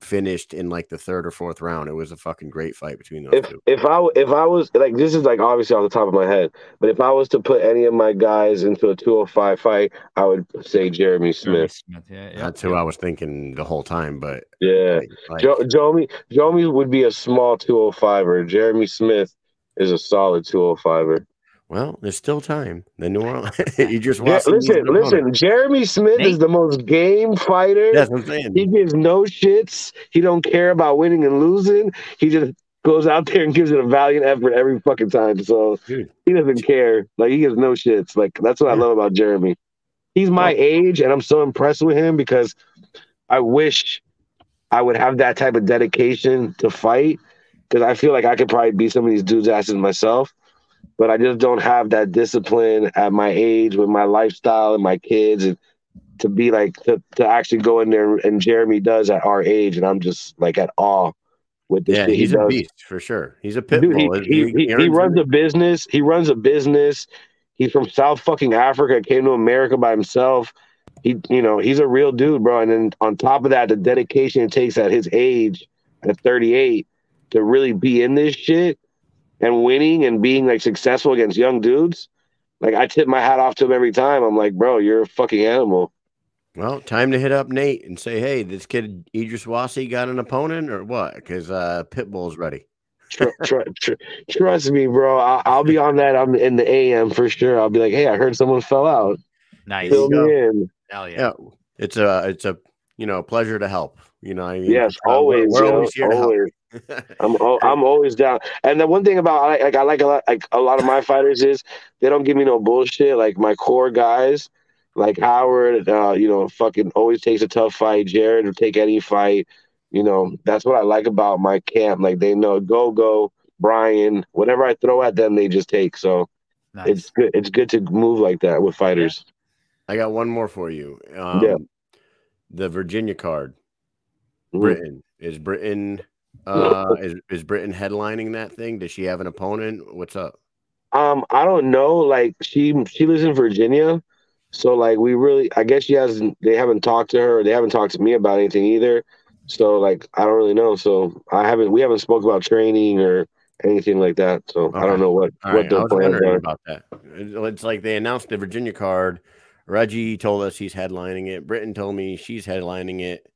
finished in like the third or fourth round. It was a fucking great fight between those if, two. If I if I was like, this is like obviously off the top of my head, but if I was to put any of my guys into a two oh five fight, I would say Jeremy Smith. Jeremy Smith yeah, yeah, That's yeah. who I was thinking the whole time, but yeah, like, jo- Jomi Jomi would be a small two oh fiver. Jeremy Smith is a solid two oh fiver. Well, there's still time. The New Orleans, you just yeah, listen, listen. Jeremy Smith Nate. is the most game fighter. That's what I'm saying. He gives no shits. He don't care about winning and losing. He just goes out there and gives it a valiant effort every fucking time. So Dude. he doesn't care. Like, he gives no shits. Like, that's what yeah. I love about Jeremy. He's my yeah. age, and I'm so impressed with him because I wish I would have that type of dedication to fight. Because I feel like I could probably beat some of these dudes' asses myself, but I just don't have that discipline at my age with my lifestyle and my kids, and to be like to, to actually go in there. And Jeremy does at our age, and I'm just like at awe with this. Yeah, shit he's he a does. beast for sure. He's a pit Dude, bull. He, he, he, he, he runs a business. He runs a business. He's from South fucking Africa. Came to America by himself. He, you know, he's a real dude, bro. And then on top of that, the dedication it takes at his age, at thirty-eight. To really be in this shit and winning and being like successful against young dudes. Like, I tip my hat off to him every time. I'm like, bro, you're a fucking animal. Well, time to hit up Nate and say, hey, this kid Idris Wasi got an opponent or what? Because uh, Pitbull's ready. tr- tr- tr- trust me, bro. I- I'll be on that. I'm in the A M for sure. I'll be like, hey, I heard someone fell out. Nice. Fill me in. Hell yeah. yeah. It's a, it's a, you know, pleasure to help. You know, I mean, yes, um, always. We're, we're always here always. to help. I'm I'm always down. And the one thing about like I like a lot like a lot of my fighters is they don't give me no bullshit. Like my core guys, like Howard, uh, you know, fucking always takes a tough fight. Jared will take any fight. You know, that's what I like about my camp. Like they know Gogo, Brian, whatever I throw at them, they just take. So nice. it's good. It's good to move like that with fighters. I got one more for you. Um, yeah, the Virginia card. Britain mm-hmm. is Britain. Uh, is, is Britain headlining that thing? Does she have an opponent? What's up? Um, I don't know. Like she, she lives in Virginia, so like we really, I guess she hasn't. They haven't talked to her. They haven't talked to me about anything either. So like, I don't really know. So I haven't. We haven't spoke about training or anything like that. So okay. I don't know what All what right. the plans are about that. It's like they announced the Virginia card. Reggie told us he's headlining it. Britain told me she's headlining it.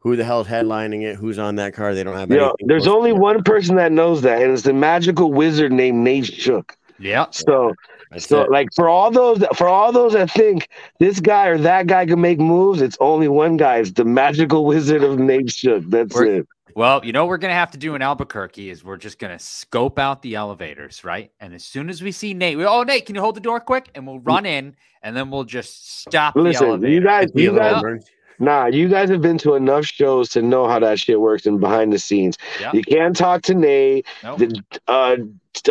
Who the hell's headlining it? Who's on that card? They don't have anything. Yo, there's only one person that knows that, and it's the magical wizard named Nate Shook. Yeah. So, That's so it. like for all those that, for all those that think this guy or that guy can make moves, it's only one guy. It's the magical wizard of Nate Shook. That's we're, it. Well, you know what we're going to have to do in Albuquerque is we're just going to scope out the elevators, right? And as soon as we see Nate, we oh, Nate, can you hold the door quick? And we'll run in, and then we'll just stop Listen, the elevator. You guys, you guys, nah, you guys have been to enough shows to know how that shit works and behind the scenes. Yep. You can't talk to Nate. Nope. The, uh,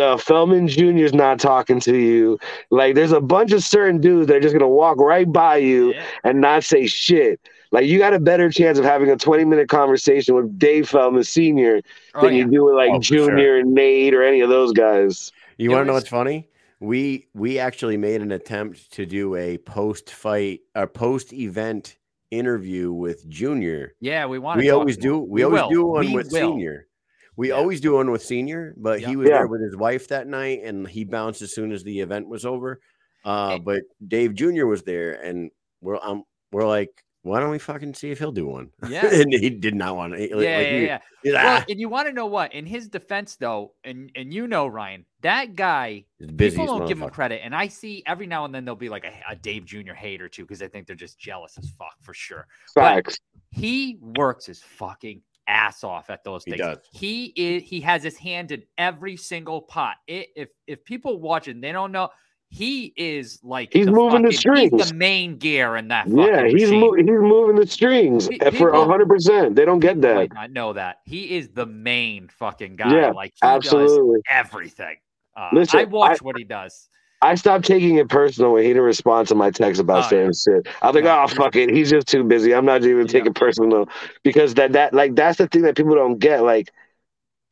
uh, Feldman Junior is not talking to you. Like, there's a bunch of certain dudes that are just going to walk right by you yeah. and not say shit. Like, you got a better chance of having a twenty-minute conversation with Dave Feldman Senior oh, than yeah. you do with, like, oh, Junior sure. and Nate or any of those guys. You want to know what's funny? We we actually made an attempt to do a post-fight or post-event interview with Junior. Yeah, we want to. We always do. We, we always will. do one we with will. Senior. We yeah. always do one with Senior, but yep. he was yeah. there with his wife that night, and he bounced as soon as the event was over. Uh, hey. But Dave Junior was there, and we're um, we're like, why don't we fucking see if he'll do one? Yeah. And he did not want to. Like, yeah, like yeah, he, yeah. He, well, ah. And you want to know what? In his defense, though, and, and you know, Ryan, that guy, people don't give him credit. And I see every now and then there'll be like a, a Dave Junior hate or two because I think they're just jealous as fuck for sure. Facts. But he works his fucking ass off at those things. He does. He is, he has his hand in every single pot. It, if if people watching, they don't know. He is like he's the moving fucking, the strings. He's the main gear in that. Yeah, he's mo- he's moving the strings he, for a hundred percent. They don't get that. I know that he is the main fucking guy. Yeah, like he absolutely does everything. Uh, Listen, I watch I, what he does. I stopped taking it personal when he didn't respond to my text about oh, saying yeah. shit. I was like, yeah. oh fuck it, he's just too busy. I'm not even yeah. taking it personal because that that like that's the thing that people don't get. Like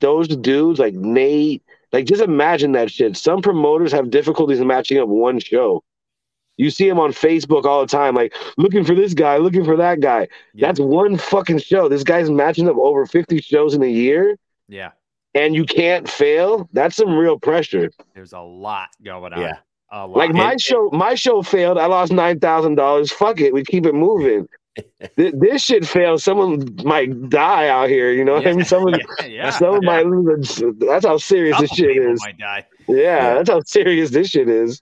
those dudes, like Nate. Like, just imagine that shit. Some promoters have difficulties in matching up one show. You see them on Facebook all the time, like, looking for this guy, looking for that guy. Yeah. That's one fucking show. This guy's matching up over fifty shows in a year. Yeah. And you can't fail. That's some real pressure. There's a lot going on. Yeah. A lot. Like, my it, show my show failed. I lost nine thousand dollars. Fuck it. We keep it moving. This, this shit fails. Someone might die out here. You know what yeah. I mean? Someone, yeah, yeah, someone yeah. might lose. A, that's how serious Couple this shit is. Might die. Yeah, yeah, that's how serious this shit is.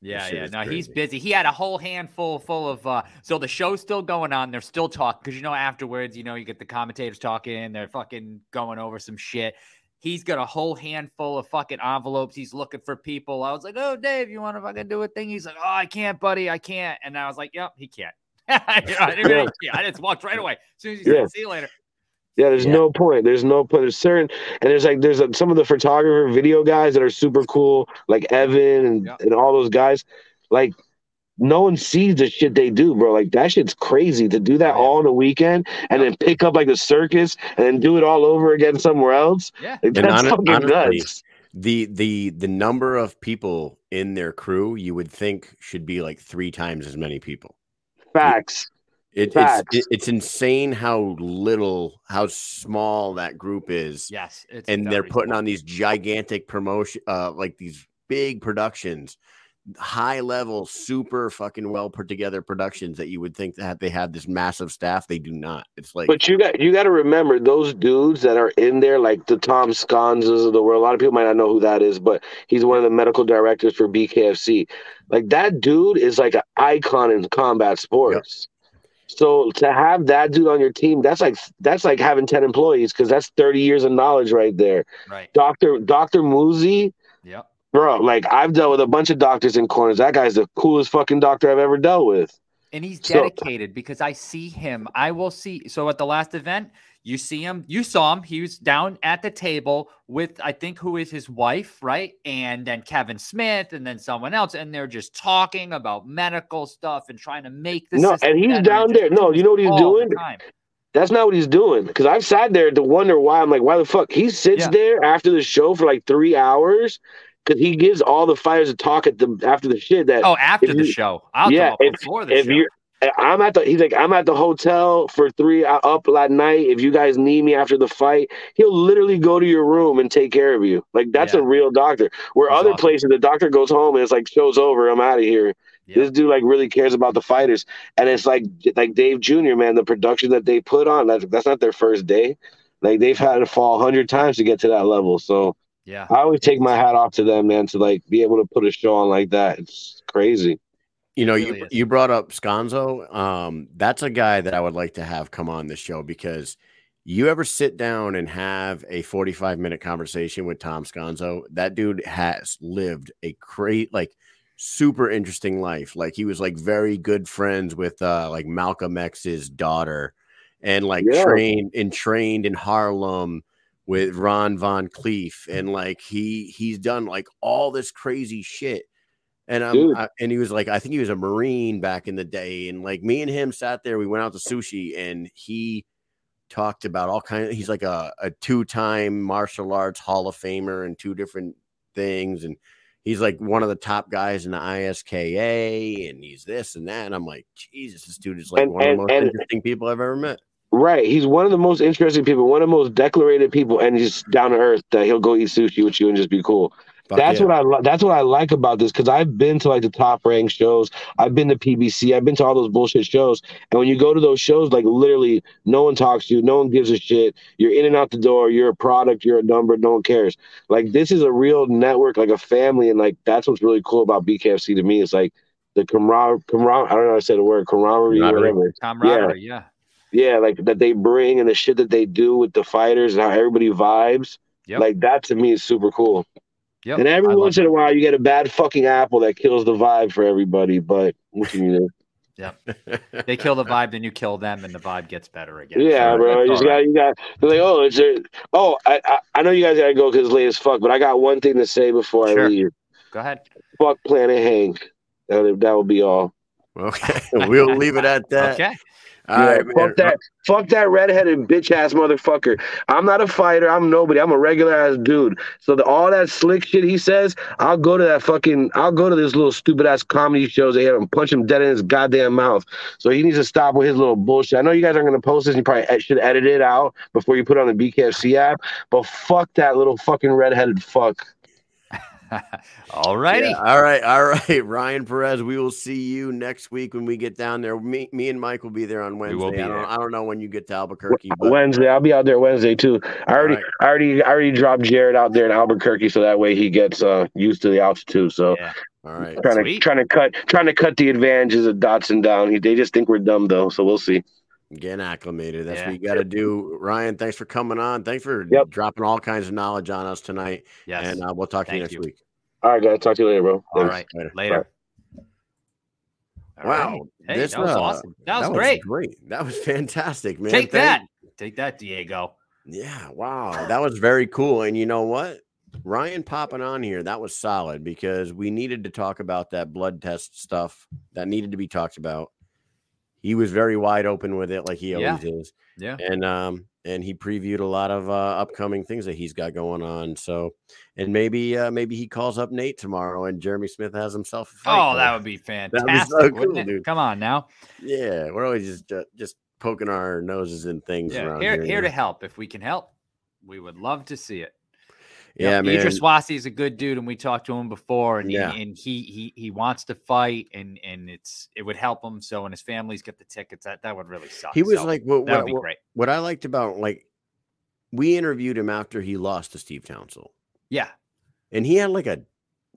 Yeah, this shit yeah. Is no, crazy. He's busy. He had a whole handful full of. Uh, so the show's still going on. They're still talking because you know afterwards, you know, you get the commentators talking. They're fucking going over some shit. He's got a whole handful of fucking envelopes. He's looking for people. I was like, oh, Dave, you want to fucking do a thing? He's like, oh, I can't, buddy, I can't. And I was like, yep, he can't. I, didn't really, yeah, I just walked right away. As soon as you yeah. said, see you later. Yeah, there's yeah. no point. There's no point. There's certain, and there's like, there's a, some of the photographer video guys that are super cool, like Evan and, yeah. and all those guys. Like, no one sees the shit they do, bro. Like, that shit's crazy to do that yeah. all in a weekend and yeah. then pick up like the circus and then do it all over again somewhere else. Yeah. Like, that's on, fucking honestly, nuts. The, the, the number of people in their crew you would think should be like three times as many people. Facts. It, Facts. It's, it, it's insane how little, how small that group is. Yes. It's and they're putting on these gigantic promotion, uh, like these big productions, high level, super fucking well put together productions that you would think that they have this massive staff. They do not. It's like, but you got, you got to remember those dudes that are in there, like the Tom Sconzes of the world. A lot of people might not know who that is, but he's one of the medical directors for B K F C. Like that dude is like an icon in combat sports. Yep. So to have that dude on your team, that's like, that's like having ten employees. Cause that's thirty years of knowledge right there. Right. Doctor, Doctor Muzi. Yep. Bro, like, I've dealt with a bunch of doctors in corners. That guy's the coolest fucking doctor I've ever dealt with. And he's dedicated so, because I see him. I will see. So at the last event, you see him. You saw him. He was down at the table with, I think, who is his wife, right? And then Kevin Smith and then someone else. And they're just talking about medical stuff and trying to make this. No, and he's down there. No, you know what he's doing? That's not what he's doing. Because I've sat there to wonder why. I'm like, why the fuck? He sits yeah. there after the show for like three hours. Because he gives all the fighters a talk at the after the shit that oh after the you, show I'll yeah up if, before the if show. You're I'm at the he's like I'm at the hotel for three up at night if you guys need me after the fight he'll literally go to your room and take care of you like that's yeah. a real doctor where that's other awesome. Places the doctor goes home and it's like show's over I'm out of here yeah. This dude like really cares about the fighters and it's like like Dave Junior man the production that they put on that's that's not their first day like they've had to fall a hundred times to get to that level so. Yeah, I always take my hat off to them, man, to like be able to put a show on like that. It's crazy. You know, really you is. You brought up Sconzo. Um, that's a guy that I would like to have come on the show because You ever sit down and have a forty-five minute conversation with Tom Sconzo? That dude has lived a great, like, super interesting life. Like, he was like very good friends with uh, like Malcolm X's daughter, and like yeah. trained and trained in Harlem with Ron Von Cleef, and like he he's done like all this crazy shit. And I'm, I, and he was like, I think he was a Marine back in the day. And like me and him sat there, we went out to sushi, and he talked about all kinds of, he's like a, a two-time martial arts Hall of Famer and two different things. And he's like one of the top guys in the I S K A, and he's this and that. And I'm like, Jesus, this dude is like and, one and, of the most and, interesting people I've ever met. Right. He's one of the most interesting people, one of the most declarated people, and he's down to earth that he'll go eat sushi with you and just be cool. But that's yeah. what I lo- that's what I like about this, because I've been to like the top ranked shows. I've been to P B C. I've been to all those bullshit shows. And when you go to those shows, like literally no one talks to you. No one gives a shit. You're in and out the door. You're a product. You're a number. No one cares. Like, this is a real network, like a family. And like, that's what's really cool about B K F C to me. It's like the camaraderie. Camar- I don't know how to say the word. Camaraderie. Camaraderie. Whatever. Camaraderie. Yeah. yeah. Yeah. Like that they bring, and the shit that they do with the fighters and how everybody vibes. Yep. Like, that to me is super cool. Yep, and every once in a while, you get a bad fucking apple that kills the vibe for everybody. But what can you do? Yeah, they kill the vibe, then you kill them, and the vibe gets better again. Yeah, so, bro, you just got you got. They're like, oh, it's a, oh, I, I I know you guys gotta go because it's late as fuck, but I got one thing to say before sure. I leave. Go ahead. Fuck Planet Hank. That that would be all. Okay, we'll leave it at that. Okay. All yeah, right, fuck that, fuck that redheaded bitch ass motherfucker. I'm not a fighter. I'm nobody. I'm a regular ass dude. So the, all that slick shit he says, I'll go to that fucking. I'll go to this little stupid ass comedy shows. They have him punch him dead in his goddamn mouth. So he needs to stop with his little bullshit. I know you guys aren't gonna post this. You probably should edit it out before you put it on the B K F C app. But fuck that little fucking redheaded fuck. All righty. Yeah, all right. All right. Ryan Perez, we will see you next week when we get down there. Me, me and Mike will be there on Wednesday. I don't, there. I don't know when you get to Albuquerque. But... Wednesday. I'll be out there Wednesday too. I already, right. I already, I already dropped Jared out there in Albuquerque, so that way he gets uh, used to the altitude. So, yeah. All right. Trying Sweet. to trying to cut trying to cut the advantages of Dotson down. He, they just think we're dumb though. So we'll see. Getting acclimated. That's yeah. what you got to do. Ryan, thanks for coming on. Thanks for yep. dropping all kinds of knowledge on us tonight. Yes. And uh, we'll talk Thank to you next you. week. All right, guys. Talk to you later, bro. All right. Later. later. All right. Wow. Hey, this, that was uh, awesome. That was, that was great. great. That was fantastic, man. Take Thank- that. Take that, Diego. Yeah. Wow. That was very cool. And you know what? Ryan popping on here, that was solid, because we needed to talk about that blood test stuff that needed to be talked about. He was very wide open with it, like he always yeah. is. Yeah. And um, and he previewed a lot of uh, upcoming things that he's got going on. So, and maybe uh, maybe he calls up Nate tomorrow, and Jeremy Smith has himself a fight. Oh, that would be fantastic! That would be so cool, dude. Come on now. Yeah, we're always just uh, just poking our noses in things. Yeah, around here, here, here to help. If we can help, we would love to see it. You yeah, know, man. Idris Wasi is a good dude, and we talked to him before, and yeah. he, and he he he wants to fight, and and it's it would help him. So, and his family's got the tickets. That that would really suck. He was so, like, well, that what, would be what, great. What I liked about, like, we interviewed him after he lost to Steve Townsell. Yeah, and he had like a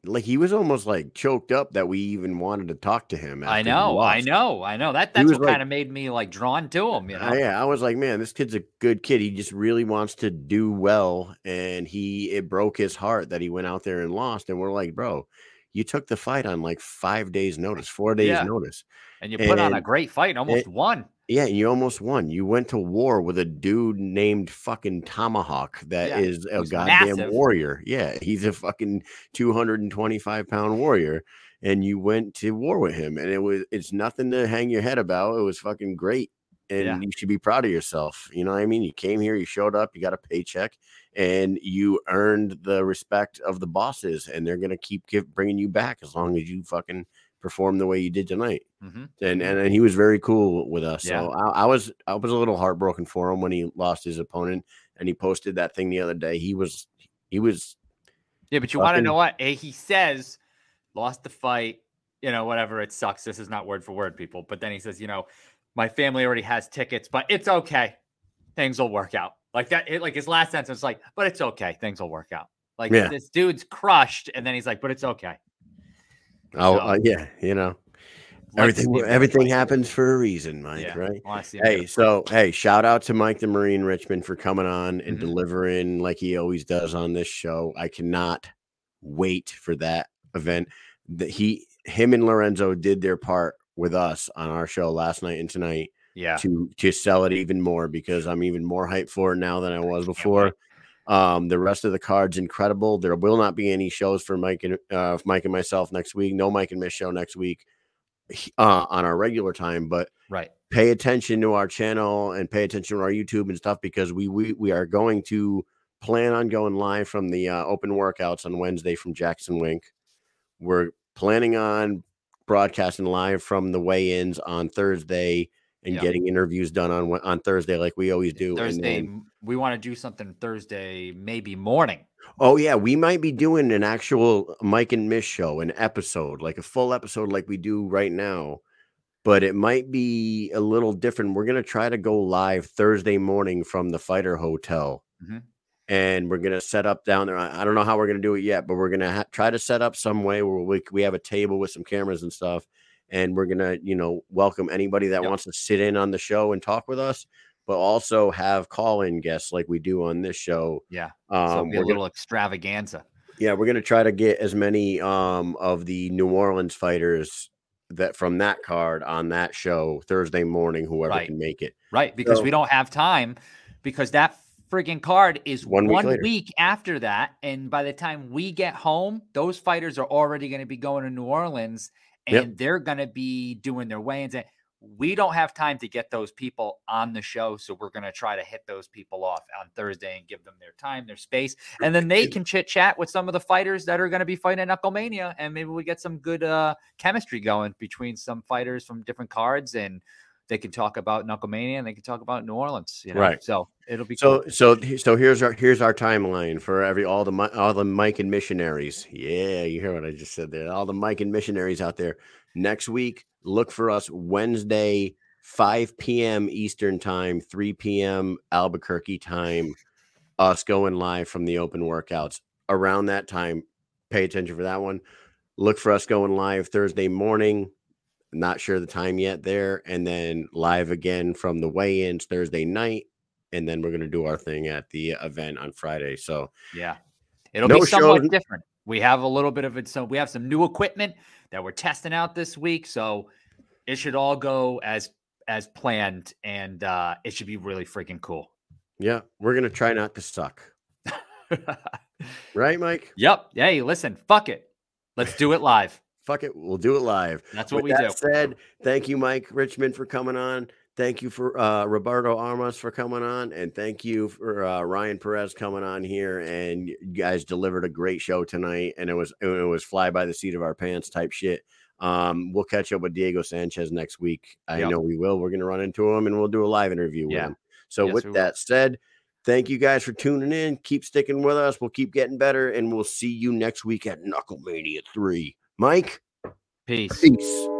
like he was almost like choked up that we even wanted to talk to him. After I know, I know, I know. That that's what like, kind of made me like drawn to him. You know, yeah, I was like, man, this kid's a good kid. He just really wants to do well, and he it broke his heart that he went out there and lost. And we're like, bro, you took the fight on like five days notice, four days yeah. notice, and you put and, on a great fight, and almost it, won. Yeah, and you almost won. You went to war with a dude named fucking Tomahawk that yeah, is a goddamn massive. warrior. Yeah, he's a fucking two hundred twenty-five pound warrior, and you went to war with him. And it was it's nothing to hang your head about. It was fucking great, and yeah. you should be proud of yourself. You know what I mean? You came here, you showed up, you got a paycheck, and you earned the respect of the bosses, and they're gonna keep give, bringing you back as long as you fucking perform the way you did tonight. Mm-hmm. And, and and he was very cool with us. Yeah. So I, I was I was a little heartbroken for him when he lost his opponent, and he posted that thing the other day. He was he was yeah, but you want to know what? He says lost the fight, you know, whatever, it sucks. This is not word for word, people. But then he says, you know, my family already has tickets, but it's okay. Things will work out. Like that it, like his last sentence was like, but it's okay. Things will work out. Like yeah. this dude's crushed, and then he's like, but it's okay. Oh, so. uh, yeah, you know, everything like everything happens for a reason, Mike, yeah. right? Well, hey, so, hey, shout out to Mike the Marine Richmond for coming on and mm-hmm. delivering like he always does on this show. I cannot wait for that event. The, he, him and Lorenzo did their part with us on our show last night and tonight yeah. to, to sell it even more, because I'm even more hyped for it now than I was before. Um, the rest of the card's incredible. There will not be any shows for Mike and uh, Mike and myself next week. No Mike and Miss show next week uh, on our regular time. But right, pay attention to our channel and pay attention to our YouTube and stuff, because we we, we are going to plan on going live from the uh, open workouts on Wednesday from Jackson Wink. We're planning on broadcasting live from the weigh-ins on Thursday. And yep. getting interviews done on on Thursday like we always do. Thursday, and then, we want to do something Thursday, maybe morning. Oh, yeah. We might be doing an actual Mike and Miss show, an episode, like a full episode like we do right now. But it might be a little different. We're going to try to go live Thursday morning from the Fighter Hotel. Mm-hmm. And we're going to set up down there. I don't know how we're going to do it yet, but we're going to ha- try to set up some way where we, we have a table with some cameras and stuff. And we're going to, you know, welcome anybody that yep. wants to sit in on the show and talk with us, but also have call-in guests like we do on this show. Yeah. Um, so it'll be a little gonna, extravaganza. Yeah. We're going to try to get as many um, of the New Orleans fighters that from that card on that show Thursday morning, whoever right. can make it. Right. Because so, we don't have time, because that freaking card is one, week, one week after that. And by the time we get home, those fighters are already going to be going to New Orleans. And yep. they're going to be doing their weigh-ins. And we don't have time to get those people on the show, so we're going to try to hit those people off on Thursday and give them their time, their space. And then they can chit-chat with some of the fighters that are going to be fighting Knuckle Mania, and maybe we get some good uh, chemistry going between some fighters from different cards, and they can talk about Knuckle Mania and they can talk about New Orleans. You know? Right. So it'll be so. Cool. So so here's our here's our timeline for every all the all the Mike and missionaries. Yeah, you hear what I just said there. All the Mike and missionaries out there. Next week, look for us Wednesday, five p.m. Eastern time, three p.m. Albuquerque time. Us going live from the open workouts around that time. Pay attention for that one. Look for us going live Thursday morning. Not sure the time yet there. And then live again from the weigh-ins Thursday night. And then we're going to do our thing at the event on Friday. So yeah, it'll no be somewhat show. different. We have a little bit of it. So we have some new equipment that we're testing out this week. So it should all go as, as planned. And uh, it should be really freaking cool. Yeah. We're going to try not to suck. Right, Mike? Yep. Hey, listen, fuck it. Let's do it live. Fuck it. We'll do it live. That's what With we that do. Said, thank you, Mike Richmond, for coming on. Thank you for uh, Roberto Armas for coming on. And thank you for uh, Ryan Perez coming on here. And you guys delivered a great show tonight. And it was it was fly by the seat of our pants type shit. Um, we'll catch up with Diego Sanchez next week. I yep. know we will. We're going to run into him and we'll do a live interview yeah. with him. So yes, with that will. said, thank you guys for tuning in. Keep sticking with us. We'll keep getting better. And we'll see you next week at Knuckle Mania three. Mike, peace. Peace.